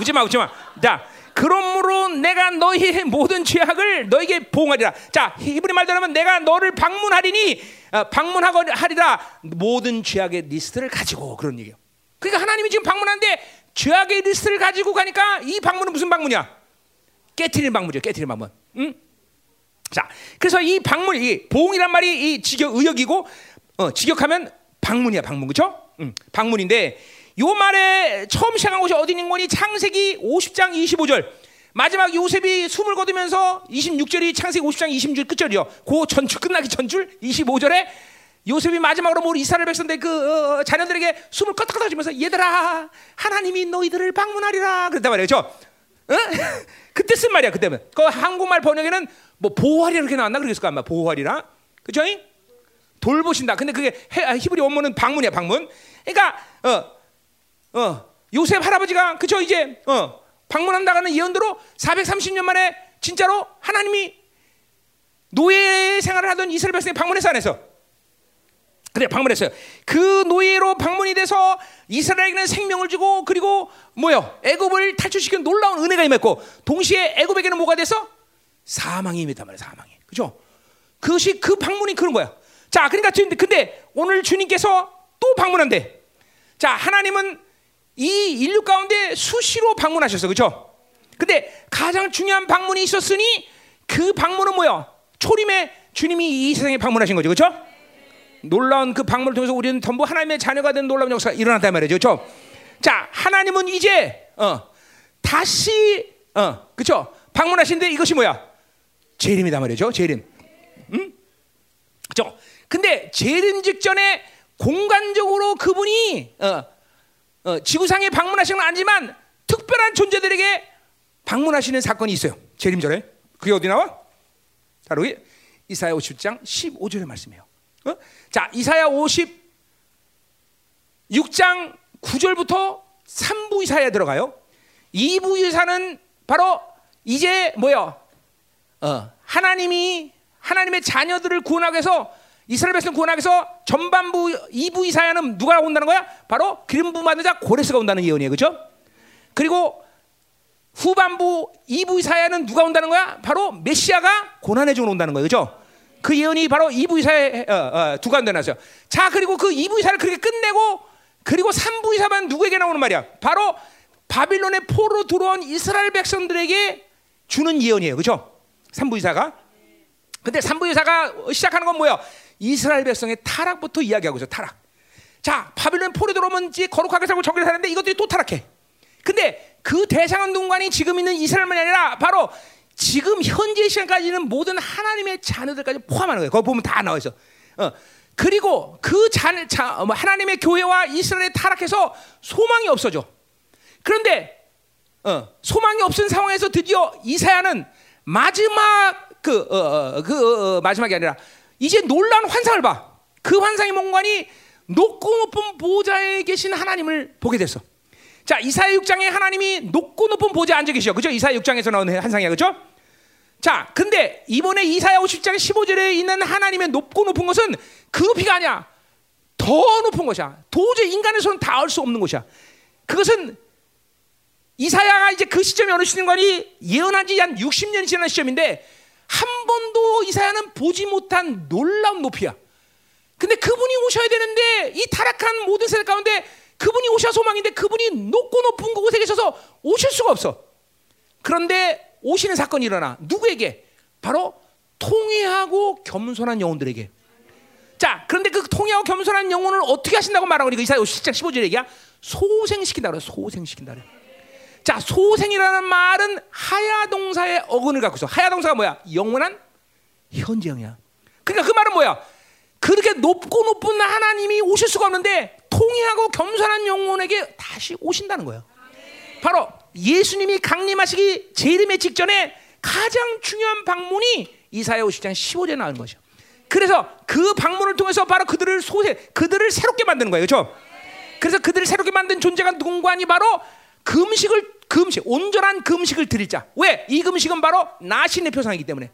웃지 마, 웃지 마. 자, 그러므로 내가 너희의 모든 죄악을 너에게 보응하리라. 자, 히브리 말대로 하면 내가 너를 방문하리니 어, 방문하고 하리라. 모든 죄악의 리스트를 가지고 그런 얘기예요. 그러니까 하나님이 지금 방문하는데 죄악의 리스트를 가지고 가니까 이 방문은 무슨 방문이야? 깨트리는 방문이죠. 깨트리는 방문. 응? 자, 그래서 이 방문, 이 보응이란 말이 이 직역 의역이고, 어, 직역하면 방문이야, 방문, 그렇죠? 음, 방문인데, 요 말에 처음 시작한 곳이 어디인 거니? 창세기 오십 장 이십오 절. 마지막 요셉이 숨을 거두면서 이십육 절이 창세기 오십 장 이십육 절 끝절이요. 그 전주 끝나기 전줄 이십오 절에 요셉이 마지막으로 모은 이스라엘 백성들 그 어, 자녀들에게 숨을 껐다껐다 주면서 얘들아, 하나님이 너희들을 방문하리라 그랬단 말이에요, 그렇죠? 어? 그때 쓴 말이야, 그때는. 그 한국말 번역에는 뭐 보호하리라 그렇게 나왔나 그랬을까 아마 보호하리라, 그죠? 돌보신다. 근데 그게 히브리 원문은 방문이야, 방문. 그러니까 어, 어, 요셉 할아버지가 그죠 이제 어, 방문한다가는 예언대로 사백삼십 년 만에 진짜로 하나님이 노예 생활을 하던 이스라엘 백성이 방문해서 안 해서 그래 방문했어요. 그 노예로 방문이 돼서 이스라엘에게는 생명을 주고 그리고 뭐요 애굽을 탈출시킨 놀라운 은혜가 임했고 동시에 애굽에게는 뭐가 돼서 사망이 임했단 말이야, 사망이. 그죠? 그것이 그 방문이 그런 거야. 자, 그러니까 근데 오늘 주님께서 또 방문한대. 자, 하나님은 이 인류 가운데 수시로 방문하셨어, 그죠? 근데 가장 중요한 방문이 있었으니 그 방문은 뭐야? 초림에 주님이 이 세상에 방문하신 거죠, 그죠? 놀라운 그 방문을 통해서 우리는 전부 하나님의 자녀가 된 놀라운 역사가 일어났단 말이죠, 그죠? 자, 하나님은 이제 어, 다시 어, 그죠? 방문하신데 이것이 뭐야? 재림이다 말이죠. 재림. 음? 그죠? 근데 재림 직전에 공간적으로 그분이 어, 어, 지구상에 방문하신 건 아니지만 특별한 존재들에게 방문하시는 사건이 있어요. 재림 전에. 그게 어디 나와? 바로 여기 이사야 오십 장 십오 절의 말씀이에요. 어? 자, 이사야 오십육 장 구 절부터 삼 부 이사야 들어가요. 이 부 이사는 바로 이제 뭐야? 어, 하나님이 하나님의 자녀들을 구원하기 위해서 이스라엘 백성을 구원하기 위해서 전반부 이 부 이사야는 누가 온다는 거야? 바로 기름부음 받은 자 고레스가 온다는 예언이에요, 그렇죠? 그리고 후반부 이 부 이사야는 누가 온다는 거야? 바로 메시아가 고난의 종으로 온다는 거예요, 그렇죠? 그 예언이 바로 이 부 이사야 어, 어, 두 가운데 나왔어요. 자, 그리고 그 이 부 이사를 그렇게 끝내고 그리고 삼 부 이사만 누구에게 나오는 말이야? 바로 바빌론의 포로 들어온 이스라엘 백성들에게 주는 예언이에요, 그렇죠? 삼 부 이사가. 근데 삼 부 이사가 시작하는 건 뭐예요? 이스라엘 백성의 타락부터 이야기하고 있어, 타락. 자, 바빌론 포로 들어오면 이제 거룩하게 살고 정결하게 사는데 이것들이 또 타락해. 근데 그 대상은 누군가니 지금 있는 이스라엘만이 아니라 바로 지금 현재 시간까지는 모든 하나님의 자녀들까지 포함하는 거예요. 거기 보면 다 나와 있어. 어. 그리고 그 자녀, 자, 하나님의 교회와 이스라엘이 타락해서 소망이 없어져. 그런데 어, 소망이 없은 상황에서 드디어 이사야는 마지막 그, 어, 그 어, 마지막이 아니라 이제 놀라운 환상을 봐. 그 환상의 몽관이 높고 높은 보좌에 계신 하나님을 보게 됐어. 자, 이사야 육 장에 하나님이 높고 높은 보좌에 앉아 계셔, 그죠? 이사야 육 장에서 나오는 환상이야, 그죠? 자, 근데 이번에 이사야 오십 장 십오 절에 있는 하나님의 높고 높은 것은 그 높이가 아니야. 더 높은 것이야. 도저히 인간의 손은 닿을 수 없는 것이야. 그것은 이사야가 이제 그 시점이 어느 시점이니 예언한 지 한 육십 년이 지난 시점인데 한 번도 이사야는 보지 못한 놀라운 높이야. 근데 그분이 오셔야 되는데 이 타락한 모든 세대 가운데 그분이 오셔야 소망인데 그분이 높고 높은 곳에 계셔서 오실 수가 없어. 그런데 오시는 사건이 일어나. 누구에게? 바로 통회하고 겸손한 영혼들에게. 자, 그런데 그 통회하고 겸손한 영혼을 어떻게 하신다고 말하고 그러니까 이사야 오십 장 십오 절 얘기야. 소생시킨다 그래. 소생시킨다 그래. 자, 소생이라는 말은 하야동사의 어근을 갖고 있어. 하야동사가 뭐야? 영원한 현재형이야. 그러니까 그 말은 뭐야? 그렇게 높고 높은 하나님이 오실 수가 없는데 통회하고 겸손한 영혼에게 다시 오신다는 거예요. 바로 예수님이 강림하시기 재림의 직전에 가장 중요한 방문이 이사야 오십 장 십오 절에 나온 거죠. 그래서 그 방문을 통해서 바로 그들을 소생, 그들을 새롭게 만드는 거예요. 그렇죠? 그래서 그들을 새롭게 만든 존재가 누군가 하니 바로 금식을, 금식, 온전한 금식을 드릴 자. 왜? 이 금식은 바로 나신의 표상이기 때문에.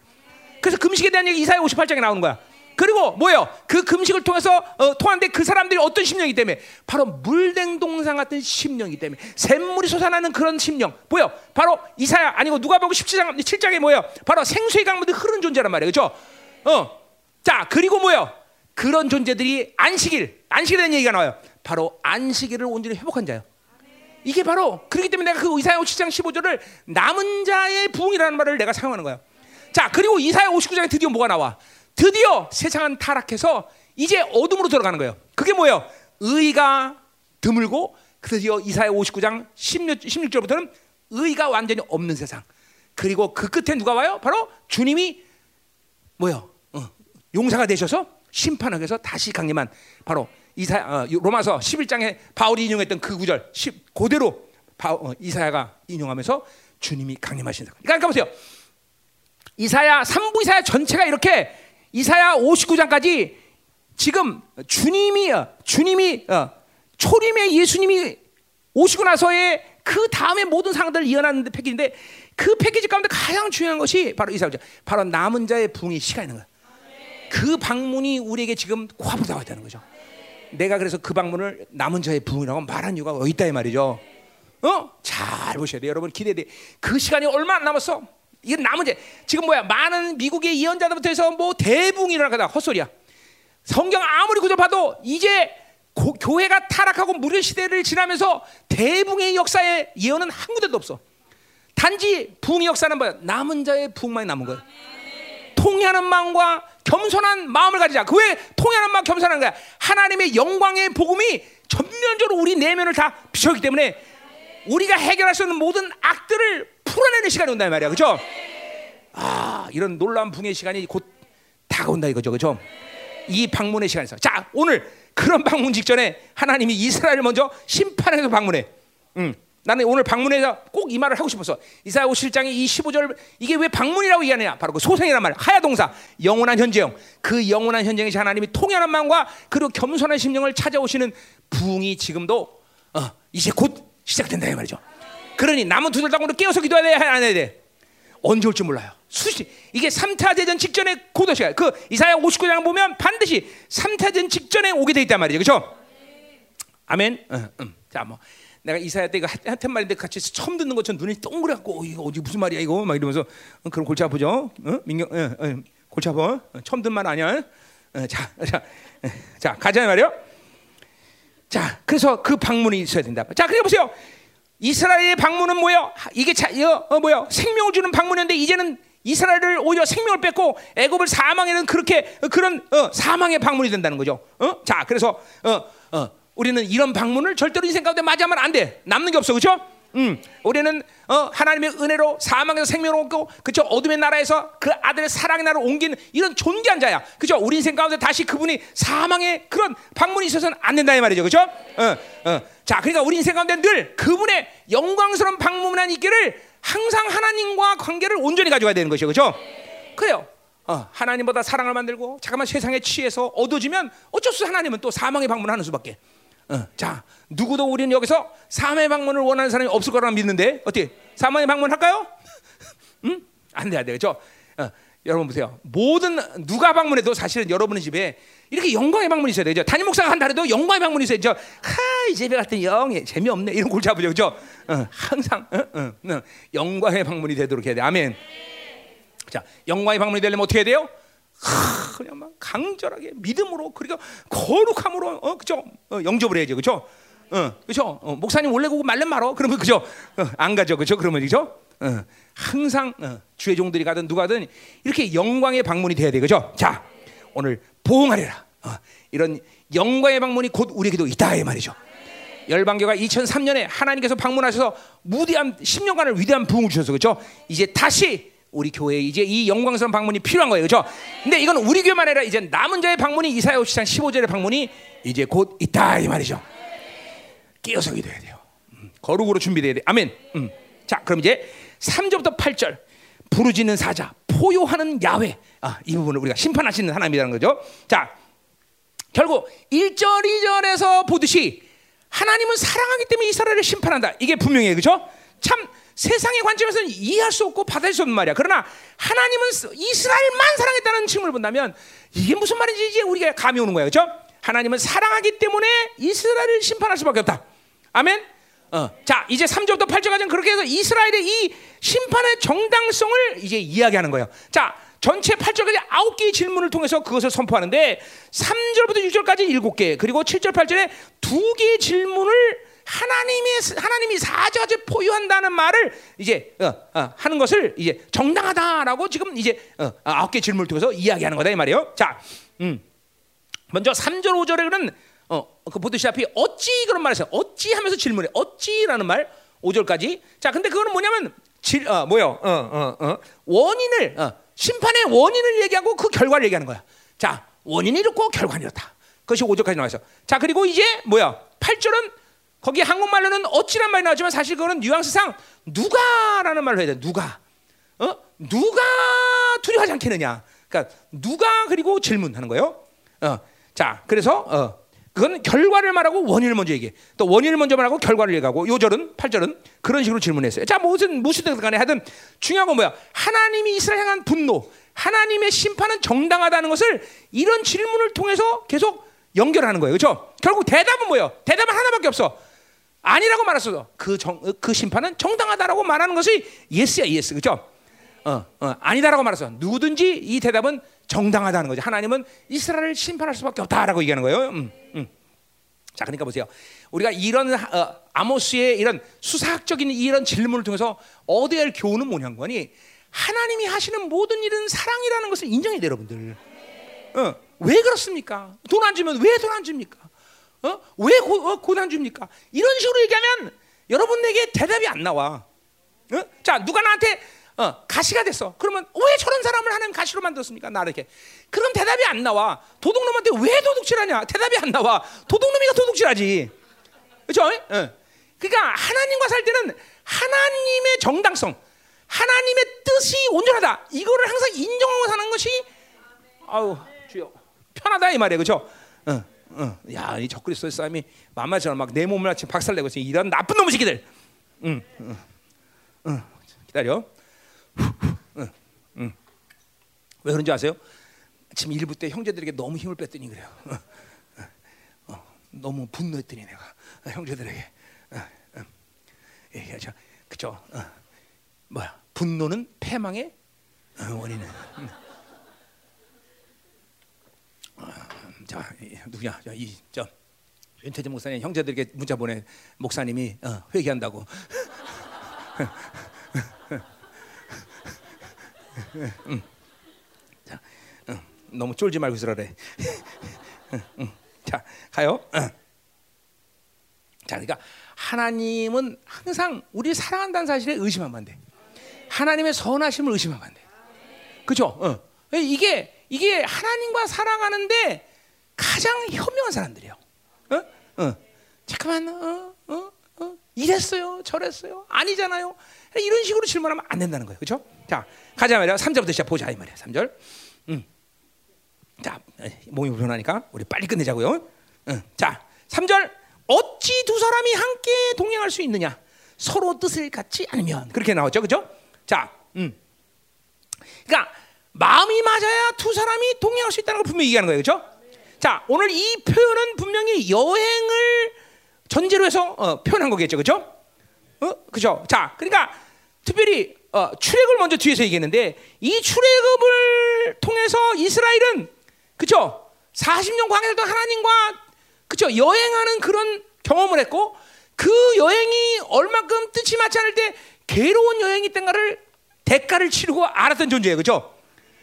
그래서 금식에 대한 얘기 이사야 오십팔 장에 나오는 거야. 그리고 뭐예요? 그 금식을 통해서 어, 통한데 그 사람들이 어떤 심령이기 때문에 바로 물냉동산 같은 심령이기 때문에 샘물이 솟아나는 그런 심령. 뭐예요? 바로 이사야 아니고 누가복음 십칠 장 칠 장에 뭐예요? 바로 생수의 강물들이 흐르는 존재란 말이에요. 그렇죠? 어. 자, 그리고 뭐예요? 그런 존재들이 안식일, 안식일에 대한 얘기가 나와요. 바로 안식일을 온전히 회복한 자예요. 이게 바로 그렇기 때문에 내가 그 이사야 오십 장 십오 절을 남은 자의 부흥이라는 말을 내가 사용하는 거야. 자, 그리고 이사야 오십구 장에 드디어 뭐가 나와? 드디어 세상은 타락해서 이제 어둠으로 들어가는 거예요. 그게 뭐예요? 의가 드물고 드디어 이사야 오십구 장 십육 절부터는 의가 완전히 없는 세상. 그리고 그 끝에 누가 와요? 바로 주님이 뭐예요? 어, 용사가 되셔서 심판하기 위해서 다시 강림한 바로 이사야, 어, 로마서 십일 장에 바울이 인용했던 그 구절 그대로 어, 이사야가 인용하면서 주님이 강림하신 사건. 그러니까 보세요. 이사야 삼 부 이사야 전체가 이렇게 이사야 오십구 장까지 지금 주님이 주님이 어, 초림의 예수님이 오시고 나서의 그 다음에 모든 상황들을 이어나는 패키지인데 그 패키지 가운데 가장 중요한 것이 바로 이사야 바로 남은 자의 부흥이 시간이 있는 거야. 그 방문이 우리에게 지금 코앞으로 나와 있다는 거죠. 내가 그래서 그 방문을 남은 자의 부흥이라고 말한 이유가 어디 있다 이 말이죠. 어? 잘 보셔야 돼요. 여러분 기대돼. 그 시간이 얼마 안 남았어. 이건 남은 자. 지금 뭐야? 많은 미국의 예언자들부터 해서 뭐 대부흥이 일어날 거다. 헛소리야. 성경 아무리 그저 봐도 이제 고, 교회가 타락하고 무료 시대를 지나면서 대부흥의 역사의 예언은 한 군데도 없어. 단지 부흥의 역사는 뭐야? 남은 자의 부흥만이 남은 거야. 통회하는 마음과 겸손한 마음을 가지자. 그 왜 통회하는 마음 겸손한 거야? 하나님의 영광의 복음이 전면적으로 우리 내면을 다 비추기 때문에 우리가 해결할 수 있는 모든 악들을 풀어내는 시간이 온다 말이야. 그렇죠? 아, 이런 놀라운 붕의 시간이 곧 다가온다 이거죠. 그렇죠? 이 방문의 시간에서. 자, 오늘 그런 방문 직전에 하나님이 이스라엘을 먼저 심판해서 방문해. 음. 나는 오늘 방문해서 꼭 이 말을 하고 싶어서 이사야 오십칠 장의 이 십오 절 이게 왜 방문이라고 얘기하느냐 바로 그 소생이란 말 하야동사 영원한 현재형 그 영원한 현재형이 하나님이 통연한 마음과 그리고 겸손한 심령을 찾아오시는 부흥이 지금도 어, 이제 곧 시작된다 이 말이죠. 그러니 남은 두 달 동안 깨어서 기도해야 돼? 안 해야 돼? 언제 올지 몰라요. 수시 이게 삼 차 대전 직전에 고도 시간 그 이사야 오십구 장 보면 반드시 삼 차 대전 직전에 오게 돼 있단 말이죠. 그렇죠? 아멘. 응, 응. 자 뭐. 내가 이사야 때 이거 한한 말인데 같이 처음 듣는 것처럼 눈이 동그랗 갖고 어, 이거 어디 무슨 말이야 이거 막 이러면서 어, 그럼 골치 아프죠? 어? 민경, 어, 어, 골치 아파. 어, 처음 듣는 말 아니야? 어, 자, 자, 어, 자 가자 말이요. 자, 그래서 그 방문이 있어야 된다. 자, 그래 보세요. 이스라엘의 방문은 뭐요? 이게 자, 어, 어, 뭐요? 생명을 주는 방문인데 이제는 이스라엘을 오히려 생명을 뺏고 애굽을 사망에는 그렇게 어, 그런 어, 사망의 방문이 된다는 거죠. 어? 자, 그래서 어, 어. 우리는 이런 방문을 절대로 인생 가운데 맞이하면 안 돼. 남는 게 없어. 그렇죠? 음. 우리는 어, 하나님의 은혜로 사망에서 생명을 얻고 그렇죠? 어둠의 나라에서 그 아들의 사랑의 나라로 옮기는 이런 존귀한 자야. 그렇죠? 우리 인생 가운데 다시 그분이 사망의 그런 방문이 있어서는 안 된다 이 말이죠. 그렇죠? 어, 어. 자, 그러니까 우리 인생 가운데 늘 그분의 영광스러운 방문만 있기를 항상 하나님과 관계를 온전히 가져가야 되는 것이죠. 그렇죠? 그래요. 어, 하나님보다 사랑을 만들고 잠깐만 세상에 취해서 어두워지면 어쩔 수 하나님은 또 사망의 방문하는 수밖에. 어, 자, 누구도 우리는 여기서 사망의 방문을 원하는 사람이 없을 거라고 믿는데 어때? 사망의 방문 할까요? 응? 안 돼, 안 돼, 그렇죠? 어, 여러분 보세요. 모든 누가 방문해도 사실은 여러분의 집에 이렇게 영광의 방문이 있어야 되죠. 담임 목사가 한다 해도 영광의 방문이 있어야죠. 하, 이 집에 같은 영이 재미없네 이런 골치 아프죠, 그렇죠? 어, 항상 어, 어, 어, 영광의 방문이 되도록 해야 돼. 아멘. 자, 영광의 방문이 되려면 어떻게 해야 돼요? 하, 그냥 막 강절하게 믿음으로 그리고 거룩함으로 어, 그렇죠? 어, 영접을 해야죠, 그렇죠? 어, 그렇죠? 어, 목사님 원래 그거 말면 말어. 그러면 그죠? 어, 안 가죠, 그렇죠? 그러면 그죠? 어, 항상 어, 주의 종들이 가든 누가든 이렇게 영광의 방문이 돼야 돼, 그죠? 자, 오늘 보응하리라. 어, 이런 영광의 방문이 곧 우리에게도 있다 이 말이죠. 열방교가 이천삼 년에 하나님께서 방문하셔서 무대한 십 년간을 위대한 부흥을 주셔서 그죠? 이제 다시 우리 교회에 이제 이 영광스러운 방문이 필요한 거예요, 그죠? 근데 이건 우리 교회만 아니라 이제 남은 자의 방문이 이사야 오십장 십오절의 방문이 이제 곧 있다 이 말이죠. 깨어서 기도해야 돼요. 음, 거룩으로 준비돼야 돼. 아멘. 음. 자, 그럼 이제 삼절부터 팔절 부르짖는 사자, 포효하는 야훼. 아, 이 부분을 우리가 심판하시는 하나님이라는 거죠. 자, 결국 일절, 이절에서 보듯이 하나님은 사랑하기 때문에 이스라엘을 심판한다. 이게 분명해요, 그렇죠? 참 세상의 관점에서는 이해할 수 없고 받아들일 수 없는 말이야. 그러나 하나님은 이스라엘만 사랑했다는 측면을 본다면 이게 무슨 말인지 이제 우리가 감이 오는 거예요, 그렇죠? 하나님은 사랑하기 때문에 이스라엘을 심판할 수밖에 없다. 아멘. 어. 자, 이제 삼절부터 팔절까지는 그렇게 해서 이스라엘의 이 심판의 정당성을 이제 이야기하는 거예요. 자, 전체 팔절까지 아홉 개의 질문을 통해서 그것을 선포하는데 삼절부터 육절까지 일곱 개, 그리고 칠절, 팔절에 두 개의 질문을 하나님이 하나님이 사자같이 포유한다는 말을 이제 어, 어, 하는 것을 이제 정당하다라고 지금 이제 어, 아홉 개 질문을 통해서 이야기하는 거다 이 말이에요. 자, 음. 먼저 삼절, 오절에는 어, 그 보듯이다피 어찌 그런 말했어요. 어찌 하면서 질문해. 어찌라는 말 오절까지. 자, 근데 그거는 뭐냐면 질, 어, 뭐요? 어, 어, 어. 원인을 어, 심판의 원인을 얘기하고 그 결과를 얘기하는 거야. 자, 원인이 이렇고 결과는 이렇다. 그것이 오절까지 나와서. 자, 그리고 이제 뭐야? 팔절은 거기 한국말로는 어찌란 말이 나오지만 사실 그거는 뉘앙스상 누가라는 말로 해야 돼. 누가? 어? 누가 두려워하지 않겠느냐? 그러니까 누가 그리고 질문하는 거예요. 어. 자, 그래서 어. 그건 결과를 말하고 원인을 먼저 얘기해. 또 원인을 먼저 말하고 결과를 얘기하고 요절은 팔절은 그런 식으로 질문했어요. 자, 무슨 무슨 간에 하든 중요한 건 뭐야? 하나님이 이스라엘 향한 분노, 하나님의 심판은 정당하다는 것을 이런 질문을 통해서 계속 연결하는 거예요. 그렇죠? 결국 대답은 뭐예요? 대답은 하나밖에 없어. 아니라고 말했어도 그, 그 심판은 정당하다라고 말하는 것이 예스야 예스. 그렇죠? 어, 어, 아니다라고 말해서 누구든지 이 대답은 정당하다는 거죠. 하나님은 이스라엘을 심판할 수밖에 없다라고 얘기하는 거예요. 음, 음. 자, 그러니까 보세요. 우리가 이런 어, 아모스의 이런 수사학적인 이런 질문을 통해서 얻어야 할 교훈은 뭐냐는 거니? 하나님이 하시는 모든 일은 사랑이라는 것을 인정해야 돼요, 여러분들. 어, 왜 그렇습니까? 돈 안 주면 왜 돈 안 줍니까? 어, 왜 돈 안 줍니까? 이런 식으로 얘기하면 여러분에게 대답이 안 나와. 어? 자, 누가 나한테 어, 가시가 됐어. 그러면 왜 저런 사람을 하나님 가시로 만들었습니까? 나 이렇게. 그럼 대답이 안 나와. 도둑놈한테 왜 도둑질하냐? 대답이 안 나와. 도둑놈이가 도둑질하지. 그렇죠? 어. 그러니까 하나님과 살 때는 하나님의 정당성, 하나님의 뜻이 온전하다. 이거를 항상 인정하고 사는 것이 아우 주여 편하다 이 말이에요, 그렇죠? 어, 어. 야, 이 적그리스도의 싸움이 만만처럼 막 내 몸을 아침 박살내고 있어. 이런 나쁜 놈의 새끼들. 응, 응, 응. 기다려. 응, 응. 왜 그런지 아세요? 지금 일부 때 형제들에게 너무 힘을 뺐더니 그래요. 어, 어, 너무 분노했더니 내가 어, 형제들에게 어, 어. 예, 저, 그죠? 어. 뭐야? 분노는 패망의 어, 원인은. 음. 어, 자, 누구냐? 자, 이 저 윤태진 목사님 형제들에게 문자 보내. 목사님이 어, 회개한다고. 응. 자, 응. 너무 쫄지 말고 있으라래. 응, 응. 자, 가요. 응. 자, 그러니까 하나님은 항상 우리 사랑한다는 사실에 의심하면 안 돼. 하나님의 선하심을 의심하면 안 돼. 그렇죠? 응. 이게 이게 하나님과 사랑하는데 가장 현명한 사람들이에요. 응? 응. 잠깐만, 어, 어, 어. 이랬어요, 저랬어요, 아니잖아요. 이런 식으로 질문하면 안 된다는 거예요, 그렇죠? 자, 가자 말이야. 삼절부터 시작 보자 이 말이야. 삼절. 음. 자, 몸이 불편하니까 우리 빨리 끝내자고요. 음. 자, 삼절. 어찌 두 사람이 함께 동행할 수 있느냐? 서로 뜻을 같지 않으면. 그렇게 나왔죠, 그렇죠? 자, 음. 그러니까 마음이 맞아야 두 사람이 동행할 수 있다는 걸 분명히 얘기하는 거예요. 그렇죠? 자, 오늘 이 표현은 분명히 여행을 전제로 해서 어, 표현한 거겠죠. 그렇죠? 어? 그렇죠? 자, 그러니까 특별히 어, 출애굽을 먼저 뒤에서 얘기했는데 이 출애굽을 통해서 이스라엘은 그렇죠? 사십 년 광야 동안 하나님과 그렇죠? 여행하는 그런 경험을 했고 그 여행이 얼만큼 뜻이 맞지 않을 때 괴로운 여행이 땐가를 대가를 치르고 알았던 존재예요. 그렇죠?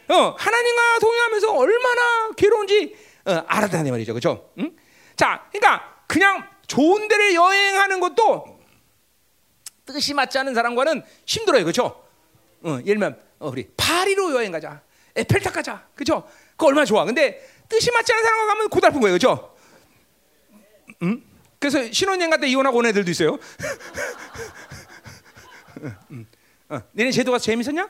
어, 하나님과 동행하면서 얼마나 괴로운지 어, 알았다는 말이죠. 그렇죠? 응? 자, 그러니까 그냥 좋은 데를 여행하는 것도 뜻이 맞지 않은 사람과는 힘들어요. 그렇죠? 어, 예를 들면 어, 우리 파리로 여행 가자. 에펠탑 가자. 그렇죠? 그거 얼마나 좋아. 근데 뜻이 맞지 않은 사람과 가면 고달픈 거예요. 그렇죠? 응? 그래서 신혼여행 갔다 이혼하고 온 애들도 있어요. 응, 응. 어, 너네 제도 가서 재밌었냐?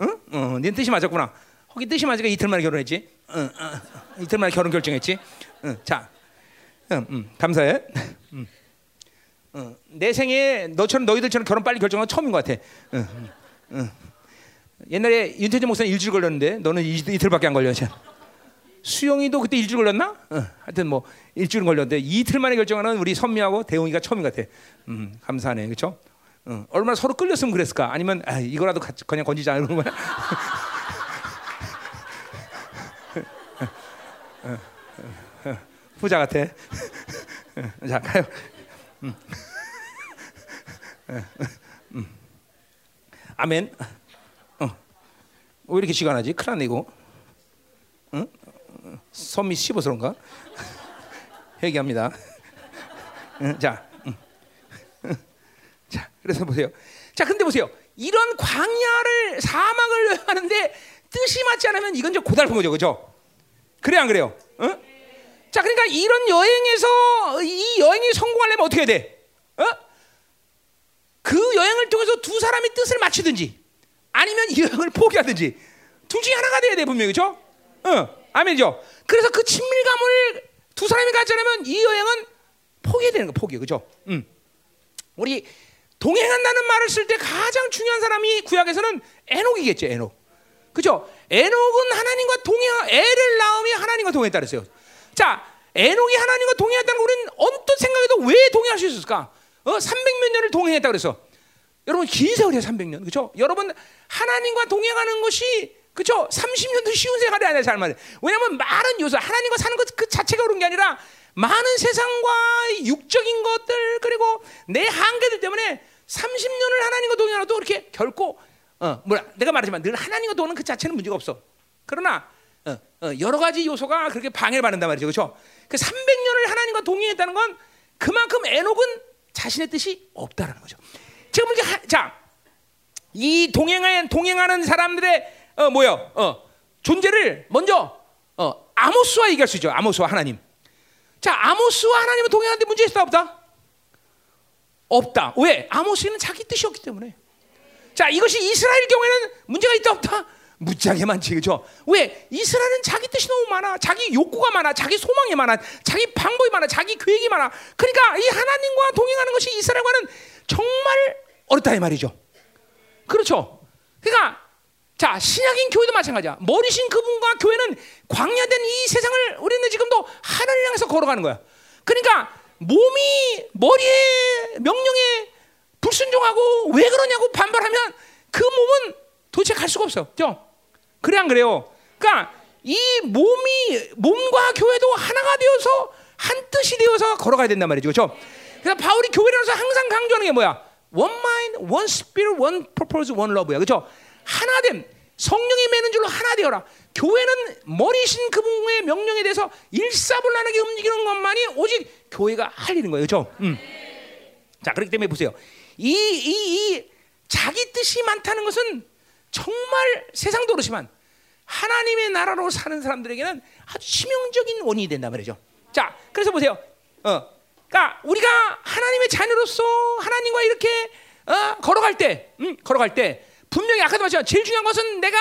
응? 어, 너네 뜻이 맞았구나. 거기 뜻이 맞으니까 이틀 만에 결혼했지. 응, 어, 이틀 만에 결혼 결정했지. 응, 자, 응, 응, 감사해. 응. 응, 내 생에 너처럼 너희들처럼 결혼 빨리 결정한 건 처음인 것 같아. 응, 응, 응. 옛날에 윤태진 목사는 일주일 걸렸는데 너는 이, 이틀밖에 안 걸려. 참. 수영이도 그때 일주일 걸렸나? 어, 하여튼 뭐 일주일 걸렸는데 이틀 만에 결정하는 우리 선미하고 대웅이가 처음인 것 같아. 음, 감사하네. 그렇죠? 어, 얼마나 서로 끌렸으면 그랬을까? 아니면 아, 이거라도 같이 그냥 건지자 이런 거야. 어, 어, 어, 부자 같아. 어, 자 가요. 음. 어, 음. 아멘. 어. 왜 이렇게 시간 하지? 큰일 났네 이거. 응? 섬이 씹어서런가? 회개합니다. 자, 음. 자, 그래서 보세요. 자, 근데 보세요. 이런 광야를 사막을 하는데 뜻이 맞지 않으면 이건 좀 고달픈 거죠, 그죠? 그래 안 그래요? 어? 자, 그러니까 이런 여행에서 이 여행이 성공하려면 어떻게 해야 돼? 어? 그 여행을 통해서 두 사람이 뜻을 맞추든지, 아니면 이 여행을 포기하든지, 둘 중에 하나가 돼야 돼 분명히, 그죠? 어. 아멘이죠. 그래서 그 친밀감을 두 사람이 갖지 않으면 이 여행은 포기해야 되는 거 포기, 그죠? 음. 우리 동행한다는 말을 쓸 때 가장 중요한 사람이 구약에서는 에녹이겠죠, 에녹. 그죠? 에녹은 하나님과 동행, 애를 낳음이 하나님과 동행했다 그랬어요. 자, 에녹이 하나님과 동행했다는 우리는 언뜻 생각해도 왜 동행할 수 있었을까? 어, 삼백 몇 년을 동행했다 그래서 여러분 긴 세월이에요, 삼백 년, 그죠? 여러분 하나님과 동행하는 것이 그렇죠? 삼십 년도 쉬운 생활이 아니야, 잘 말해. 왜냐하면 많은 요소, 하나님과 사는 것 그 자체가 그런 게 아니라 많은 세상과 육적인 것들 그리고 내 한계들 때문에 삼십 년을 하나님과 동행하도 이렇게 결코 어, 뭐라 내가 말하지만 늘 하나님과 동행하는 그 자체는 문제가 없어. 그러나 어, 어, 여러 가지 요소가 그렇게 방해를 받는단 말이죠, 그렇죠? 그 삼백 년을 하나님과 동행했다는 건 그만큼 에녹은 자신의 뜻이 없다라는 거죠. 지금 이제 자, 이 동행하는 동행하는 사람들의 어 뭐요? 어 존재를 먼저 어 아모스와 얘기할 수 있죠. 아모스와 하나님. 자, 아모스와 하나님은 동행하는데 문제 있다 없다? 없다. 왜? 아모스는 자기 뜻이 없기 때문에. 자, 이것이 이스라엘 경우에는 문제가 있다 없다? 무지하게 많지, 그죠? 왜? 이스라엘은 자기 뜻이 너무 많아, 자기 욕구가 많아, 자기 소망이 많아, 자기 방법이 많아, 자기 계획이 많아. 그러니까 이 하나님과 동행하는 것이 이스라엘과는 정말 어렵다 이 말이죠. 그렇죠? 그러니까. 자, 신약인 교회도 마찬가지야. 머리신 그분과 교회는 광야된 이 세상을 우리는 지금도 하늘을 향해서 걸어가는 거야. 그러니까 몸이 머리에 명령에 불순종하고 왜 그러냐고 반발하면 그 몸은 도대체 갈 수가 없어. 그죠? 그래 안 그래요? 그러니까 이 몸이 몸과 교회도 하나가 되어서 한 뜻이 되어서 걸어가야 된단 말이죠. 그렇죠? 그래서 바울이 교회라면서 항상 강조하는 게 뭐야? One mind, one spirit, one purpose, one love야. 그렇죠? 하나됨, 성령이 매는 줄로 하나 되어라. 교회는 머리신 그분의 명령에 대해서 일사불란하게 움직이는 것만이 오직 교회가 할 일인 거예요. 그렇죠? 음. 자, 그렇기 때문에 보세요. 이, 이, 이 자기 뜻이 많다는 것은 정말 세상도 그렇지만 하나님의 나라로 사는 사람들에게는 아주 치명적인 원인이 된단 말이죠. 자, 그래서 보세요. 어, 그러니까 우리가 하나님의 자녀로서 하나님과 이렇게 어, 걸어갈 때, 음, 걸어갈 때. 분명히 아까도 말했지만 제일 중요한 것은 내가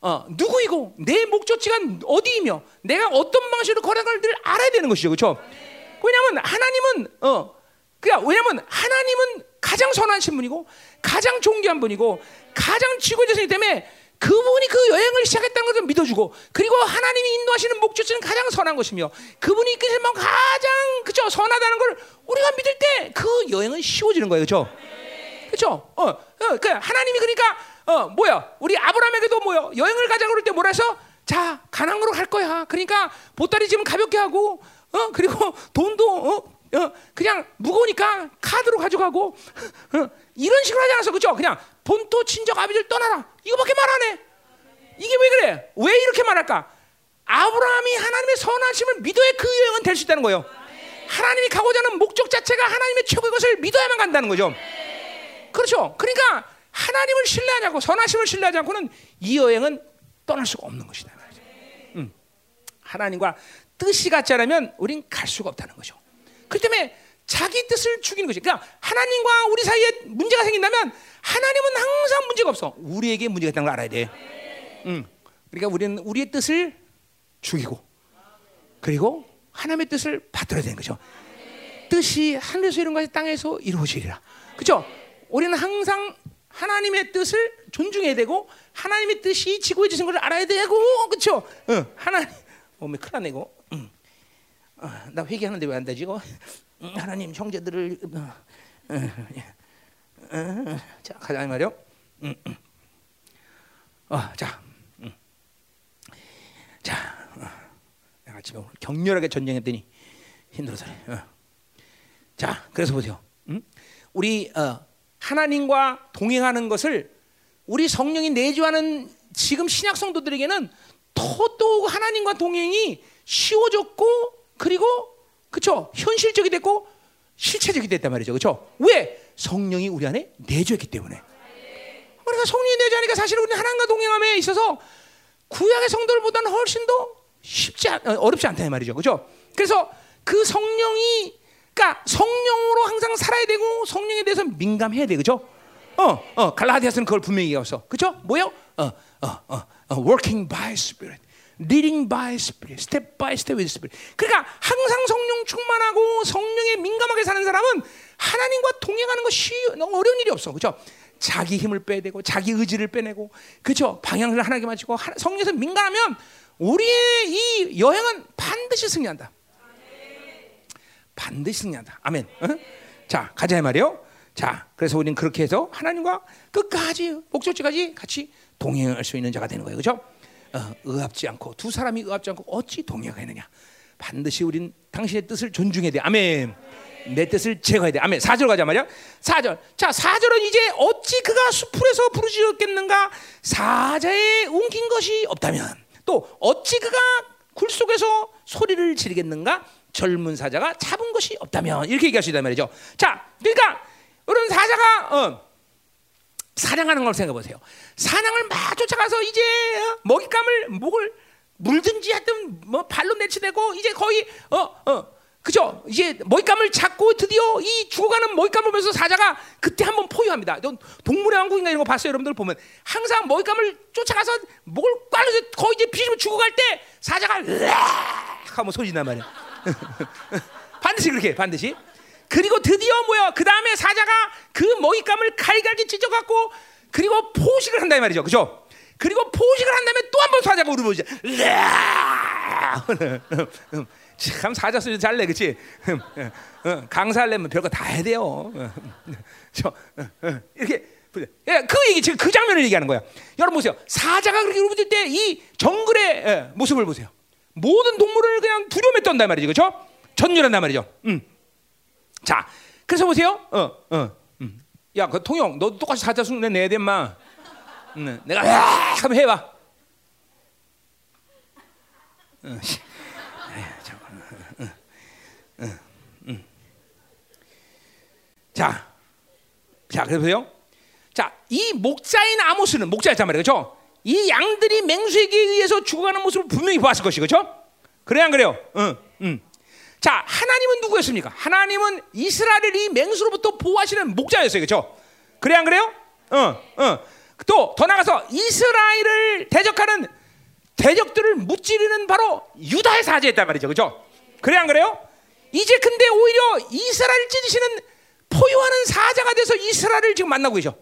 어, 누구이고 내 목적지가 어디이며 내가 어떤 방식으로 걸어갈지를 알아야 되는 것이죠, 그렇죠? 왜냐하면 하나님은 어, 그냥 왜냐하면 하나님은 가장 선하신 분이고 가장 존귀한 분이고 가장 지구의 재생이기 때문에 그분이 그 여행을 시작했다는 것을 믿어주고, 그리고 하나님이 인도하시는 목적지는 가장 선한 것이며 그분이 이끄신 방 가장 그죠 선하다는 걸 우리가 믿을 때 그 여행은 쉬워지는 거예요, 그렇죠? 그렇죠? 어, 어, 그러니까 하나님이 그러니까 어 뭐야? 우리 아브라함에게도 뭐요? 여행을 가자고 그럴 때 뭐라 해서 자 가나안으로 갈 거야. 그러니까 보따리 지금 가볍게 하고, 어 그리고 돈도 어. 어, 그냥 무거우니까 카드로 가져가고 어, 이런 식으로 하지 않았어, 그렇죠? 그냥 본토 친정 아비들 떠나라 이거밖에 말 안 해. 이게 왜 그래? 왜 이렇게 말할까? 아브라함이 하나님의 선하심을 믿어야 그 여행은 될 수 있다는 거예요. 하나님이 가고자 하는 목적 자체가 하나님의 최고의 것을 믿어야만 간다는 거죠. 그렇죠? 그러니까 하나님을 신뢰하지 않고 선하심을 신뢰하지 않고는 이 여행은 떠날 수가 없는 것이다. 음. 하나님과 뜻이 같지 않으면 우린 갈 수가 없다는 거죠. 그 때문에 자기 뜻을 죽이는 것이, 그러니까 하나님과 우리 사이에 문제가 생긴다면 하나님은 항상 문제가 없어. 우리에게 문제가 있다는 걸 알아야 돼. 응. 그러니까 우리는 우리의 뜻을 죽이고 그리고 하나님의 뜻을 받들어야 되는 거죠. 뜻이 하늘에서 이룬 것이 땅에서 이루어지리라. 그렇죠? 우리는 항상 하나님의 뜻을 존중해야 되고 하나님의 뜻이 지구에 주신 것을 알아야 되고, 그렇죠? 응. 하나님 몸에 큰일 나네 이거. 응. 어, 나 회개하는데 왜 안 되지? 이거 음, 하나님 형제들을 어, 어, 어, 자 가자 말이요. 음, 음. 어, 자, 음. 자, 어, 내가 지금 격렬하게 전쟁했더니 힘들어서. 어. 자, 그래서 보세요. 음? 우리 어, 하나님과 동행하는 것을 우리 성령이 내주하는 지금 신약 성도들에게는 더더욱 하나님과 동행이 쉬워졌고. 그리고 그쵸 현실적이 됐고 실체적이 됐단 말이죠, 그쵸? 왜? 성령이 우리 안에 내주했기 때문에. 우리가 성령이 내주하니까 사실 우리는 하나님과 동행함에 있어서 구약의 성도들보다는 훨씬 더 쉽지 않, 어렵지 않다는 말이죠, 그쵸? 그래서 그 성령이, 그러니까 성령으로 항상 살아야 되고 성령에 대해서 민감해야 돼, 그쵸? 어, 어, 갈라디아서는 그걸 분명히 얘기했어, 그쵸? 뭐요? 어, 어, 어, working by Spirit. Leading by Spirit, step by step with Spirit. 그러니까 항상 성령 충만하고 성령에 민감하게 사는 사람은 하나님과 동행하는 거 쉬 어려운 일이 없어, 그렇죠? 자기 힘을 빼내고 자기 의지를 빼내고, 그렇죠? 방향을 하나님께 맞추고 성령에서 민감하면 우리의 이 여행은 반드시 승리한다. 반드시 승리한다. 아멘. 어? 자, 가자 말이요. 자, 그래서 우리는 그렇게 해서 하나님과 끝까지 목적지까지 같이 동행할 수 있는 자가 되는 거예요, 그렇죠? 어, 의합지 않고 두 사람이 의합지 않고 어찌 동행하느냐. 반드시 우린 당신의 뜻을 존중해야 돼. 아멘. 내 뜻을 제거해야 돼. 아멘. 사 절 가자 말이야. 사 절. 자, 사 절은 이제 어찌 그가 수풀에서 부르짖었겠는가. 사자에 웅긴 것이 없다면 또 어찌 그가 굴 속에서 소리를 지르겠는가. 젊은 사자가 잡은 것이 없다면. 이렇게 얘기할 수 있단 말이죠. 자, 그러니까 여러분 사자가 어, 사냥하는 걸 생각해 보세요. 사냥을 막 쫓아가서 이제 먹잇감을 목을 물든지 하여튼 뭐 발로 내치대고 이제 거의 어어 어, 그죠? 이제 먹잇감을 잡고 드디어 이 죽어가는 먹잇감을 보면서 사자가 그때 한번 포효합니다. 동물의 왕국이나 이런 거 봤어요, 여러분들 보면 항상 먹잇감을 쫓아가서 목을 꽈려서 거의 이제 비집어 죽어갈 때 사자가 으악 하면 소리 난 말이야. 반드시 그렇게 해, 반드시. 그리고 드디어 뭐야? 그 다음에 사자가 그 먹잇감을 갈갈기 찢어갖고 그리고 포식을 한다 이 말이죠, 그죠? 그리고 포식을 한 다음에 또 한 번 사자가 울어보죠. 참 사자 소리 잘내, 그렇지? 강사하려면 별거 다 해야 돼요. 이렇게 그 얘기 지금 그 장면을 얘기하는 거야. 여러분 보세요. 사자가 그렇게 울어보실 때 이 정글의 모습을 보세요. 모든 동물을 그냥 두려움에 떤다 말이죠, 그렇죠? 전율한다 말이죠. 음. 자, 그래서 보세요. 어, 어, 음. 야, 그 통영, 너도 똑같이 사자 흉내 내야 돼, 인마. 음, 내가 야, 한번 해봐. 어, 씨. 에이, 잠깐만. 어, 어, 음. 자, 자, 그래서 보세요. 자, 이 목자인 아모스는 목자였단 말이에요, 그렇죠? 이 양들이 맹수에게 의해서 죽어가는 모습을 분명히 보았을 것이, 그렇죠? 그래 안 그래요? 응, 응. 자, 하나님은 누구였습니까? 하나님은 이스라엘을 이 맹수로부터 보호하시는 목자였어요, 그렇죠? 그래 안 그래요? 어, 어. 또 더 나가서 이스라엘을 대적하는 대적들을 무찌르는 바로 유다의 사제였단 말이죠, 그렇죠? 그래 안 그래요? 이제 근데 오히려 이스라엘 찢으시는 포효하는 사자가 돼서 이스라엘을 지금 만나고 계셔.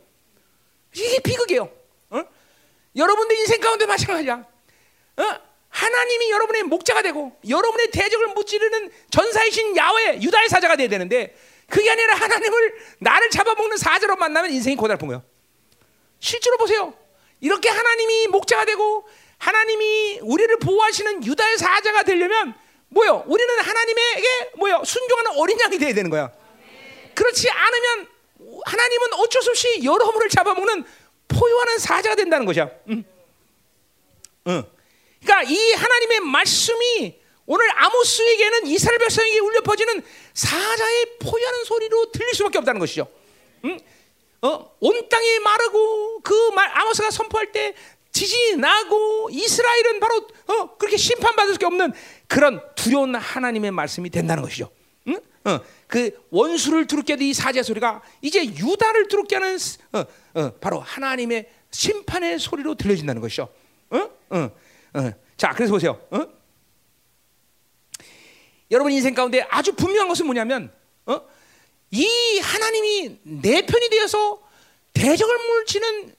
이게 비극이에요. 어? 여러분도 인생 가운데 마찬가지야. 어? 하나님이 여러분의 목자가 되고 여러분의 대적을 무찌르는 전사이신 야훼 유다의 사자가 돼야 되는데, 그게 아니라 하나님을 나를 잡아먹는 사자로 만나면 인생이 고달픈 거예요. 실제로 보세요. 이렇게 하나님이 목자가 되고 하나님이 우리를 보호하시는 유다의 사자가 되려면 뭐요? 우리는 하나님에게 뭐요? 순종하는 어린 양이 돼야 되는 거야. 그렇지 않으면 하나님은 어쩔 수 없이 여러분을 잡아먹는 포효하는 사자가 된다는 것이야. 응. 응. 그러니까 이 하나님의 말씀이 오늘 아모스에게는 이스라엘 백성에게 울려 퍼지는 사자의 포효하는 소리로 들릴 수밖에 없다는 것이죠. 응? 어? 온 땅이 마르고 그 말, 아모스가 선포할 때 지진이 나고 이스라엘은 바로 어? 그렇게 심판받을 수밖에 없는 그런 두려운 하나님의 말씀이 된다는 것이죠. 응? 어, 그 원수를 두렵게 하는 이 사자의 소리가 이제 유다를 두렵게 하는 어, 어, 바로 하나님의 심판의 소리로 들려진다는 것이죠. 응? 응. 응. 자, 그래서 보세요. 응? 여러분 인생 가운데 아주 분명한 것은 뭐냐면 어? 이 하나님이 내 편이 되어서 대적을 물치는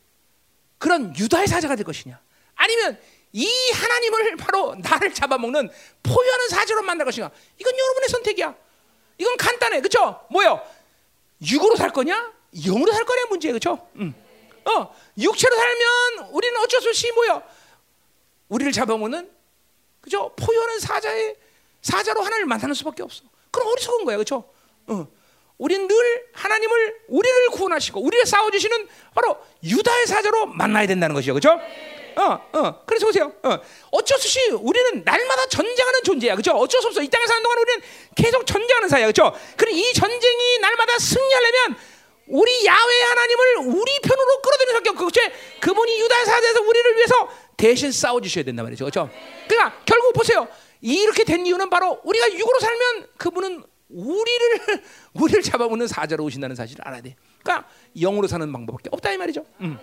그런 유다의 사자가 될 것이냐, 아니면 이 하나님을 바로 나를 잡아먹는 포효하는 사자로 만날 것이냐, 이건 여러분의 선택이야. 이건 간단해, 그렇죠? 뭐요? 육으로 살 거냐, 영으로 살 거냐 문제예요, 그렇죠? 음. 어, 육체로 살면 우리는 어쩔 수 없이 뭐요? 우리를 잡아먹는, 그렇죠? 포효하는 사자의 사자로 하나님을 만나는 수밖에 없어. 그럼 어리석은 거야, 그렇죠? 어, 우린 늘 하나님을 우리를 구원하시고 우리를 싸워주시는 바로 유다의 사자로 만나야 된다는 것이죠, 그렇죠? 어, 어. 그래서 보세요. 어. 어쩔 수 없이 우리는 날마다 전쟁하는 존재야, 그렇죠? 어쩔 수 없어. 이 땅에 사는 동안 우리는 계속 전쟁하는 사야, 그렇죠? 그리고 이 전쟁이 날마다 승리하려면 우리 야훼 하나님을 우리 편으로 끌어들이는 성격, 그렇죠? 그분이 유다 사자에서 우리를 위해서 대신 싸워주셔야 된단 말이죠, 그렇죠? 그러니까 결국 보세요. 이렇게 된 이유는 바로 우리가 육으로 살면 그분은 우리를 우리를 잡아먹는 사자로 오신다는 사실을 알아야 돼. 그러니까 영으로 사는 방법밖에 없다 이 말이죠. 음.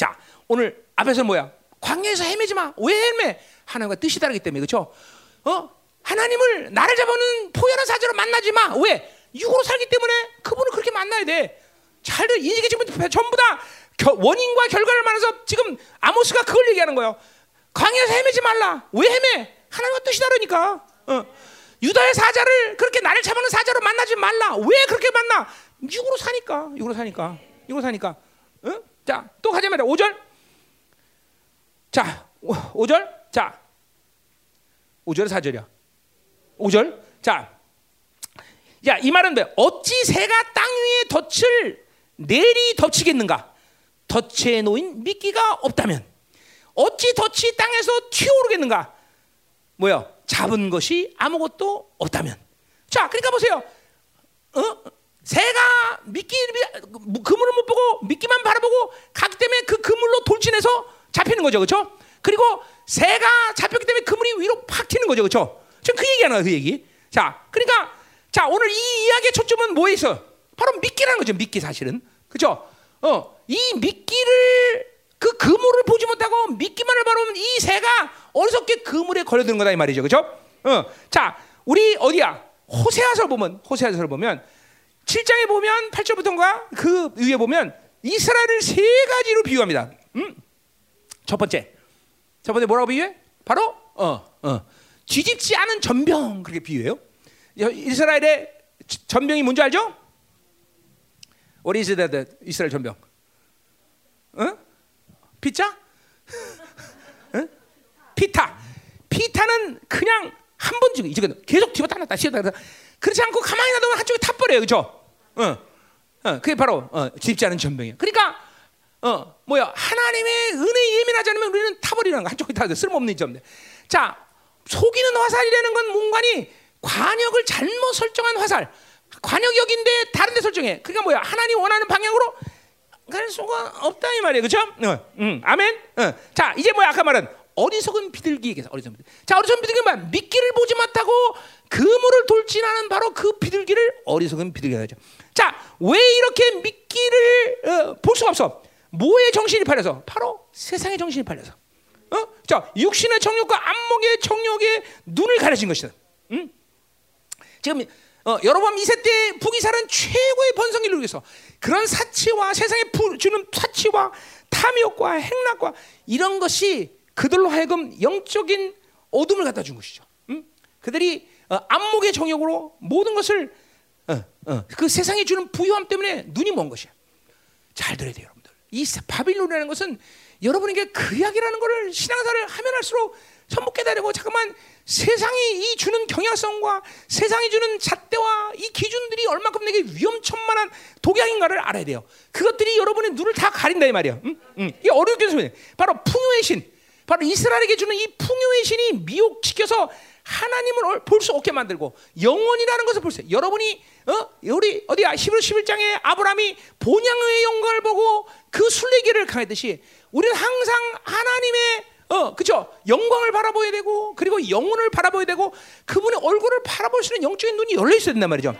자, 오늘 앞에서 뭐야? 광야에서 헤매지 마. 왜 헤매? 하나님과 뜻이 다르기 때문에, 그렇죠? 어? 하나님을 나를 잡아오는 포효하는 사자로 만나지 마. 왜? 육으로 살기 때문에 그분을 그렇게 만나야 돼. 잘들 인식이 지금 전부 다 겨, 원인과 결과를 만나서 지금 아모스가 그걸 얘기하는 거예요. 광야에서 헤매지 말라. 왜 헤매? 하나님과 뜻이 다르니까. 어. 유다의 사자를 그렇게 나를 잡아오는 사자로 만나지 말라. 왜 그렇게 만나? 육으로 사니까. 육으로 사니까. 육으로 사니까. 응? 자, 또 가자마자 오 절. 자, 오 절. 자, 오 절에 사 절이야. 오 절. 자, 야, 이 말은 왜? 어찌 새가 땅 위에 덫을 내리 덮치겠는가? 덫에 놓인 미끼가 없다면 어찌 덫이 땅에서 튀어오르겠는가? 뭐야? 잡은 것이 아무것도 없다면. 자, 그러니까 보세요. 어? 새가 미끼 그물을 못 보고 미끼만 바라보고 가기 때문에 그 그물로 돌진해서 잡히는 거죠, 그렇죠? 그리고 새가 잡혔기 때문에 그물이 위로 팍 튀는 거죠, 그렇죠? 지금 그 얘기하는 거예요, 그 얘기. 자, 그러니까 자 오늘 이 이야기의 초점은 뭐에 있어? 바로 미끼라는 거죠, 미끼 사실은, 그렇죠? 어, 이 미끼를 그 그물을 보지 못하고 미끼만을 바라보면 이 새가 어리석게 그물에 걸려드는 거다 이 말이죠, 그렇죠? 어, 자 우리 어디야? 호세아서 보면 호세아서를 보면 칠 장에 보면 팔 절부터인가 그 위에 보면 이스라엘을 세 가지로 비유합니다. 음? 첫 번째, 첫 번째 뭐라고 비유해? 바로 어, 어. 뒤집지 않은 전병, 그렇게 비유해요. 이스라엘의 전병이 뭔지 알죠? What is that? 이스라엘 전병? 응? 피자? 응? 피타. 피타는 그냥 한 번 지금 이제 계속 뒤집었다 놨다 씌었다. 그렇지 않고 가만히 놔두면 한쪽에 타버려요, 그렇죠? 응, 응. 그게 바로 어, 뒤집지 않은 전병이에요. 그러니까. 어, 뭐야? 하나님의 은혜에 예민하지 않으면 우리는 타버리는 거, 한쪽이 타버려. 쓸모없는 점들. 자, 속이는 화살이라는 건 뭔가니 관역을 잘못 설정한 화살. 관역이 여기인데 다른 데 설정해. 그러니까 뭐야? 하나님 원하는 방향으로 갈 수가 없다 이 말이에요, 그렇죠? 어, 음, 아멘. 어. 자, 이제 뭐야? 아까 말한 어리석은 비둘기에게서 어리석은 비둘기. 자, 어리석은 비둘기는 뭐야? 미끼를 보지 못하고 그물을 돌진하는 바로 그 비둘기를 어리석은 비둘기라고 하죠. 자, 왜 이렇게 미끼를 어, 볼 수가 없어? 뭐의 정신이 팔려서? 바로 세상의 정신이 팔려서. 어? 자, 육신의 정욕과 안목의 정욕에 눈을 가려진 것이다. 응? 지금 어, 여러분 이 세대 북이스라엘은 최고의 번성기를 위해서 그런 사치와 세상에 주는 사치와 다 탐욕과 행락과 이런 것이 그들로 하여금 영적인 어둠을 갖다 준 것이죠. 응? 그들이 어, 안목의 정욕으로 모든 것을 어, 어, 그 세상이 주는 부유함 때문에 눈이 먼 것이야. 잘 들어야 돼요, 여러분들. 이 바빌론이라는 것은 여러분에게 구약이라는 것을 신앙사를 하면 할수록 선복해 다니고 잠깐만 세상이 이 주는 경향성과 세상이 주는 잣대와 이 기준들이 얼마큼 내게 위험천만한 독약인가를 알아야 돼요. 그것들이 여러분의 눈을 다 가린다 이 말이야. 응? 응. 이게 어려운 교수님. 바로 풍요의 신. 바로 이스라엘에게 주는 이 풍요의 신이 미혹시켜서 하나님을 볼 수 없게 만들고 영원이라는 것을 볼 수. 여러분이 어? 우리 어디야? 히브리서 십일 장에 아브라함이 본향의 영광을 보고 그 순례길을 가듯이 우리는 항상 하나님의 어, 그렇죠? 영광을 바라보야 되고 그리고 영혼을 바라보야 되고 그분의 얼굴을 바라볼 수 있는 영적인 눈이 열려 있어야 된단 말이죠.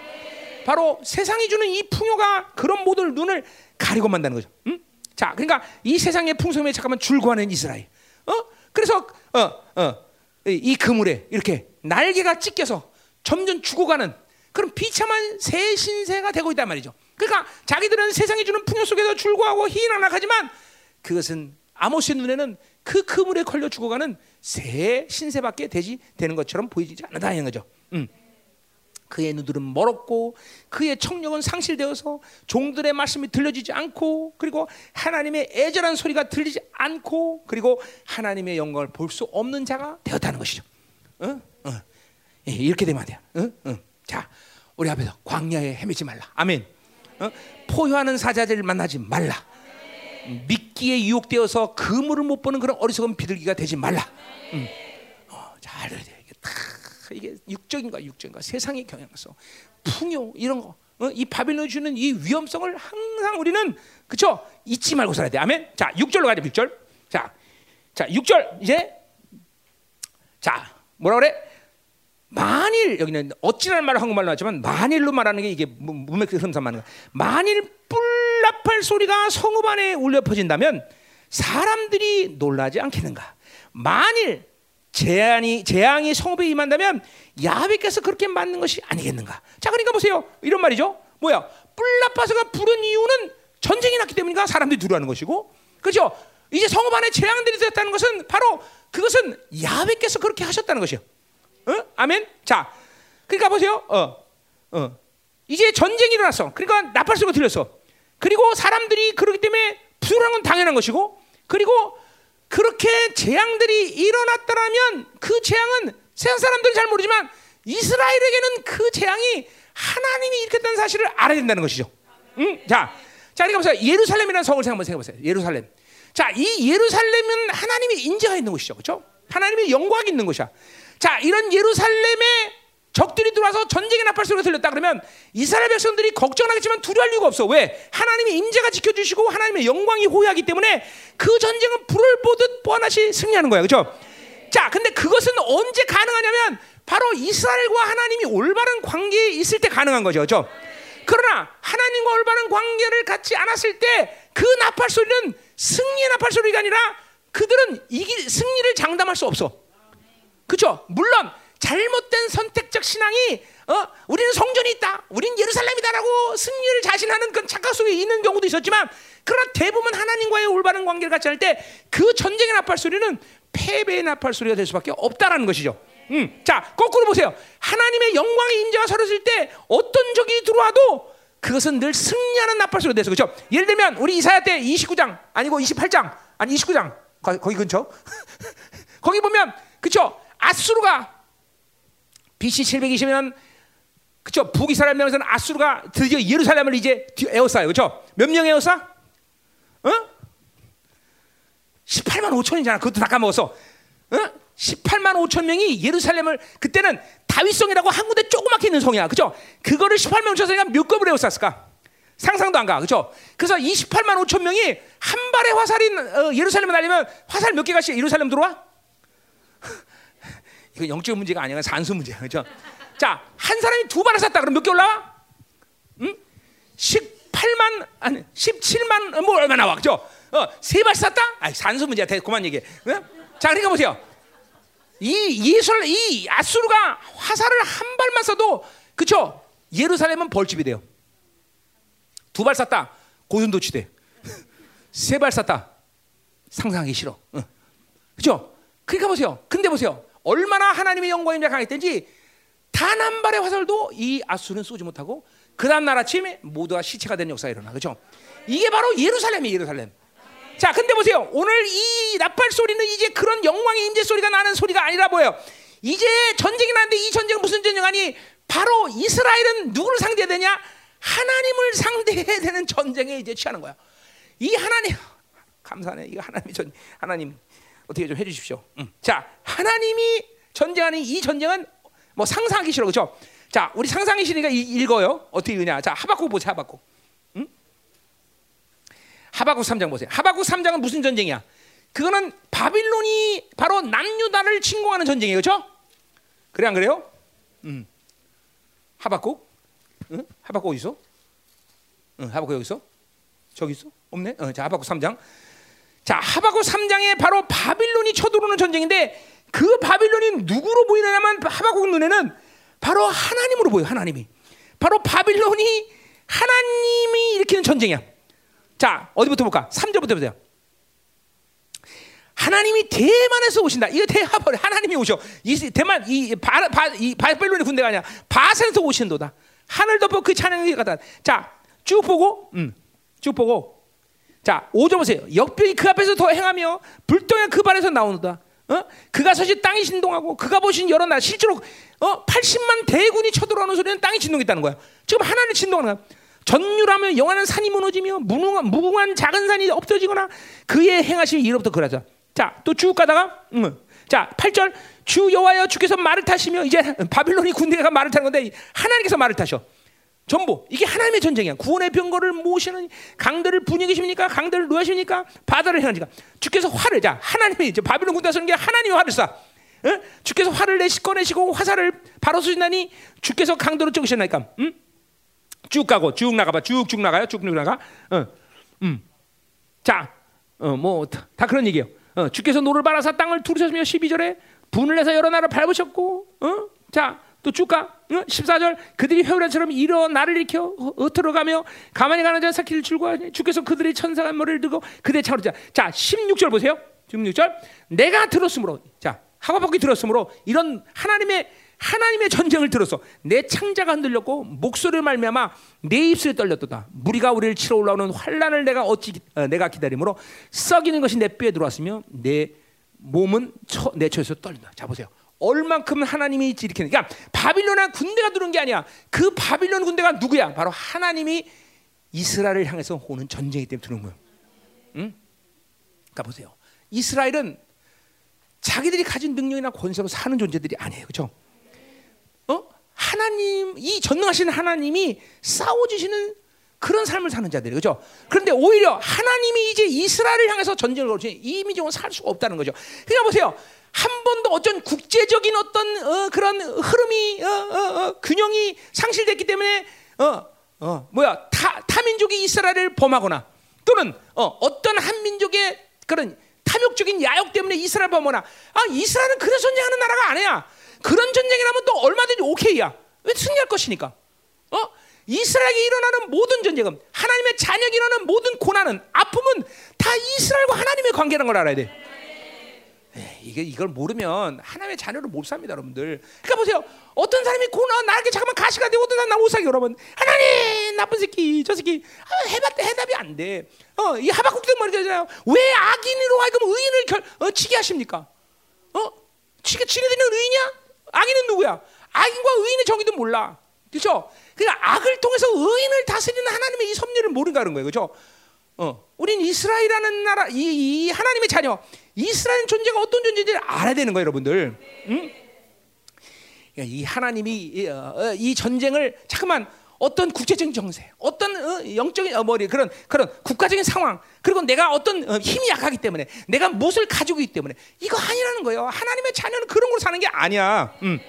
바로 세상이 주는 이 풍요가 그런 모든 눈을 가리고 만다는 거죠. 음? 자, 그러니까 이 세상의 풍성에 잠깐만 줄고하는 이스라엘. 어? 그래서 어, 어, 이 그물에 이렇게 날개가 찢겨서 점점 죽어가는 그런 비참한 새 신세가 되고 있단 말이죠. 그러니까 자기들은 세상이 주는 풍요 속에서 줄고하고 희희낙낙하지만 그것은 아모스의 눈에는 그 그물에 걸려 죽어가는 새 신세밖에 되지 되는 것처럼 보이지 않는다 하는 거죠. 음. 그의 눈들은 멀었고 그의 청력은 상실되어서 종들의 말씀이 들려지지 않고 그리고 하나님의 애절한 소리가 들리지 않고 그리고 하나님의 영광을 볼 수 없는 자가 되었다는 것이죠. 어? 어. 이렇게 되면 안 돼요. 어? 어. 자, 우리 앞에서 광야에 헤매지 말라. 아멘. 어? 포효하는 사자들을 만나지 말라. 미끼에 유혹되어서 그물을 못 보는 그런 어리석은 비둘기가 되지 말라. 음. 어, 잘 알아야 돼. 이게 다 이게 육적인 거야, 육적인 거야. 세상의 경향성, 풍요 이런 거, 어? 이 바빌론이 주는 이 위험성을 항상 우리는 그쵸 잊지 말고 살아야 돼. 아멘. 자, 육 절로 가자. 육 절. 자, 자, 육 절 이제 자 뭐라 그래? 만일 여기는 어찌라는 말을 한국말로 하지만 만일로 말하는 게 이게 문맥의 흐름상 말하는 거야. 만일 뿔나팔 소리가 성읍 안에 울려 퍼진다면 사람들이 놀라지 않겠는가? 만일 재앙이 재앙이 성읍에 임한다면 야훼께서 그렇게 만든 것이 아니겠는가? 자, 그러니까 보세요. 이런 말이죠. 뭐야? 뿔나팔소가 부른 이유는 전쟁이 났기 때문이니까 사람들이 두려워하는 것이고, 그렇죠? 이제 성읍 안에 재앙들이 됐다는 것은 바로 그것은 야훼께서 그렇게 하셨다는 것이요. 어? 아멘. 자, 그러니까 보세요. 어, 어. 이제 전쟁이 일어났어. 그러니까 나팔 소리가 들렸어. 그리고 사람들이 그러기 때문에 불안한 건 당연한 것이고, 그리고 그렇게 재앙들이 일어났다라면 그 재앙은 세상 사람들은 잘 모르지만 이스라엘에게는 그 재앙이 하나님이 일으켰다는 사실을 알아야 된다는 것이죠. 응? 자, 자, 그러니까 보세요. 예루살렘이라는 성을 한번 생각해보세요. 예루살렘. 자, 이 예루살렘은 하나님이 인재가 있는 곳이죠, 그렇죠? 하나님의 영광이 있는 곳이야. 자, 이런 예루살렘에 적들이 들어와서 전쟁의 나팔 소리가 들렸다 그러면 이스라엘 백성들이 걱정하겠지만 두려워할 이유가 없어. 왜? 하나님의 임재가 지켜주시고 하나님의 영광이 호위하기 때문에 그 전쟁은 불을 보듯 뻔하시 승리하는 거야, 그렇죠? 자, 근데 그것은 언제 가능하냐면 바로 이스라엘과 하나님이 올바른 관계에 있을 때 가능한 거죠, 그렇죠? 그러나 하나님과 올바른 관계를 갖지 않았을 때 그 나팔 소리는 승리의 나팔 소리가 아니라 그들은 이기, 승리를 장담할 수 없어. 그렇죠? 물론 잘못된 선택적 신앙이 어, 우리는 성전이 있다, 우리는 예루살렘이다라고 승리를 자신하는 그런 착각 속에 있는 경우도 있었지만 그러나 대부분 하나님과의 올바른 관계를 갖지 않을 때 그 전쟁의 나팔 소리는 패배의 나팔 소리가 될 수밖에 없다라는 것이죠. 음, 자, 거꾸로 보세요. 하나님의 영광의 임재가 서렸을 때 어떤 적이 들어와도 그것은 늘 승리하는 나팔 소리가 돼서, 그렇죠? 예를 들면 우리 이사야 때 이십구 장 아니고 이십팔 장 아니 이십구 장 거, 거기 근처 거기 보면 그렇죠? 아수르가 비씨 칠백이십 년 그렇죠? 북이스라엘 명에서는 아수르가 드디어 예루살렘을 이제 에워싸요, 그렇죠? 몇 명 에워싸? 어? 십팔만 오천이잖아. 그것도 다 까먹었어. 어? 십팔만 오천 명이 예루살렘을 그때는 다윗성이라고 한 군데 조그맣게 있는 성이야, 그렇죠? 그거를 십팔만 오천 명이 몇 겁을 에워쌌을까? 상상도 안 가, 그렇죠? 그래서 이 십팔만 오천 명이 한 발의 화살인 어, 예루살렘을 날리면 화살 몇 개가 예루살렘 들어와? 이건 영적 문제가 아니라 산수 문제야, 그렇죠? 자, 한 사람이 두 발을 쐈다 그럼 몇 개 올라와? 응? 십팔만 아니 십칠만 뭐 얼마 나와, 그렇죠? 어, 세 발 쐈다? 아, 산수 문제야. 그만 얘기해. 응? 자, 그러니까 보세요. 이 예술 이 아수르가 화살을 한 발만 쏴도 그렇죠? 예루살렘은 벌집이 돼요. 두 발 쐈다 고슴도치 돼. 세 발 쐈다 상상하기 싫어. 응. 그렇죠? 그러니까 보세요. 근데 보세요. 얼마나 하나님의 영광이 강했든지 단 한 발의 화살도 이 아수르는 쏘지 못하고 그 다음 날 아침에 모두가 시체가 된 역사가 일어나. 그렇죠? 이게 바로 예루살렘이에요. 예루살렘. 자, 근데 보세요. 오늘 이 나팔 소리는 이제 그런 영광의 임재 소리가 나는 소리가 아니라 뭐예요? 이제 전쟁이 나는데 이 전쟁은 무슨 전쟁 아니? 바로 이스라엘은 누구를 상대해야 되냐? 하나님을 상대해야 되는 전쟁에 이제 취하는 거야. 이 하나님 감사하네. 이거 하나님이 전 하나님 어떻게 좀 해주십시오. 음. 자, 하나님이 전쟁하는 이 전쟁은 뭐 상상하기 싫어, 그렇죠? 자, 우리 상상이 싫으니까 읽어요. 어떻게 읽냐? 자, 하박국 보세요. 하박국. 음? 하박국 삼 장 보세요. 하박국 삼 장은 무슨 전쟁이야? 그거는 바빌론이 바로 남유다를 침공하는 전쟁이에요, 그렇죠? 그래 안 그래요? 음. 하박국? 응? 하박국 어디 있어? 응, 하박국 여기 있어? 저기 있어? 없네? 어, 자, 하박국 삼 장. 자, 하박국 삼 장에 바로 바빌론이 쳐들어오는 전쟁인데 그 바빌론이 누구로 보이느냐면 하박국 눈에는 바로 하나님으로 보여요. 하나님이 바로 바빌론이 하나님이 일으키는 전쟁이야. 자, 어디부터 볼까? 삼 절부터 보세요. 하나님이 대만에서 오신다. 이거 대하벌 하나님이 오셔. 이 대만 이 바 이 바벨론의 군대가 아니야. 바산에서 오신도다. 하늘 덮어 그 찬양이 가다. 자, 쭉 보고, 음, 쭉 보고. 자, 오 절 보세요. 역병이 그 앞에서 더 행하며 불덩이가 그 발에서 나오노다. 어? 그가 서시 땅이 신동하고 그가 보신 여러 날 실제로 어 팔십만 대군이 쳐들어오는 소리는 땅이 진동했다는 거야. 지금 하나를 진동하는 거야. 전율하며 영하는 산이 무너지며 무궁한, 무궁한 작은 산이 없어지거나 그의 행하심이 이로부터 그라자. 자, 또 쭉 가다가 음. 자, 팔 절 주 여호와여 주께서 말을 타시며 이제 바빌론이 군대가 말을 타는 건데 하나님께서 말을 타셔. 전부 이게 하나님의 전쟁이야. 구원의 병거를 모으시는 강들을 분위기십니까? 강들을 놓으십니까? 바다를 행하니까 주께서 화를 자 하나님이 이제 바빌론 군대 쓰는 게 하나님이 화를 쏴. 응? 주께서 화를 내시 꺼내시고 화살을 바로 쏘신다니 주께서 강도로 적으셨나이까. 응? 쭉 가고 쭉 나가봐. 쭉쭉 나가요. 쭉쭉 나가. 응. 음. 자, 어, 뭐 다 그런 얘기예요. 어, 주께서 노를 바라사 땅을 두르셨으며 십이 절에 분을 내서 여러 나라를 밟으셨고 어? 자, 또 쭉 가. 어? 십사 절 그들이 회오리처럼 일어 나를 일으켜 흩어가며 가만히 가는 자의 새끼를 줄고 주께서 그들의 천사의 머리를 들고 그대 차오르자. 자, 십육 절 보세요. 십육 절 내가 들었으므로 자 하박국이 들었으므로 이런 하나님의 하나님의 전쟁을 들었어. 내 창자가 흔들렸고 목소리를 말미암아 내 입술이 떨렸도다. 무리가 우리를 치러 올라오는 환난을 내가 어찌 어, 내가 기다림으로 썩이는 것이 내 뼈에 들어왔으며 내 몸은 처, 내 처에서 떨린다. 자 보세요. 얼만큼 하나님이 일으키는. 그러니까 바빌론의 군대가 들어온 게 아니야. 그 바빌론 군대가 누구야? 바로 하나님이 이스라엘을 향해서 오는 전쟁이기 때문에 들어온 거예요. 응? 그러니까 보세요. 이스라엘은 자기들이 가진 능력이나 권세로 사는 존재들이 아니에요, 그렇죠? 어? 하나님, 이 전능하신 하나님이 싸워주시는 그런 삶을 사는 자들이에요. 그렇죠? 그런데 오히려 하나님이 이제 이스라엘을 향해서 전쟁을 걸으시니 이 민족은 살 수가 없다는 거죠. 그러니까 보세요. 한 번도 어쩐 국제적인 어떤 어, 그런 흐름이 어, 어, 어, 균형이 상실됐기 때문에 어, 어, 뭐야 타, 타민족이 이스라엘을 범하거나 또는 어, 어떤 한 민족의 그런 탐욕적인 야욕 때문에 이스라엘 범하거나 아 이스라엘은 그런 전쟁하는 나라가 아니야. 그런 전쟁이라면 또 얼마든지 오케이야. 왜 승리할 것이니까. 어? 이스라엘이 일어나는 모든 전쟁은 하나님의 자녀에게 일어나는 모든 고난은 아픔은 다 이스라엘과 하나님의 관계라는 걸 알아야 돼. 에이, 이게 이걸 모르면 하나님의 자녀로 못 삽니다, 여러분들. 그러니까 보세요. 어떤 사람이 고난 나에게 잠깐만 가시가 되고 어떤 사람 나 못 살게 여러분. 하나님 나쁜 새끼 저 새끼 아, 해봤대 해답이 안 돼. 어, 이 하박국도 말이잖아요. 왜 악인으로 하여금 의인을 결, 어, 치게 하십니까? 어? 치게 치는 의인이야? 악인은 누구야? 악인과 의인의 정의도 몰라. 그렇죠? 그러니까 악을 통해서 의인을 다스리는 하나님의 이 섭리를 모른다는 거예요. 그렇죠? 어. 우린 이스라엘이라는 나라 이, 이 하나님의 자녀. 이스라엘 존재가 어떤 존재인지를 알아야 되는 거예요, 여러분들. 응? 이 하나님이 이, 어, 이 전쟁을 잠깐만 어떤 국제적인 정세, 어떤 어, 영적인 어, 머리 그런 그런 국가적인 상황, 그리고 내가 어떤 어, 힘이 약하기 때문에, 내가 무엇을 가지고 있기 때문에 이거 아니라는 거예요. 하나님의 자녀는 그런 걸로 사는 게 아니야. 음.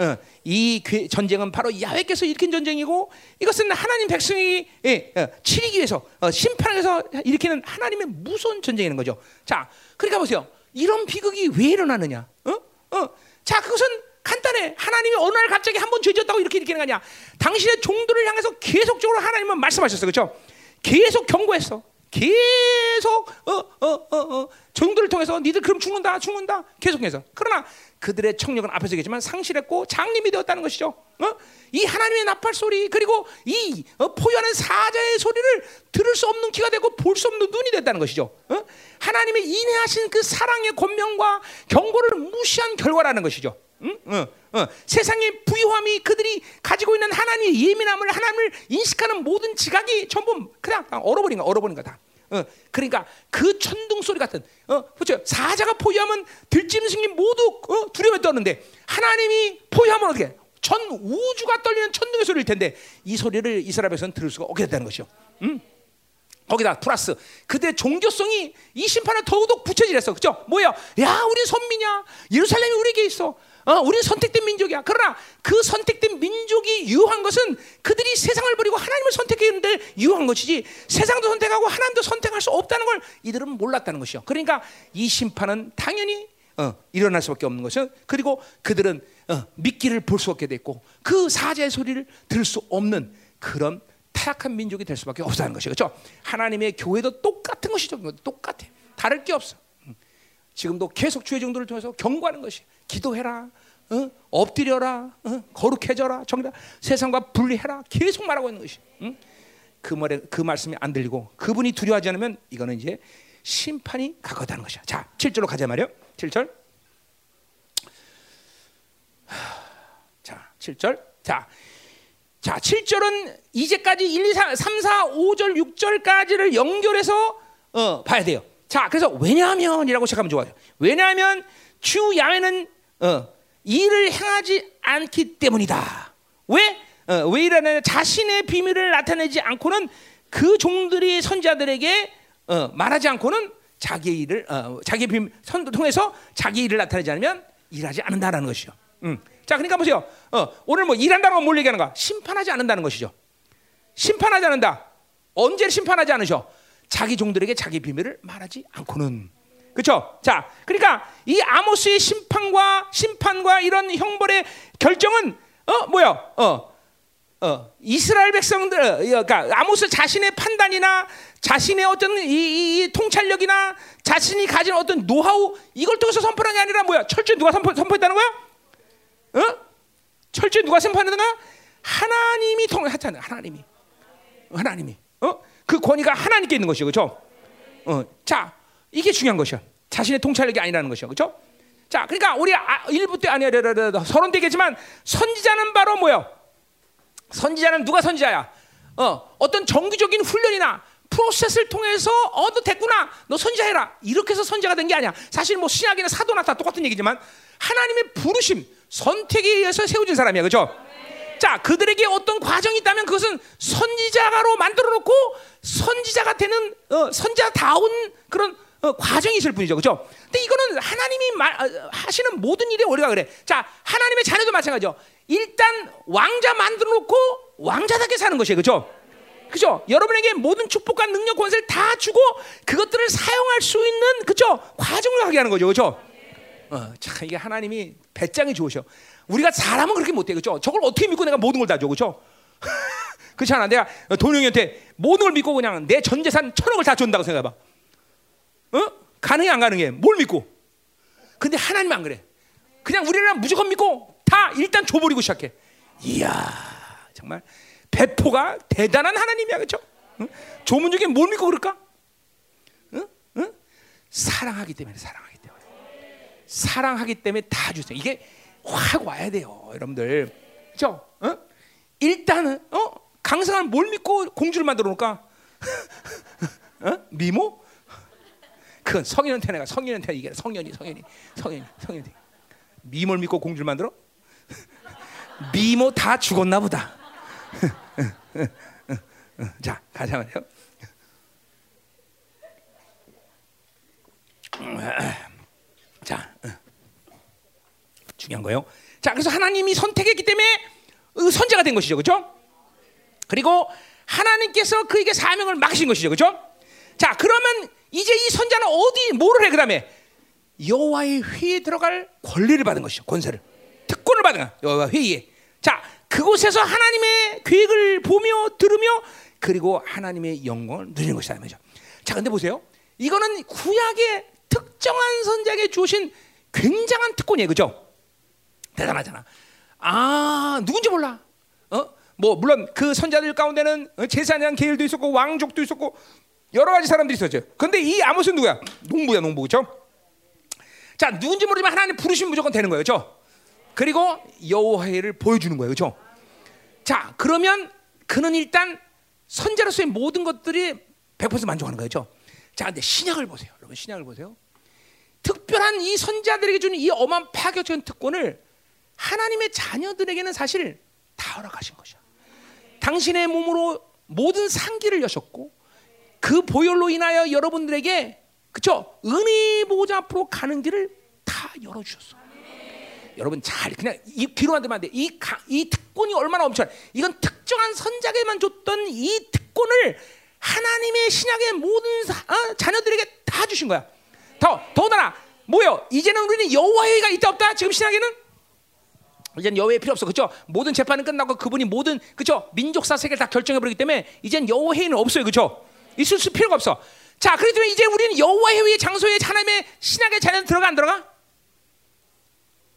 어, 이 전쟁은 바로 야훼께서 일으킨 전쟁이고, 이것은 하나님 백성이 예, 어, 치리기 위해서 어, 심판해서 일으키는 하나님의 무서운 전쟁인 거죠. 자, 그러니까 보세요. 이런 비극이 왜 일어나느냐? 어, 어, 자, 그것은 간단해. 하나님이 어느 날 갑자기 한번 죄졌다고 이렇게 일으키는 거 아니야. 당신의 종들을 향해서 계속적으로 하나님은 말씀하셨어. 그렇죠? 계속 경고했어. 계속 어, 어, 어, 어, 종들을 통해서 니들 그럼 죽는다 죽는다 계속해서. 그러나 그들의 청력은 앞에서 얘기했지만 상실했고 장님이 되었다는 것이죠. 어? 이 하나님의 나팔 소리, 그리고 이 어, 포효하는 사자의 소리를 들을 수 없는 귀가 되고 볼 수 없는 눈이 됐다는 것이죠. 어? 하나님의 인해하신 그 사랑의 권면과 경고를 무시한 결과라는 것이죠. 응? 어, 어. 세상의 부유함이 그들이 가지고 있는 하나님의 예민함을, 하나님을 인식하는 모든 지각이 전부 그냥 얼어버린 거, 얼어버린 거다. 어, 그러니까 그 천둥 소리 같은, 어, 그렇죠? 사자가 포효하면 들짐승이 모두 어, 두려움에 떠는데, 하나님이 포효하면 어떻게? 전 우주가 떨리는 천둥의 소리일 텐데 이 소리를 이스라엘 백성은 들을 수가 없게 됐다는 것이요. 음? 거기다 플러스 그들의 종교성이 이 심판을 더더욱 부채질했어, 그렇죠? 뭐예요? 야, 우리 선민이야. 예루살렘이 우리에게 있어. 어, 우리는 선택된 민족이야. 그러나 그 선택된 민족이 유효한 것은 그들이 세상을 버리고 하나님을 선택했는데 유효한 것이지, 세상도 선택하고 하나님도 선택할 수 없다는 걸 이들은 몰랐다는 것이요. 그러니까 이 심판은 당연히 어, 일어날 수밖에 없는 것이요. 그리고 그들은 어, 미끼를 볼 수 없게 됐고 그 사자의 소리를 들을 수 없는 그런 타락한 민족이 될 수밖에 없다는 것이죠. 그렇죠? 하나님의 교회도 똑같은 것이죠. 똑같아. 다를 게 없어. 지금도 계속 주의 정도를 통해서 경고하는 것이, 기도해라, 어? 엎드려라, 어? 거룩해져라, 정리라, 세상과 분리해라, 계속 말하고 있는 것이. 응? 그 말에 그 말씀이 안 들리고 그분이 두려워하지 않으면 이거는 이제 심판이 가까웠다는 것이야. 자, 칠 절로 가자 말이요. 칠 절. 자, 칠 절. 자. 자, 칠 절은 이제까지 일, 이, 삼, 사, 오 절, 육 절까지를 연결해서 어, 봐야 돼요. 자, 그래서 왜냐하면이라고 시작하면 좋아요. 왜냐하면 주 야훼는 어, 일을 행하지 않기 때문이다. 왜? 어, 왜 이러냐면 자신의 비밀을 나타내지 않고는 그 종들이 선지자들에게 어, 말하지 않고는 자기 일을 어, 자기 비밀 선도 통해서 자기 일을 나타내지 않으면 일하지 않는다라는 것이죠. 음. 자, 그러니까 보세요. 어, 오늘 뭐 일한다는 건 뭘 얘기하는 거야? 심판하지 않는다는 것이죠. 심판하지 않는다. 언제 심판하지 않으셔? 자기 종들에게 자기 비밀을 말하지 않고는. 그렇죠? 자, 그러니까 이 아모스의 심판과 심판과 이런 형벌의 결정은 어, 뭐야? 어. 어, 이스라엘 백성들, 어, 그러니까 아모스 자신의 판단이나 자신의 어떤 이, 이, 이 통찰력이나 자신이 가진 어떤 노하우, 이걸 통해서 선포한 게 아니라 뭐야? 철저히 누가 선포, 선포했다는 거야? 어? 철저히 누가 심판하는가? 하나님이 통, 하찮아, 하나님이, 하나님이, 어? 그 권위가 하나님께 있는 것이죠, 그렇죠? 어, 자, 이게 중요한 것이야. 자신의 통찰력이 아니라는 것이죠, 그렇죠? 자, 그러니까 우리 아, 일부 때 아니야, 서론 때겠지만 선지자는 바로 뭐요? 선지자는 누가 선지자야? 어, 어떤 정기적인 훈련이나 프로세스를 통해서 어, 너 됐구나, 너 선지자해라, 이렇게 해서 선지자가 된 게 아니야. 사실 뭐 신약이나 사도나 다 똑같은 얘기지만 하나님의 부르심, 선택에 의해서 세워진 사람이야, 그렇죠? 네. 자, 그들에게 어떤 과정이 있다면 그것은 선지자로 만들어놓고 선지자가 되는 어, 선지자다운 그런 어, 과정이 있을 뿐이죠, 그렇죠? 근데 이거는 하나님이 마, 하시는 모든 일에 우리가 그래. 자, 하나님의 자녀도 마찬가지죠. 일단 왕자 만들어놓고 왕자답게 사는 것이에요, 그렇죠? 그죠? 여러분에게 모든 축복과 능력, 권세를 다 주고 그것들을 사용할 수 있는, 그죠? 과정을 하게 하는 거죠, 그렇죠? 어, 참 이게 하나님이 배짱이 좋으셔. 우리가 사람은 그렇게 못해, 그렇죠? 저걸 어떻게 믿고 내가 모든 걸 다 줘, 그렇죠? 그렇지 않아? 내가 돈영이한테 모든 걸 믿고 그냥 내 전 재산 천억을 다 준다고 생각해봐. 어? 가능해, 안 가능해? 뭘 믿고? 근데 하나님은 안 그래. 그냥 우리는 무조건 믿고 다 일단 줘버리고 시작해. 이야, 정말 배포가 대단한 하나님이야, 그렇죠? 응? 조문 중에 뭘 믿고 그럴까? 응? 응? 사랑하기 때문에, 사랑하기. 사랑하기 때문에 다 주세요. 이게 확 와야 돼요, 여러분들. 그렇죠? 어? 일단은 어? 강성한 뭘 믿고 공주를 만들어 놓을까? 어? 미모? 그건 성인한테 내가 성인한테 이게 성년이 성년이 성년이 성년이 미모를 믿고 공주를 만들어? 미모 다 죽었나 보다. 자, 가자 말이요. 자, 중요한 거예요. 자, 그래서 하나님이 선택했기 때문에 선지자가 된 것이죠, 그렇죠? 그리고 하나님께서 그에게 사명을 맡기신 것이죠, 그렇죠? 자, 그러면 이제 이 선지자는 어디 뭐를 해? 그다음에 여호와의 회의에 들어갈 권리를 받은 것이죠, 권세를, 특권을 받은 거야, 여호와 회의에. 자, 그곳에서 하나님의 계획을 보며 들으며 그리고 하나님의 영광을 누리는 것이다, 말이죠. 자, 근데 보세요. 이거는 구약의 특정한 선자에게 주신 굉장한 특권이에요. 그죠? 대단하잖아. 아, 누군지 몰라. 어? 뭐 물론 그 선자들 가운데는 제사장 계율도 있었고 왕족도 있었고 여러 가지 사람들이 있었죠. 근데 이 아모스는 누구야? 농부야, 농부. 그렇죠? 자, 누군지 모르지만 하나님 부르시면 무조건 되는 거예요. 그렇죠? 그리고 여호와를 보여주는 거예요. 그렇죠? 자, 그러면 그는 일단 선자로서의 모든 것들이 백 퍼센트 만족하는 거예요. 그렇죠? 자, 근데 신약을 보세요. 여러분, 신약을 보세요. 특별한 이 선자들에게 주는 이 엄한 파격적인 특권을 하나님의 자녀들에게는 사실 다 허락하신 것이야. 당신의 몸으로 모든 상기를 여셨고 그 보혈로 인하여 여러분들에게, 그쵸, 은혜 보좌 앞으로 가는 길을 다 열어주셨어. 네. 여러분 잘 그냥 이 귀로만 들으면 안 돼. 이, 이 특권이 얼마나 엄청나. 이건 특정한 선자에게만 줬던 이 특권을 하나님의 신약의 모든 사, 어? 자녀들에게 다 주신 거야. 더, 더나라 뭐예요? 이제는 우리는 여호와의 의가 있다 없다. 지금 신약에는 이제는 여호와의 필요 없어. 그렇죠? 모든 재판은 끝나고 그분이 모든, 그렇죠, 민족사 세계를 다 결정해 버리기 때문에 이제는 여호와의 의는 없어요. 그렇죠? 있을 수 필요가 없어. 자, 그렇지만 이제 우리는 여호와의 회의 장소에 하나님의 신약의 자녀는 들어가 안 들어가?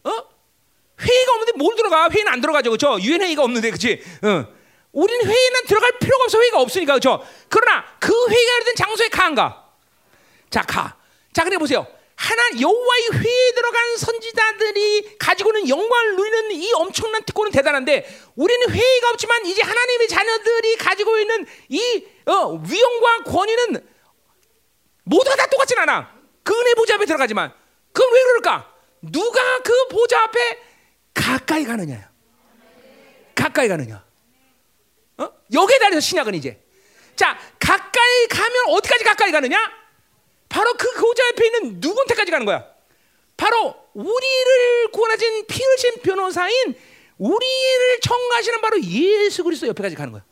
어? 회의가 없는데 뭘 들어가? 회의는 안 들어가죠. 그렇죠? 유엔 회의가 없는데, 그렇지? 어. 우리는 회의는 들어갈 필요가 없어. 회의가 없으니까. 그렇죠? 그러나 그 회의가 된 장소에 가 안 가? 자, 가. 자, 그래 보세요. 하나 여호와의 회의에 들어간 선지자들이 가지고는 영광을 누리는 이 엄청난 특권은 대단한데, 우리는 회의가 없지만 이제 하나님의 자녀들이 가지고 있는 이 어, 위엄과 권위는 모두가 다 똑같진 않아. 그 은혜 보좌 앞에 들어가지만, 그건 왜 그럴까? 누가 그 보좌 앞에 가까이 가느냐야. 가까이 가느냐. 어? 여기에 달려서 신약은 이제, 자, 가까이 가면 어디까지 가까이 가느냐? 바로 그 보좌 옆에 있는 누군테까지 가는 거야. 바로 우리를 구원하신 피 흘린 변호사인 우리를 청구하시는 바로 예수 그리스도 옆에까지 가는 거야.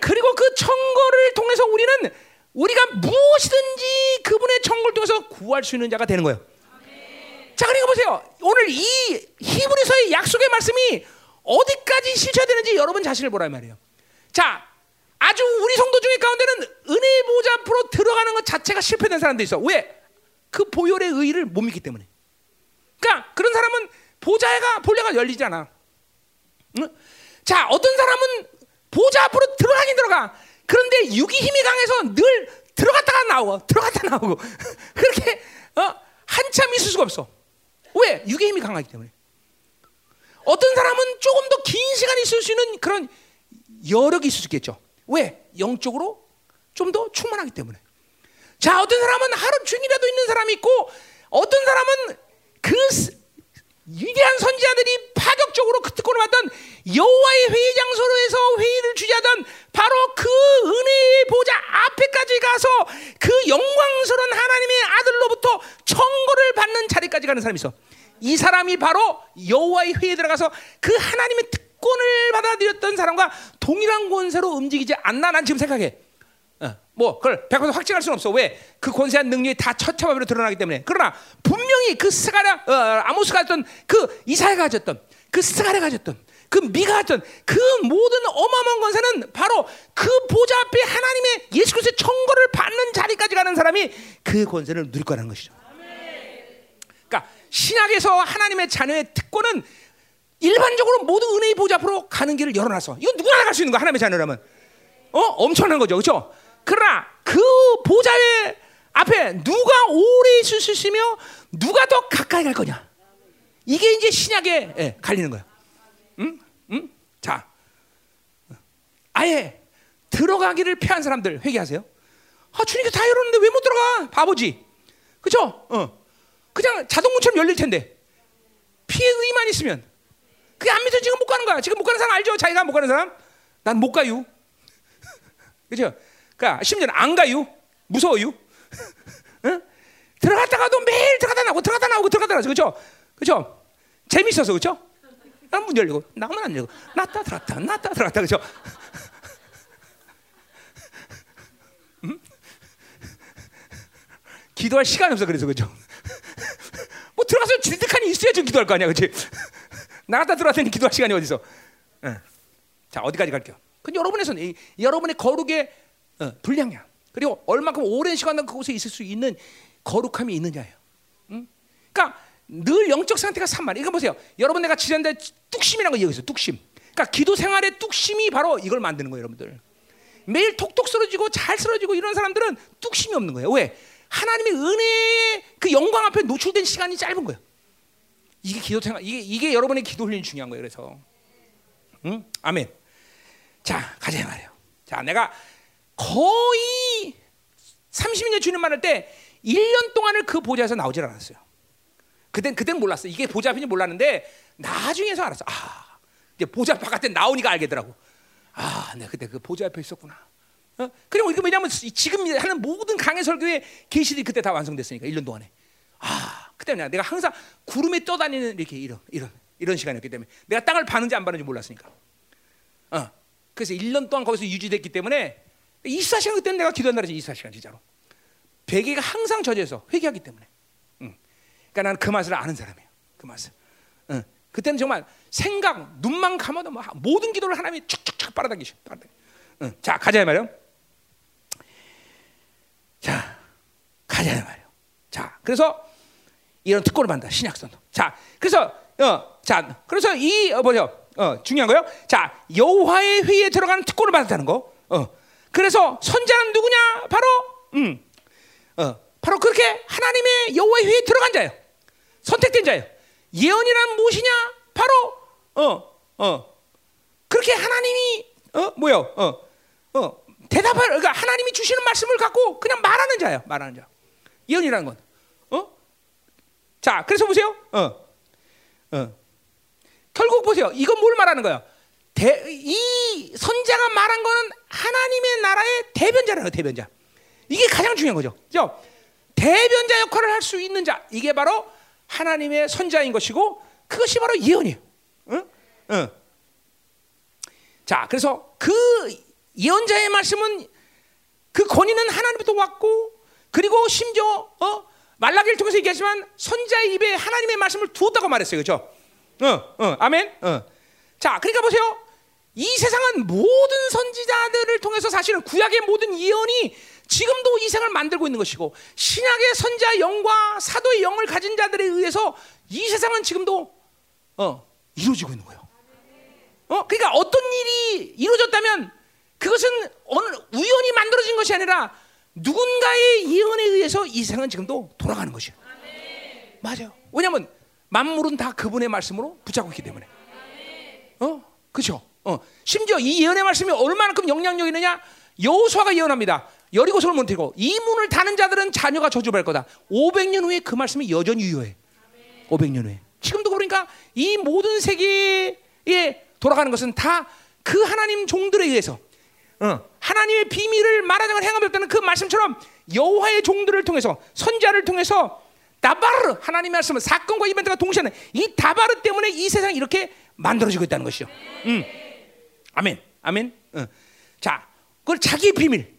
그리고 그 청구를 통해서 우리는 우리가 무엇이든지 그분의 청구를 통해서 구할 수 있는 자가 되는 거예요. 자, 그러니까 보세요. 오늘 이 히브리서의 약속의 말씀이 어디까지 실체되는지 여러분 자신을 보라 이 말이에요. 자, 아주 우리 성도 중에 가운데는 은혜의 보좌 앞으로 들어가는 것 자체가 실패된 사람도 있어. 왜? 그 보혈의 의의를 못 믿기 때문에. 그러니까 그런 사람은 보좌가 본래가 열리지 않아. 응? 자, 어떤 사람은 보좌 앞으로 들어가긴 들어가. 그런데 육이 힘이 강해서 늘 들어갔다가 나오고 들어갔다 나오고 그렇게 어? 한참 있을 수가 없어. 왜? 육의 힘이 강하기 때문에. 어떤 사람은 조금 더 긴 시간 있을 수 있는 그런 여력이 있을 수 있겠죠. 왜? 영적으로 좀 더 충만하기 때문에. 자, 어떤 사람은 하루 중이라도 있는 사람이 있고, 어떤 사람은 그 위대한 선지자들이 파격적으로 그 특권을 받던 여호와의 회의 장소로에서 회의를 주재하던 바로 그 은혜의 보좌 앞에까지 가서 그 영광스러운 하나님의 아들로부터 청구를 받는 자리까지 가는 사람이 있어. 이 사람이 바로 여호와의 회의에 들어가서 그 하나님의 특 권을 받아들였던 사람과 동일한 권세로 움직이지 않나 난 지금 생각해. 어, 뭐 그걸 백 퍼센트 확증할 수는 없어. 왜? 그 권세한 능력이 다 처참함으로 드러나기 때문에. 그러나 분명히 그 스가랴, 어, 아모스가 가졌던 그 이사야가 가졌던 그 스가랴가 가졌던 그 미가 가졌던 그 모든 어마어마한 권세는 바로 그 보좌 앞에 하나님의 예수 그리스도의 청거를 받는 자리까지 가는 사람이 그 권세를 누릴 거라는 것이죠. 그러니까 신약에서 하나님의 자녀의 특권은 일반적으로 모든 은혜의 보좌 앞으로 가는 길을 열어놔서, 이건 누구나 갈 수 있는 거야. 하나님의 자녀라면 어? 엄청난 거죠. 그렇죠? 그러나 그 보좌의 앞에 누가 오래 있을 수 있으며 누가 더 가까이 갈 거냐, 이게 이제 신약에 예, 갈리는 거야. 응? 응? 자, 아예 들어가기를 패한 사람들 회개하세요. 아, 주님께서 다 열었는데 왜 못 들어가? 바보지. 그렇죠? 어. 그냥 자동문처럼 열릴 텐데 피해 의만 있으면. 그게 안 믿어. 지금 못 가는 거야. 지금 못 가는 사람 알죠? 자기가 못 가는 사람? 난 못 가요. 그죠? 그러니까 심지어는 안 가요. 무서워요. 응? 들어갔다가도 매일 들어가다 나오고 들어가다 나오고 들어가다 나오고. 그죠? 그죠? 재밌어서. 그죠? 난 문 열리고 나만 안 열리고 나따 들어갔다 나따 들어갔다. 그죠? 응? 기도할 시간이 없어. 그래서. 그죠? 뭐 들어가서 질득하니 있어야지 기도할 거 아니야. 그렇지? 나갔다 들어왔더니 기도할 시간이 어디서? 어. 자, 어디까지 갈게요? 근데 여러분에서는 이, 여러분의 거룩의 어, 불량량, 그리고 얼마큼 오랜 시간 동안 그곳에 있을 수 있는 거룩함이 있느냐예요. 응? 그러니까 늘 영적 상태가 산만. 이거 보세요. 여러분 내가 지난달에 뚝심이라는 거 얘기했어요. 뚝심. 그러니까 기도 생활의 뚝심이 바로 이걸 만드는 거예요, 여러분들. 매일 톡톡 쓰러지고 잘 쓰러지고 이런 사람들은 뚝심이 없는 거예요. 왜? 하나님의 은혜의 그 영광 앞에 노출된 시간이 짧은 거예요. 이게 기도 생활, 이게 이게 여러분의 기도 훈련이 중요한 거예요. 그래서, 응? 아멘. 자, 가자 말이에요. 자, 내가 거의 삼십 년 주님 만날 때 일 년 동안을 그 보좌에서 나오질 않았어요. 그땐 그땐 몰랐어. 이게 보좌 앞인지 몰랐는데 나중에서 알았어. 아, 이제 보좌 바깥에 나오니까 알겠더라고. 아, 내가 그때 그 보좌 앞에 있었구나. 어? 그리고 이게 왜냐하면 지금 하는 모든 강의 설교의 계시들이 그때 다 완성됐으니까 일 년 동안에. 아, 그때 내가 항상 구름에 떠다니는 이렇게 이런 이런 이런 시간이었기 때문에 내가 땅을 파는지 안 파는지 몰랐으니까. 어, 그래서 일 년 동안 거기서 유지됐기 때문에 이십사 시간 그때는 내가 기도한 날이지. 이십사 시간 진짜로. 베개가 항상 젖어서 회개하기 때문에. 응. 그러니까 나는 그 맛을 아는 사람이에요. 그 맛을. 응. 그때는 정말 생각 눈만 감아도 뭐 모든 기도를 하나님이 촥촥촥 빨아당기셔. 빨아당기. 응. 자, 가자 말이요. 자, 가자 말이요. 자, 그래서 이런 특권을 받는다. 신약선도. 자, 그래서 어, 자, 그래서 이 어, 뭐죠? 어, 중요한 거요. 자, 여호와의 회의에 들어가는 특권을 받았다는 거. 어. 그래서 선자는 누구냐? 바로 음. 어, 바로 그렇게 하나님의 여호와의 회의에 들어간 자예요. 선택된 자예요. 예언이란 무엇이냐? 바로 어, 어. 그렇게 하나님이 어, 뭐요? 어. 어. 대답을 그러니까 하나님이 주시는 말씀을 갖고 그냥 말하는 자예요. 말하는 자. 예언이라는 건. 어? 자, 그래서 보세요. 어. 어. 결국 보세요. 이건 뭘 말하는 거예요? 대, 이 선자가 말한 거는 하나님의 나라의 대변자라는 거예요. 대변자. 이게 가장 중요한 거죠. 그죠? 대변자 역할을 할 수 있는 자. 이게 바로 하나님의 선자인 것이고 그것이 바로 예언이에요. 응? 응. 자, 그래서 그 예언자의 말씀은 그 권위는 하나님부터 왔고 그리고 심지어 어? 말라기를 통해서 얘기하지만 선자의 입에 하나님의 말씀을 두었다고 말했어요. 그렇죠? 어, 어, 아멘. 어. 자, 그러니까 보세요. 이 세상은 모든 선지자들을 통해서 사실은 구약의 모든 예언이 지금도 이 세상을 만들고 있는 것이고 신약의 선자 영과 사도의 영을 가진 자들에 의해서 이 세상은 지금도 어, 이루어지고 있는 거예요. 어, 그러니까 어떤 일이 이루어졌다면 그것은 어느 우연히 만들어진 것이 아니라 누군가의 예언에 의해서 이 세상은 지금도 돌아가는 것이에요. 맞아요. 왜냐하면 만물은 다 그분의 말씀으로 붙잡고 있기 때문에. 어, 그렇죠. 어, 심지어 이 예언의 말씀이 얼마만큼 영향력이 있느냐? 여호수아가 예언합니다. 여리고성을 무너뜨리고 이 문을 닫는 자들은 자녀가 저주받을 거다. 오백 년 후에 그 말씀이 여전히 유효해. 오백 년 후에. 지금도 그러니까 이 모든 세계에 돌아가는 것은 다 그 하나님 종들에 의해서 어, 하나님의 비밀을 말하자면 행함없다는 그 말씀처럼 여호와의 종들을 통해서 선자를 통해서 다바르 하나님의 말씀은 사건과 이벤트가 동시에는 이 다바르 때문에 이 세상이 이렇게 만들어지고 있다는 것이죠. 음. 아멘, 아멘. 어. 자, 그걸 자기 비밀.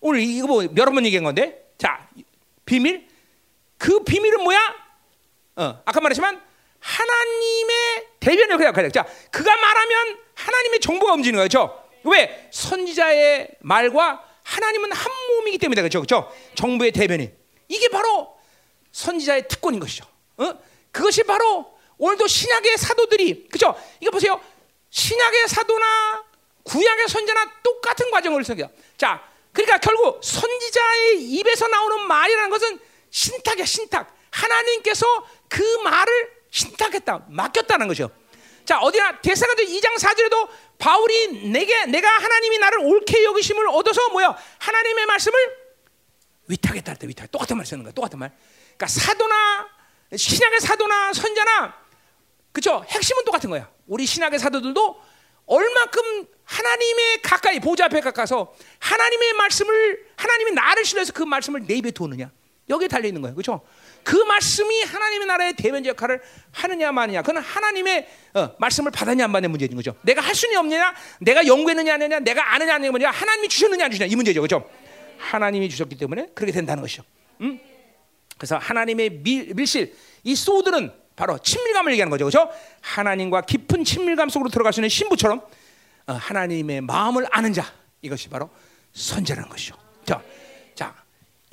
오늘 이거 뭐 여러 번 얘기한 건데, 자, 비밀. 그 비밀은 뭐야? 어, 아까 말했지만 하나님의 대변을 그냥 가려. 자, 그가 말하면 하나님의 정보가 움직이는 거죠. 왜? 선지자의 말과 하나님은 한 몸이기 때문에 그렇죠, 그렇죠? 정부의 대변인. 이게 바로 선지자의 특권인 것이죠. 어? 그것이 바로 오늘도 신약의 사도들이 그죠? 이거 보세요. 신약의 사도나 구약의 선지자나 똑같은 과정을 겪어요. 자, 그러니까 결국 선지자의 입에서 나오는 말이라는 것은 신탁이야, 신탁. 하나님께서 그 말을 신탁했다, 맡겼다는 거죠. 자, 어디나 데살로니가 이 장 사 절에도 바울이 내게 내가 하나님이 나를 옳게 여기심을 얻어서 뭐야? 하나님의 말씀을 위탁했다 할 때 위탁. 똑같은 말 쓰는 거야, 똑같은 말. 그러니까 사도나 신약의 사도나 선자나 그렇죠? 핵심은 똑같은 거야. 우리 신약의 사도들도 얼마큼 하나님의 가까이 보좌 앞에 가까서 하나님의 말씀을 하나님이 나를 신뢰해서 그 말씀을 내 입에 두느냐 여기에 달려 있는 거예요. 그렇죠? 그 말씀이 하나님의 나라의 대변자 역할을 하느냐 마느냐 그건 하나님의 어, 말씀을 받았냐 안 받는 문제인 거죠. 내가 할 수는 없느냐, 내가 연구했느냐 안 했느냐, 내가 아느냐 안 했느냐, 하나님이 주셨느냐 안 주냐 이 문제죠. 그렇죠? 하나님이 주셨기 때문에 그렇게 된다는 것이죠. 음? 그래서 하나님의 밀, 밀실 이 소드는 바로 친밀감을 얘기하는 거죠. 그렇죠? 하나님과 깊은 친밀감 속으로 들어갈 수 있는 신부처럼 어, 하나님의 마음을 아는 자 이것이 바로 선자라는 것이죠. 자,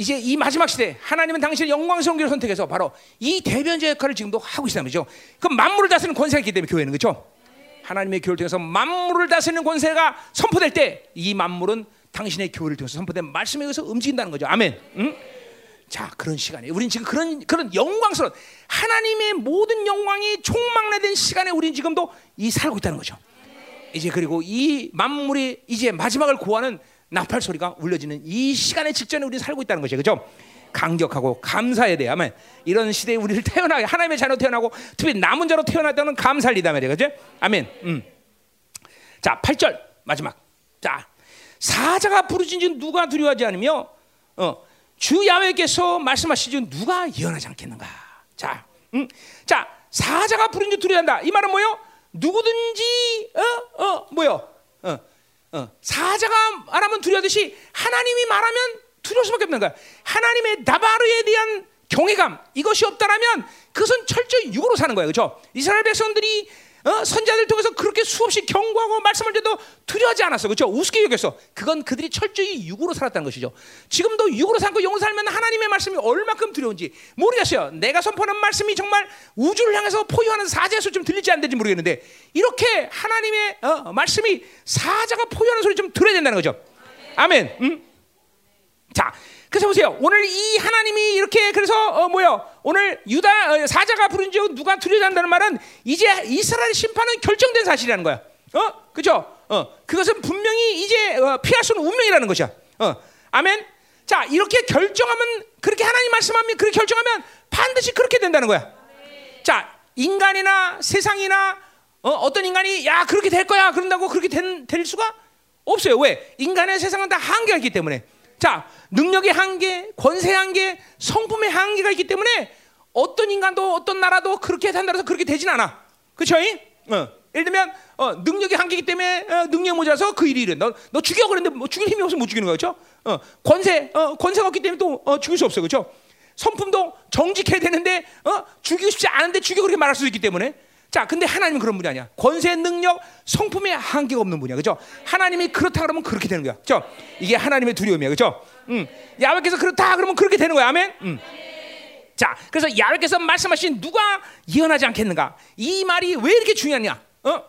이제 이 마지막 시대 하나님은 당신의 영광스러운 길을 선택해서 바로 이 대변자 역할을 지금도 하고 있다는 거죠. 그럼 만물을 다스리는 권세가 있기 때문에 교회는, 그렇죠? 하나님의 교회를 통해서 만물을 다스리는 권세가 선포될 때 이 만물은 당신의 교회를 통해서 선포된 말씀에 의해서 움직인다는 거죠. 아멘. 응? 자, 그런 시간에 우리는 지금 그런 그런 영광스러운 하나님의 모든 영광이 총망라된 시간에 우리는 지금도 이 살고 있다는 거죠. 이제 그리고 이 만물이 이제 마지막을 고하는 나팔 소리가 울려지는 이 시간의 직전에 우리는 살고 있다는 것이에요. 그렇죠? 감격하고 감사해야 돼요. 아멘. 이런 시대에 우리를 태어나게 하나님의 자녀로 태어나고 특히 남은 자로 태어났다는 감사리다 말이에요. 그렇죠? 아멘. 음. 자, 팔 절 마지막. 자, 사자가 부르짖은 누가 두려워하지 않으며 어, 주 야훼께서 말씀하시지 누가 예언하지 않겠는가. 자, 음. 자, 사자가 부르짖은 두려워한다. 이 말은 뭐예요? 누구든지 어? 어? 뭐예요? 어. 어. 사자가 말하면 두려워하듯이 하나님이 말하면 두려울 수밖에 없는 거야. 하나님의 나바르에 대한 경외감, 이것이 없다라면 그것은 철저히 육으로 사는 거예요. 그렇죠? 이스라엘 백성들이 어? 선지자들 통해서 그렇게 수없이 경고하고 말씀을 드려도 두려워하지 않았어. 그렇죠? 우습게 여겼어. 그건 그들이 철저히 육으로 살았다는 것이죠. 지금도 육으로 살고 영으로 살면 하나님의 말씀이 얼마큼 두려운지 모르겠어요. 내가 선포하는 말씀이 정말 우주를 향해서 포효하는 사자의 소리처럼 들릴지 안 될지 모르겠는데 이렇게 하나님의 어? 말씀이 사자가 포효하는 소리처럼 들어야 된다는 거죠. 아멘. 음? 자, 그래서 보세요. 오늘 이 하나님이 이렇게 그래서 어, 뭐요? 오늘 유다 어, 사자가 부른 적 누가 두려워한다는 말은 이제 이스라엘 심판은 결정된 사실이라는 거야. 어, 그렇죠? 어, 그것은 분명히 이제 어, 피할 수는 운명이라는 것이야. 어, 아멘. 자, 이렇게 결정하면 그렇게 하나님 말씀하면 그렇게 결정하면 반드시 그렇게 된다는 거야. 자, 인간이나 세상이나 어, 어떤 인간이 야 그렇게 될 거야 그런다고 그렇게 된, 될 수가 없어요. 왜? 인간의 세상은 다 한계가 있기 때문에. 자, 능력의 한계, 권세의 한계, 성품의 한계가 있기 때문에 어떤 인간도 어떤 나라도 그렇게 한다고 해서 그렇게 되진 않아. 그렇죠? 어. 예를 들면 어, 능력의 한계이기 때문에 어, 능력 모자라서 그 일이 일은 너, 너 죽여 그랬는데 뭐 죽일 힘이 없으면 못 죽이는 거죠. 어. 권세, 어, 권세가 없기 때문에 또 어, 죽일 수 없어요. 그렇죠? 성품도 정직해야 되는데 어, 죽이고 싶지 않은데 죽여 그렇게 말할 수도 있기 때문에. 자, 근데 하나님은 그런 분이 아니야. 권세, 능력, 성품에 한계가 없는 분이야. 그죠? 하나님이 그렇다 그러면 그렇게 되는 거야. 그죠? 이게 하나님의 두려움이야. 그죠? 음. 야훼께서 그렇다 그러면 그렇게 되는 거야. 아멘? 음. 자, 그래서 야훼께서 말씀하신 누가 예언하지 않겠는가? 이 말이 왜 이렇게 중요하냐? 어?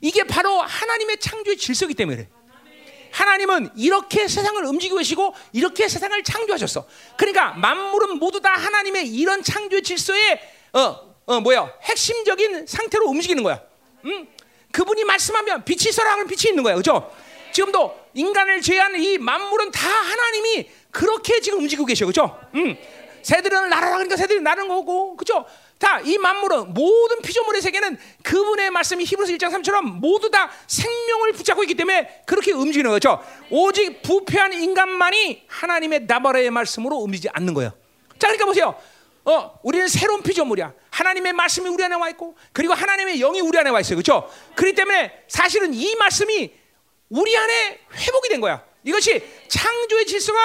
이게 바로 하나님의 창조의 질서이기 때문에 그래. 하나님은 이렇게 세상을 움직이고 계시고 이렇게 세상을 창조하셨어. 그러니까 만물은 모두 다 하나님의 이런 창조의 질서에 어, 어 뭐야? 핵심적인 상태로 움직이는 거야. 응? 그분이 말씀하면 빛이 있어라 하면 빛이 있는 거야. 그렇죠? 지금도 인간을 제외한 이 만물은 다 하나님이 그렇게 지금 움직이고 계셔. 그렇죠? 응. 새들은 날아라 그러니까 새들이 나는 거고. 그렇죠? 다 이 만물은 모든 피조물의 세계는 그분의 말씀이 히브리서 일 장 삼 절처럼 모두 다 생명을 붙잡고 있기 때문에 그렇게 움직이는 거죠. 오직 부패한 인간만이 하나님의 나발의 말씀으로 움직이지 않는 거예요. 자, 그러니까 보세요. 어, 우리는 새로운 피조물이야. 하나님의 말씀이 우리 안에 와 있고, 그리고 하나님의 영이 우리 안에 와 있어요. 그렇죠? 그렇기 때문에 사실은 이 말씀이 우리 안에 회복이 된 거야. 이것이 창조의 질서가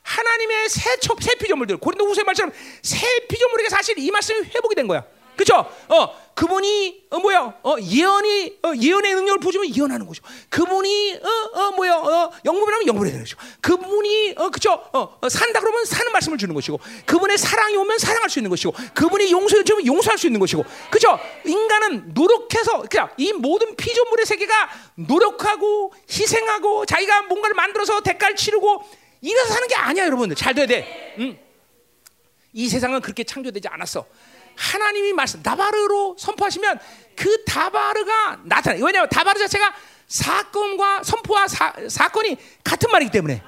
하나님의 새, 새 피조물들, 고린도후서의 말처럼 새 피조물에게 사실 이 말씀이 회복이 된 거야. 그렇죠? 어, 그분이 어, 뭐야? 어, 예언이 어, 예언의 능력을 보여주면 예언하는 거죠. 그분이 어, 어, 뭐야? 어, 영분이라면 영분이 되는 거죠. 그분이 어, 그렇죠? 어, 어, 산다 그러면 사는 말씀을 주는 것이고, 그분의 사랑이 오면 사랑할 수 있는 것이고, 그분이 용서해 주면 용서할 수 있는 것이고, 그렇죠? 인간은 노력해서 그냥 이 모든 피조물의 세계가 노력하고 희생하고 자기가 뭔가를 만들어서 대가를 치르고 이래서 사는 게 아니야, 여러분들. 잘 돼야 돼. 음. 이 세상은 그렇게 창조되지 않았어. 하나님이 말씀 다바르로 선포하시면 그 다바르가 나타나요. 왜냐하면 다바르 자체가 사건과 선포와 사, 사건이 같은 말이기 때문에.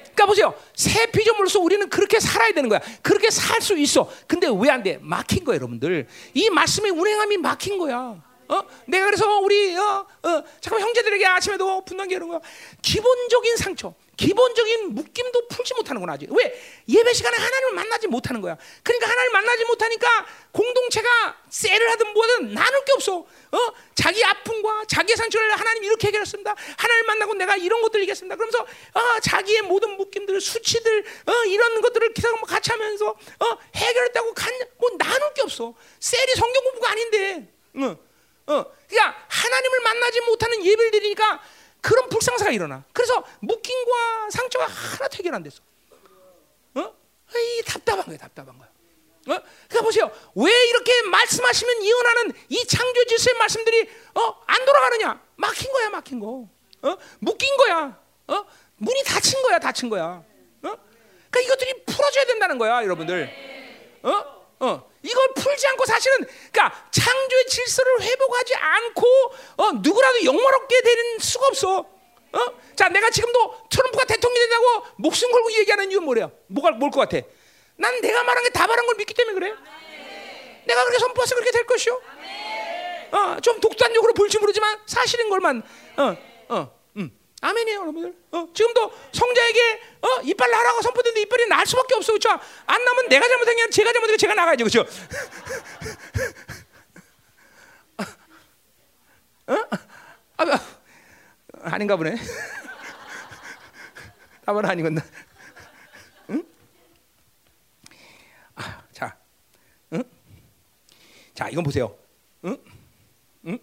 그러니까 보세요. 새 피조물로서 우리는 그렇게 살아야 되는 거야. 그렇게 살 수 있어. 근데 왜 안 돼? 막힌 거야, 여러분들. 이 말씀의 운행함이 막힌 거야. 어? 내가 그래서 우리 어, 어, 잠깐 형제들에게 아침에도 분단계 이런 거야. 기본적인 상처, 기본적인 묶임도 풀지 못하는구나 아직. 왜? 예배 시간에 하나님을 만나지 못하는 거야. 그러니까 하나님을 만나지 못하니까 공동체가 세를 하든 뭐든 나눌 게 없어. 어? 자기 아픔과 자기의 상처를 하나님 이렇게 해결했습니다. 하나님을 만나고 내가 이런 것들을 얘기했습니다. 그러면서 어, 자기의 모든 묶임들, 수치들 어, 이런 것들을 같이 하면서 어, 해결했다고 간, 뭐 나눌 게 없어. 셀이 성경 공부가 아닌데. 어. 어, 그러니까 하나님을 만나지 못하는 예배를 드리니까 그런 불상사가 일어나. 그래서 묶임과 상처가 하나도 해결 안 됐어. 어? 이 답답한 거예요, 답답한 거예요. 어? 그러니까 보세요. 왜 이렇게 말씀하시면 이언하는 이 창조 질서의 말씀들이 어? 안 돌아가느냐? 막힌 거야, 막힌 거. 어? 묶인 거야. 어? 문이 닫힌 거야, 닫힌 거야. 어? 그러니까 이것들이 풀어줘야 된다는 거야, 여러분들. 어? 어. 이걸 풀지 않고 사실은 그러니까 창조의 질서를 회복하지 않고 어, 누구라도 영화롭게 되는 수가 없어. 어? 자, 내가 지금도 트럼프가 대통령이 된다고 목숨 걸고 얘기하는 이유는 뭐래요? 뭐가 뭘 것 같아? 난 내가 말한 게 다 말한 걸 믿기 때문에 그래. 아멘. 내가 그렇게 선포해서 그렇게 될 것이요. 아멘. 어, 좀 독단적으로 볼지 모르지만 사실인 걸만. 어, 어, 음. 아멘이에요, 여러분들. 어, 지금도 성자에게 어, 이빨 나라고 선포되는데 이빨이 날 수밖에 없어, 그렇죠? 안 나면 내가 잘못한 게 아니라 제가 잘못해서 제가 나가야죠, 그렇죠? 어? 아, 아닌가 보네. 답은 아니건나. 응? 아, 자, 응? 자, 이건 보세요. 응? 응?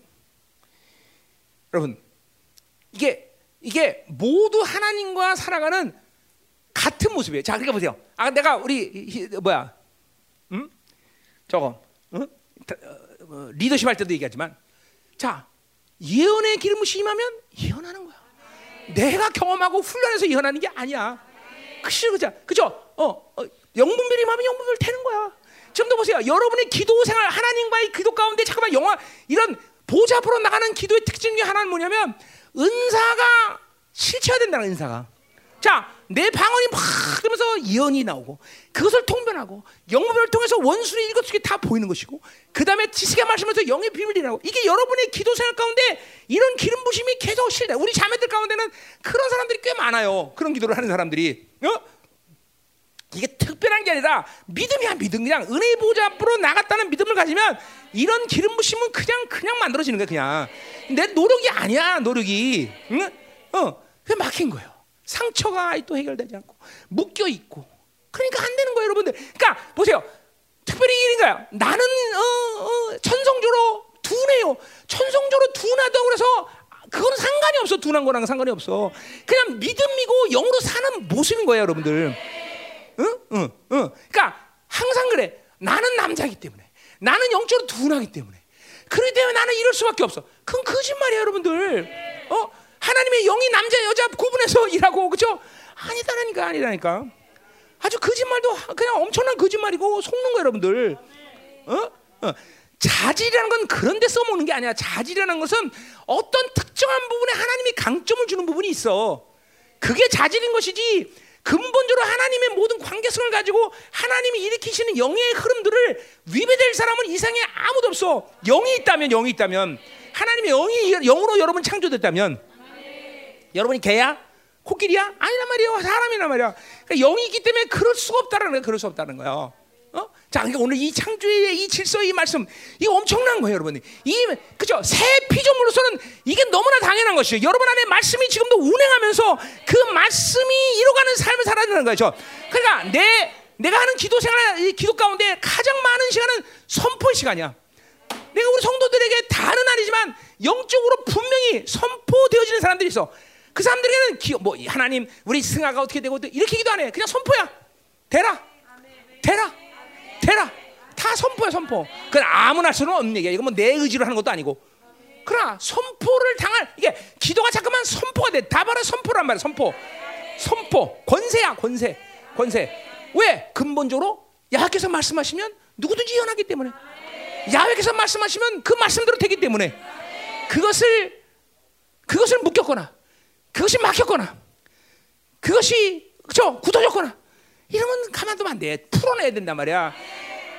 여러분, 이게 이게 모두 하나님과 살아가는 같은 모습이에요. 자, 그러니까 보세요. 아, 내가 우리 히, 뭐야? 응? 저거, 응? 어, 리더십 할 때도 얘기하지만, 자. 예언의 기름을 심하면 예언하는 거야. 네. 내가 경험하고 훈련해서 예언하는 게 아니야. 네. 그치, 그죠? 그죠? 어, 어, 영분별이 하면 영분별 되는 거야. 지금도 보세요. 여러분의 기도 생활, 하나님과의 기도 가운데 잠깐만 영화 이런 보좌 앞으로 나가는 기도의 특징 중에 하나는 뭐냐면 은사가 실체가 된다는 은사가. 자, 내 방언이 막 그러면서 예언이 나오고 그것을 통변하고 영문을 통해서 원수의 일거수기 다 보이는 것이고 그 다음에 지식의 말씀에서 영의 비밀이 나오고 이게 여러분의 기도 생활 가운데 이런 기름 부심이 계속 실내. 우리 자매들 가운데는 그런 사람들이 꽤 많아요. 그런 기도를 하는 사람들이. 어? 이게 특별한 게 아니라 믿음이야, 믿음. 그냥 은혜의 보좌 앞으로 나갔다는 믿음을 가지면 이런 기름 부심은 그냥 그냥 만들어지는 거야. 그냥 내 노력이 아니야, 노력이. 응? 어, 그게 막힌 거예요. 상처가 또 해결되지 않고 묶여 있고 그러니까 안 되는 거예요, 여러분들. 그러니까 보세요. 특별히 이인가요? 나는 어, 어, 천성조로 둔해요. 천성조로 둔하다고 그래서 그건 상관이 없어. 둔한 거랑 상관이 없어. 그냥 믿음이고 영으로 사는 모습인 거예요, 여러분들. 응, 응, 응. 그러니까 항상 그래. 나는 남자이기 때문에, 나는 영적으로 둔하기 때문에, 그렇기 때문에 나는 이럴 수밖에 없어. 그건 거짓말이에요, 여러분들. 어? 하나님의 영이 남자 여자 구분해서 일하고, 그렇죠? 아니다라니까, 아니라니까. 아주 거짓말도 그냥 엄청난 거짓말이고 속는 거예요, 여러분들. 어? 어. 자질이라는 건 그런 데 써먹는 게 아니야. 자질이라는 것은 어떤 특정한 부분에 하나님이 강점을 주는 부분이 있어. 그게 자질인 것이지 근본적으로 하나님의 모든 관계성을 가지고 하나님이 일으키시는 영의 흐름들을 위배될 사람은 이 세상에 아무도 없어. 영이 있다면, 영이 있다면, 하나님의 영이 영으로 여러분 창조됐다면. 여러분이 개야? 코끼리야? 아니란 말이에요. 사람이란 말이야. 그러니까 영이 있기 때문에 그럴 수가 없다는 거예요. 그럴 수 없다는 거예요. 어? 자, 그러니까 오늘 이 창조의 이 질서의 이 말씀, 이거 엄청난 거예요, 여러분이. 이, 그죠? 새 피조물로서는 이게 너무나 당연한 것이죠. 여러분 안에 말씀이 지금도 운행하면서 그 말씀이 이루어가는 삶을 살아야 되는 거죠. 그러니까 내, 내가 하는 기도 생활, 이 기도 가운데 가장 많은 시간은 선포의 시간이야. 내가 우리 성도들에게 다는 아니지만 영적으로 분명히 선포되어지는 사람들이 있어. 그 사람들에게는 기, 뭐 하나님 우리 승하가 어떻게 되고 이렇게 기도 안 해. 그냥 선포야. 대라, 대라, 대라. 다 선포야, 선포. 그건 아무나 할 수는 없는 얘기야. 이건 뭐 내 의지로 하는 것도 아니고. 그러나 선포를 당할 이게 기도가 자꾸만 선포가 돼. 다 말해 선포란 말이야. 선포, 선포. 권세야, 권세, 권세. 왜? 근본적으로 야훼께서 말씀하시면 누구든지 예언하기 때문에. 야훼께서 말씀하시면 그 말씀대로 되기 때문에 그것을 그것을 묶였거나. 그것이 막혔거나, 그것이 그쵸 굳어졌거나 이러면 가만두면 안 돼. 풀어내야 된단 말이야.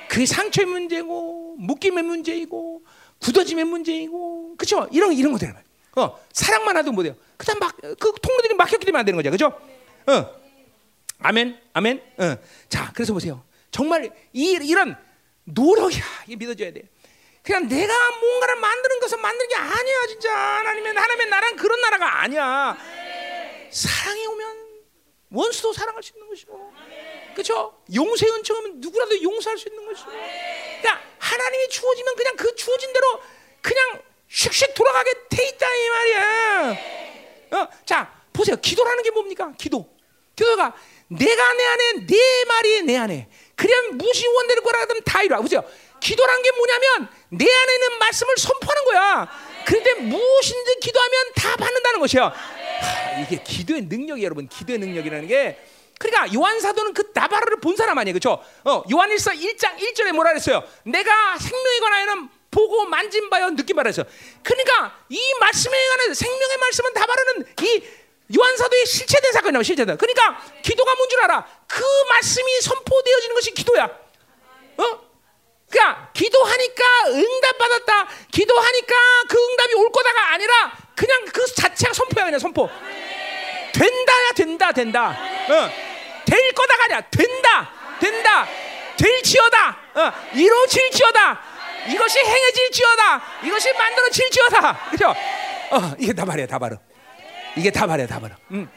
그게 상처의 문제고, 묶임의 문제이고, 굳어짐의 문제이고, 그쵸? 이런 이런 것들 말이야. 어, 사랑만 하도 못해요. 그다음 막 그 통로들이 막혔기 때문에 안 되는 거죠, 그죠? 어, 아멘, 아멘. 어, 자, 그래서 보세요. 정말 이 이런 노력이야. 이게 믿어줘야 돼. 그냥 내가 뭔가를 만드는 것은 만드는 게 아니야, 진짜. 하나님의, 하나님의 나라는 그런 나라가 아니야. 네. 사랑이 오면 원수도 사랑할 수 있는 것이고, 네. 그렇죠? 용서의 은총이 오면 누구라도 용서할 수 있는 것이고, 네. 그러니까 하나님이 주어지면 그냥 그 주어진 대로 그냥 슉슉 돌아가게 돼 있다 이 말이야. 네. 어, 자 보세요. 기도라는 게 뭡니까? 기도. 그러니까 내가 내 안에, 내 말이 내 안에. 그냥 무시 원대로 거라든 다 이루어. 보세요. 기도란 게 뭐냐면 내 안에 있는 말씀을 선포하는 거야. 그런데 무엇인지 기도하면 다 받는다는 것이야. 하, 이게 기도의 능력이 여러분. 기도의 능력이라는 게. 그러니까 요한 사도는 그 나바로를 본 사람 아니에요. 그렇죠? 어, 요한일서 일 장 일 절에 뭐라 그랬어요? 내가 생명에 관하여는 보고 만진 바요 느낀 바라 했어요. 그러니까 이 말씀에 관한 생명의 말씀은 나바로는 이 요한 사도의 실체된 사건이라고. 실체된. 그러니까 기도가 뭔 줄 알아? 그 말씀이 선포되어지는 것이 기도야. 어? 그러니까 기도하니까 응답받았다, 기도하니까 그 응답이 올 거다가 아니라 그냥 그 자체가 선포야. 그냥 선포. 된다야. 된다. 된다. 어. 될 거다가 아니라 된다. 된다. 될지어다. 어. 이루어질지어다. 이것이 행해질지어다. 이것이 만들어질지어다. 그렇죠? 어, 이게 다 말이야. 다 바로. 이게 다 말이야. 다 바로. 음.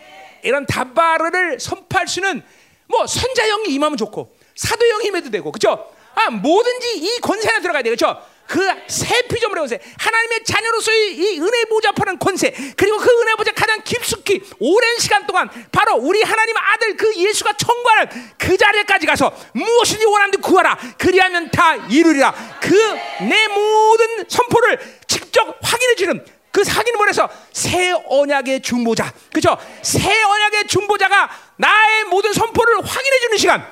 이런 다바르를 선포할 수는 뭐 선자형이 임하면 좋고 사도형이 임해도 되고. 그렇죠? 아, 뭐든지 이 권세 안에 들어가야 돼. 그렇죠? 그 새 피조물의 권세, 하나님의 자녀로서의 이 은혜 보좌파는 권세, 그리고 그 은혜 보좌 가장 깊숙이 오랜 시간 동안 바로 우리 하나님 아들 그 예수가 청구하는 그 자리까지 가서 무엇이든지 원하는데 구하라. 그리하면 다 이루리라. 그 내 모든 선포를 직접 확인해 주는 그 확인을 보내서 새 언약의 중보자, 그렇죠? 새 언약의 중보자가 나의 모든 선포를 확인해 주는 시간.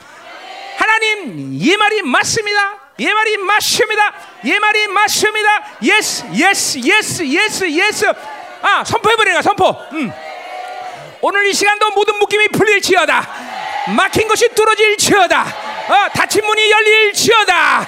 하나님, 예 말이 맞습니다. 예 말이 맞습니다. 예 말이 맞습니다. 예스, 예스, 예스, 예스, 예스. 아, 선포해버리라. 선포. 음. 오늘 이 시간도 모든 묶임이 풀릴지어다. 막힌 것이 뚫어질지어다. 아, 닫힌 문이 열릴지어다.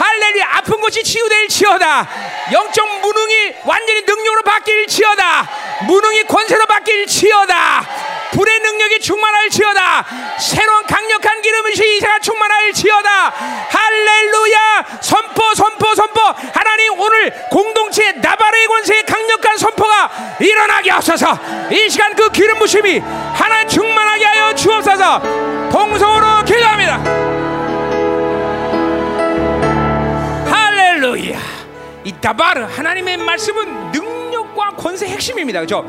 할렐루야. 아픈 것이 치유될지어다. 영적 무능이 완전히 능력으로 바뀔지어다. 무능이 권세로 바뀔지어다. 불의 능력이 충만할지어다. 새로운 강력한 기름이 이사가 충만할지어다. 할렐루야. 선포 선포 선포. 하나님, 오늘 공동체의 나발의 권세의 강력한 선포가 일어나게 하옵소서. 이 시간 그 기름 부심이 하나님 충만하게 하여 주옵소서. 동성으로 기도합니다. 할렐루야. 이 나발 하나님의 말씀은 능력과 권세의 핵심입니다. 그렇죠?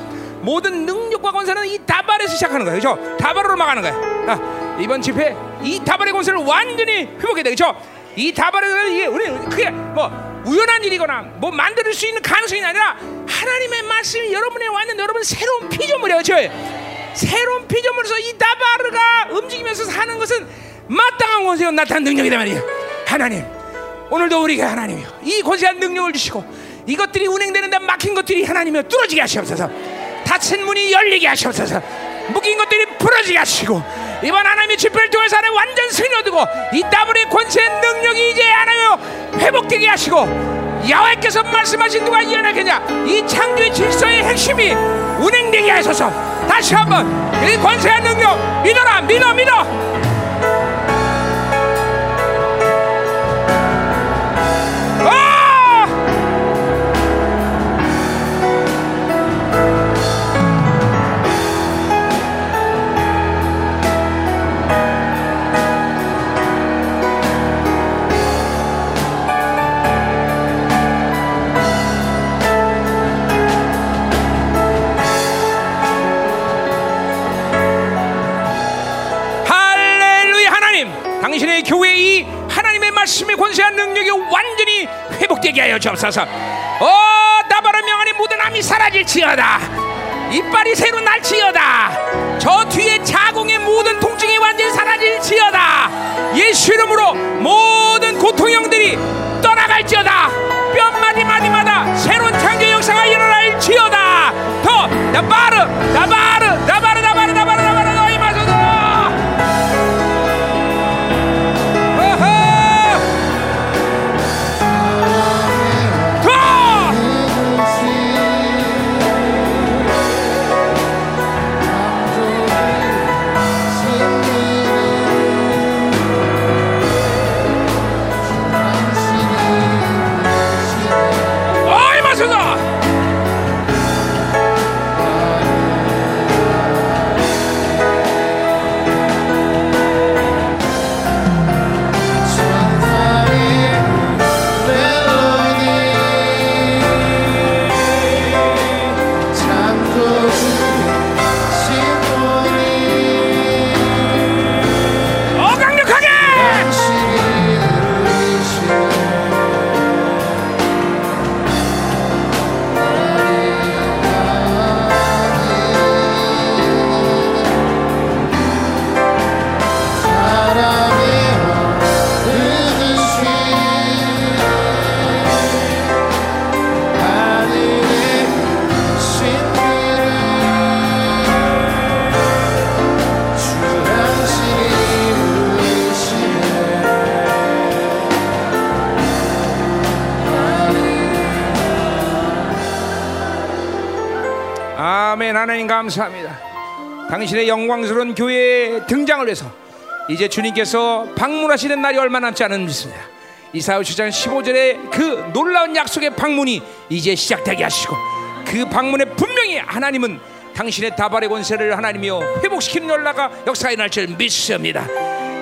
모든 능력과 권세는 이 다발에서 시작하는 거예요. 그렇죠? 다발로 막아는 거예요. 아, 이번 집회 이 다발의 권세를 완전히 회복해야 되죠. 그렇죠? 이 다발은 이게 우리 그게 뭐 우연한 일이거나 뭐 만들 수 있는 가능성이 아니라 하나님의 말씀이 여러분의 완전 여러분 새로운 피조물이에요. 그렇죠? 새로운 피조물에서 이 다발가 움직이면서 사는 것은 마땅한 권세로 나타난 능력이다 말이에요. 하나님, 오늘도 우리가 하나님이요 이 권세한 능력을 주시고 이것들이 운행되는 데 막힌 것들이 하나님이여 뚫어지게 하시옵소서. 닫힌 문이 열리게 하시옵소서. 묶인 것들이 풀어지게 하시고 이번 하나님의 집회를 통해서 하나님 완전 승리 얻고 이 다불의 권세의 능력이 이제 하나님으로 회복되게 하시고 야훼께서 말씀하신 누가 이해하겠냐. 이 창조의 질서의 핵심이 운행되게 하소서. 다시 한번 이 권세의 능력 믿어라. 믿어 믿어. 아! 당신의 교회의 이 하나님의 말씀의 권세한 능력이 완전히 회복되게 하여 주옵소서. 어, 나발의 명안의 모든 암이 사라질지어다. 이빨이 새로 날지어다. 저 뒤에 자궁의 모든 통증이 완전히 사라질지어다. 예수 이름으로 모든 고통형들이 떠나갈지어다. 뼈마디 마디마다 새로운 창조의 역사가 일어날지어다. 더 나바르 나바르 나바르 나바르 나바르 나바르 아멘. 하나님 감사합니다. 당신의 영광스러운 교회의 등장을 위해서 이제 주님께서 방문하시는 날이 얼마 남지 않은 믿습니다. 이사야 칠 장 십오 절의 그 놀라운 약속의 방문이 이제 시작되게 하시고, 그 방문에 분명히 하나님은 당신의 다발의 권세를 하나님이여 회복시키는 연락과 역사가 일어날 줄 믿습니다.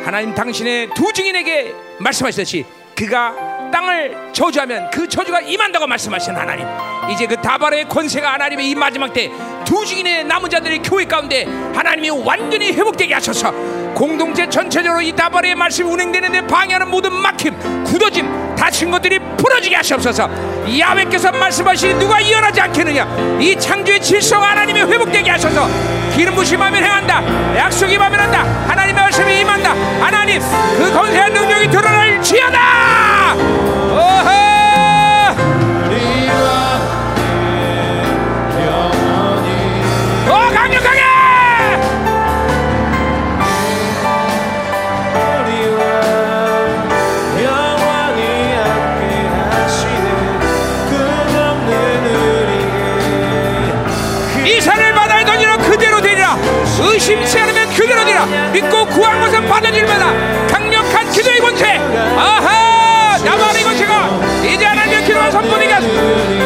하나님 당신의 두 증인에게 말씀하셨듯이 그가 땅을 저주하면 그 저주가 임한다고 말씀하신 하나님, 이제 그 다발의 권세가 하나님의 이 마지막 때 두 증인의 남은 자들의 교회 가운데 하나님이 완전히 회복되게 하셔서 공동체 전체적으로 이 다발의 말씀이 운행되는데 방해하는 모든 막힘, 굳어짐, 다친 것들이 풀어지게 하시옵소서. 야훼께서 말씀하시니 누가 이어나지 않겠느냐, 이 창조의 질서가 하나님이 회복되게 하셔서 기름 부으심 하면 행한다, 약속이 하면 한다, 하나님의 말씀이 임한다, 하나님 그 권세한 능력이 드러날 지어다. 오호 의심치 않으면 그대로 되라. 믿고 구한 것은 받아들일마다 강력한 기도의 권세. 아하, 나만의 권세가 이제 하나님의 기도와 선포되게 하소서.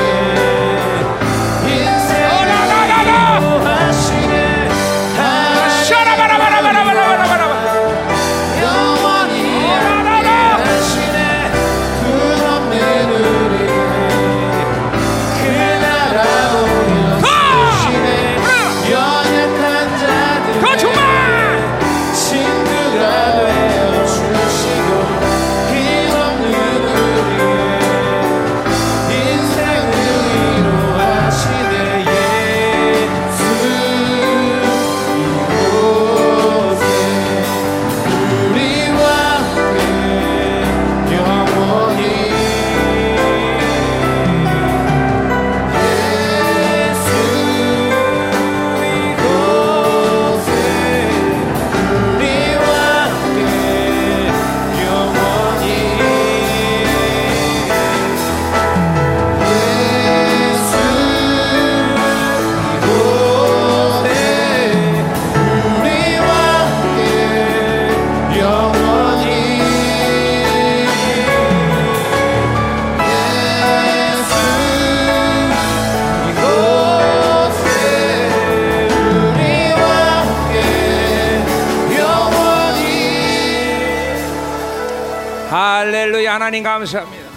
하나님 감사합니다.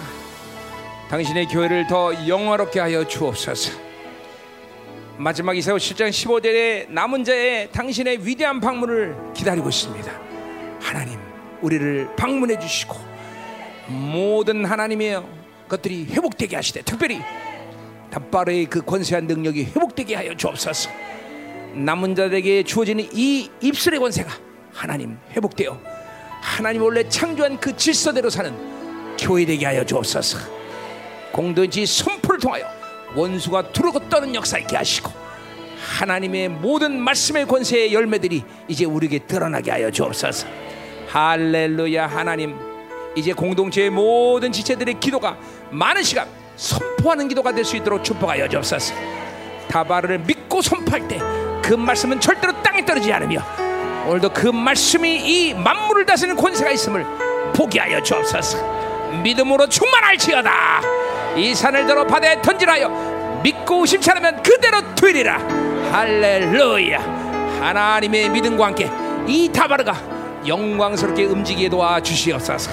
당신의 교회를 더 영화롭게 하여 주옵소서. 마지막 이사야 칠 장 십오 절의 남은 자의 당신의 위대한 방문을 기다리고 있습니다. 하나님 우리를 방문해 주시고 모든 하나님의 것들이 회복되게 하시되, 특별히 단발의 그 권세한 능력이 회복되게 하여 주옵소서. 남은 자들에게 주어지는 이 입술의 권세가 하나님 회복되어 하나님 원래 창조한 그 질서대로 사는 교회되게 하여 주옵소서. 공동체 선포를 통하여 원수가 두르고 떠는 역사 있게 하시고, 하나님의 모든 말씀의 권세의 열매들이 이제 우리에게 드러나게 하여 주옵소서. 할렐루야. 하나님 이제 공동체의 모든 지체들의 기도가 많은 시간 선포하는 기도가 될 수 있도록 축복하여 주옵소서. 다바르를 믿고 선포할 때 그 말씀은 절대로 땅에 떨어지지 않으며, 오늘도 그 말씀이 이 만물을 다스리는 권세가 있음을 보게 하여 주옵소서. 믿음으로 충만할지어다. 이 산을 들어 바다에 던지라여 믿고 의심치 않으면 그대로 되리라. 할렐루야. 하나님의 믿음과 함께 이 다바르가 영광스럽게 움직이게 도와주시옵소서.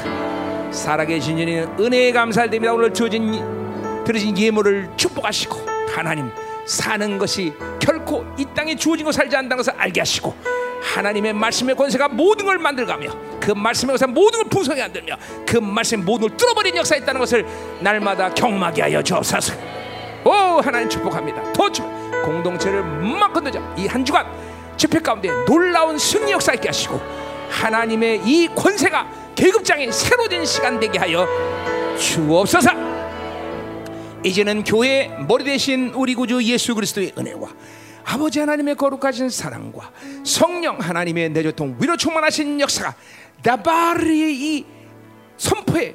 살아계신 주님 은혜에 감사드립니다. 오늘 주어진 들으신 예물을 축복하시고, 하나님 사는 것이 결코 이 땅에 주어진 거 살지 않는다는 것을 알게 하시고, 하나님의 말씀의 권세가 모든 걸 만들가며 그 말씀의 권세가 모든 걸 풍성히 만들며 그 말씀의 모든 걸 뚫어버린 역사에 있다는 것을 날마다 경험하게 하여 주옵소서. 오 하나님 축복합니다. 더 축복. 공동체를 막건 되자 이 한 주간 집회 가운데 놀라운 승리 역사 있게 하시고, 하나님의 이 권세가 계급장에 새로진 시간 되게 하여 주옵소서. 이제는 교회의 머리 되신 우리 구주 예수 그리스도의 은혜와 아버지 하나님의 거룩하신 사랑과 성령 하나님의 내조통 위로 충만하신 역사가 다바르의 이 선포의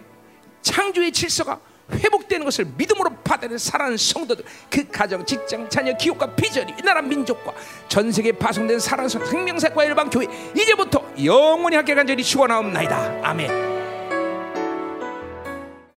창조의 질서가 회복되는 것을 믿음으로 받아들이는 살아난 성도들, 그 가정, 직장, 자녀, 기업과 비전이 이 나라 민족과 전 세계에 파송된 살아난 생명사과 일반 교회 이제부터 영원히 함께 간절히 축원하옵나이다. 아멘.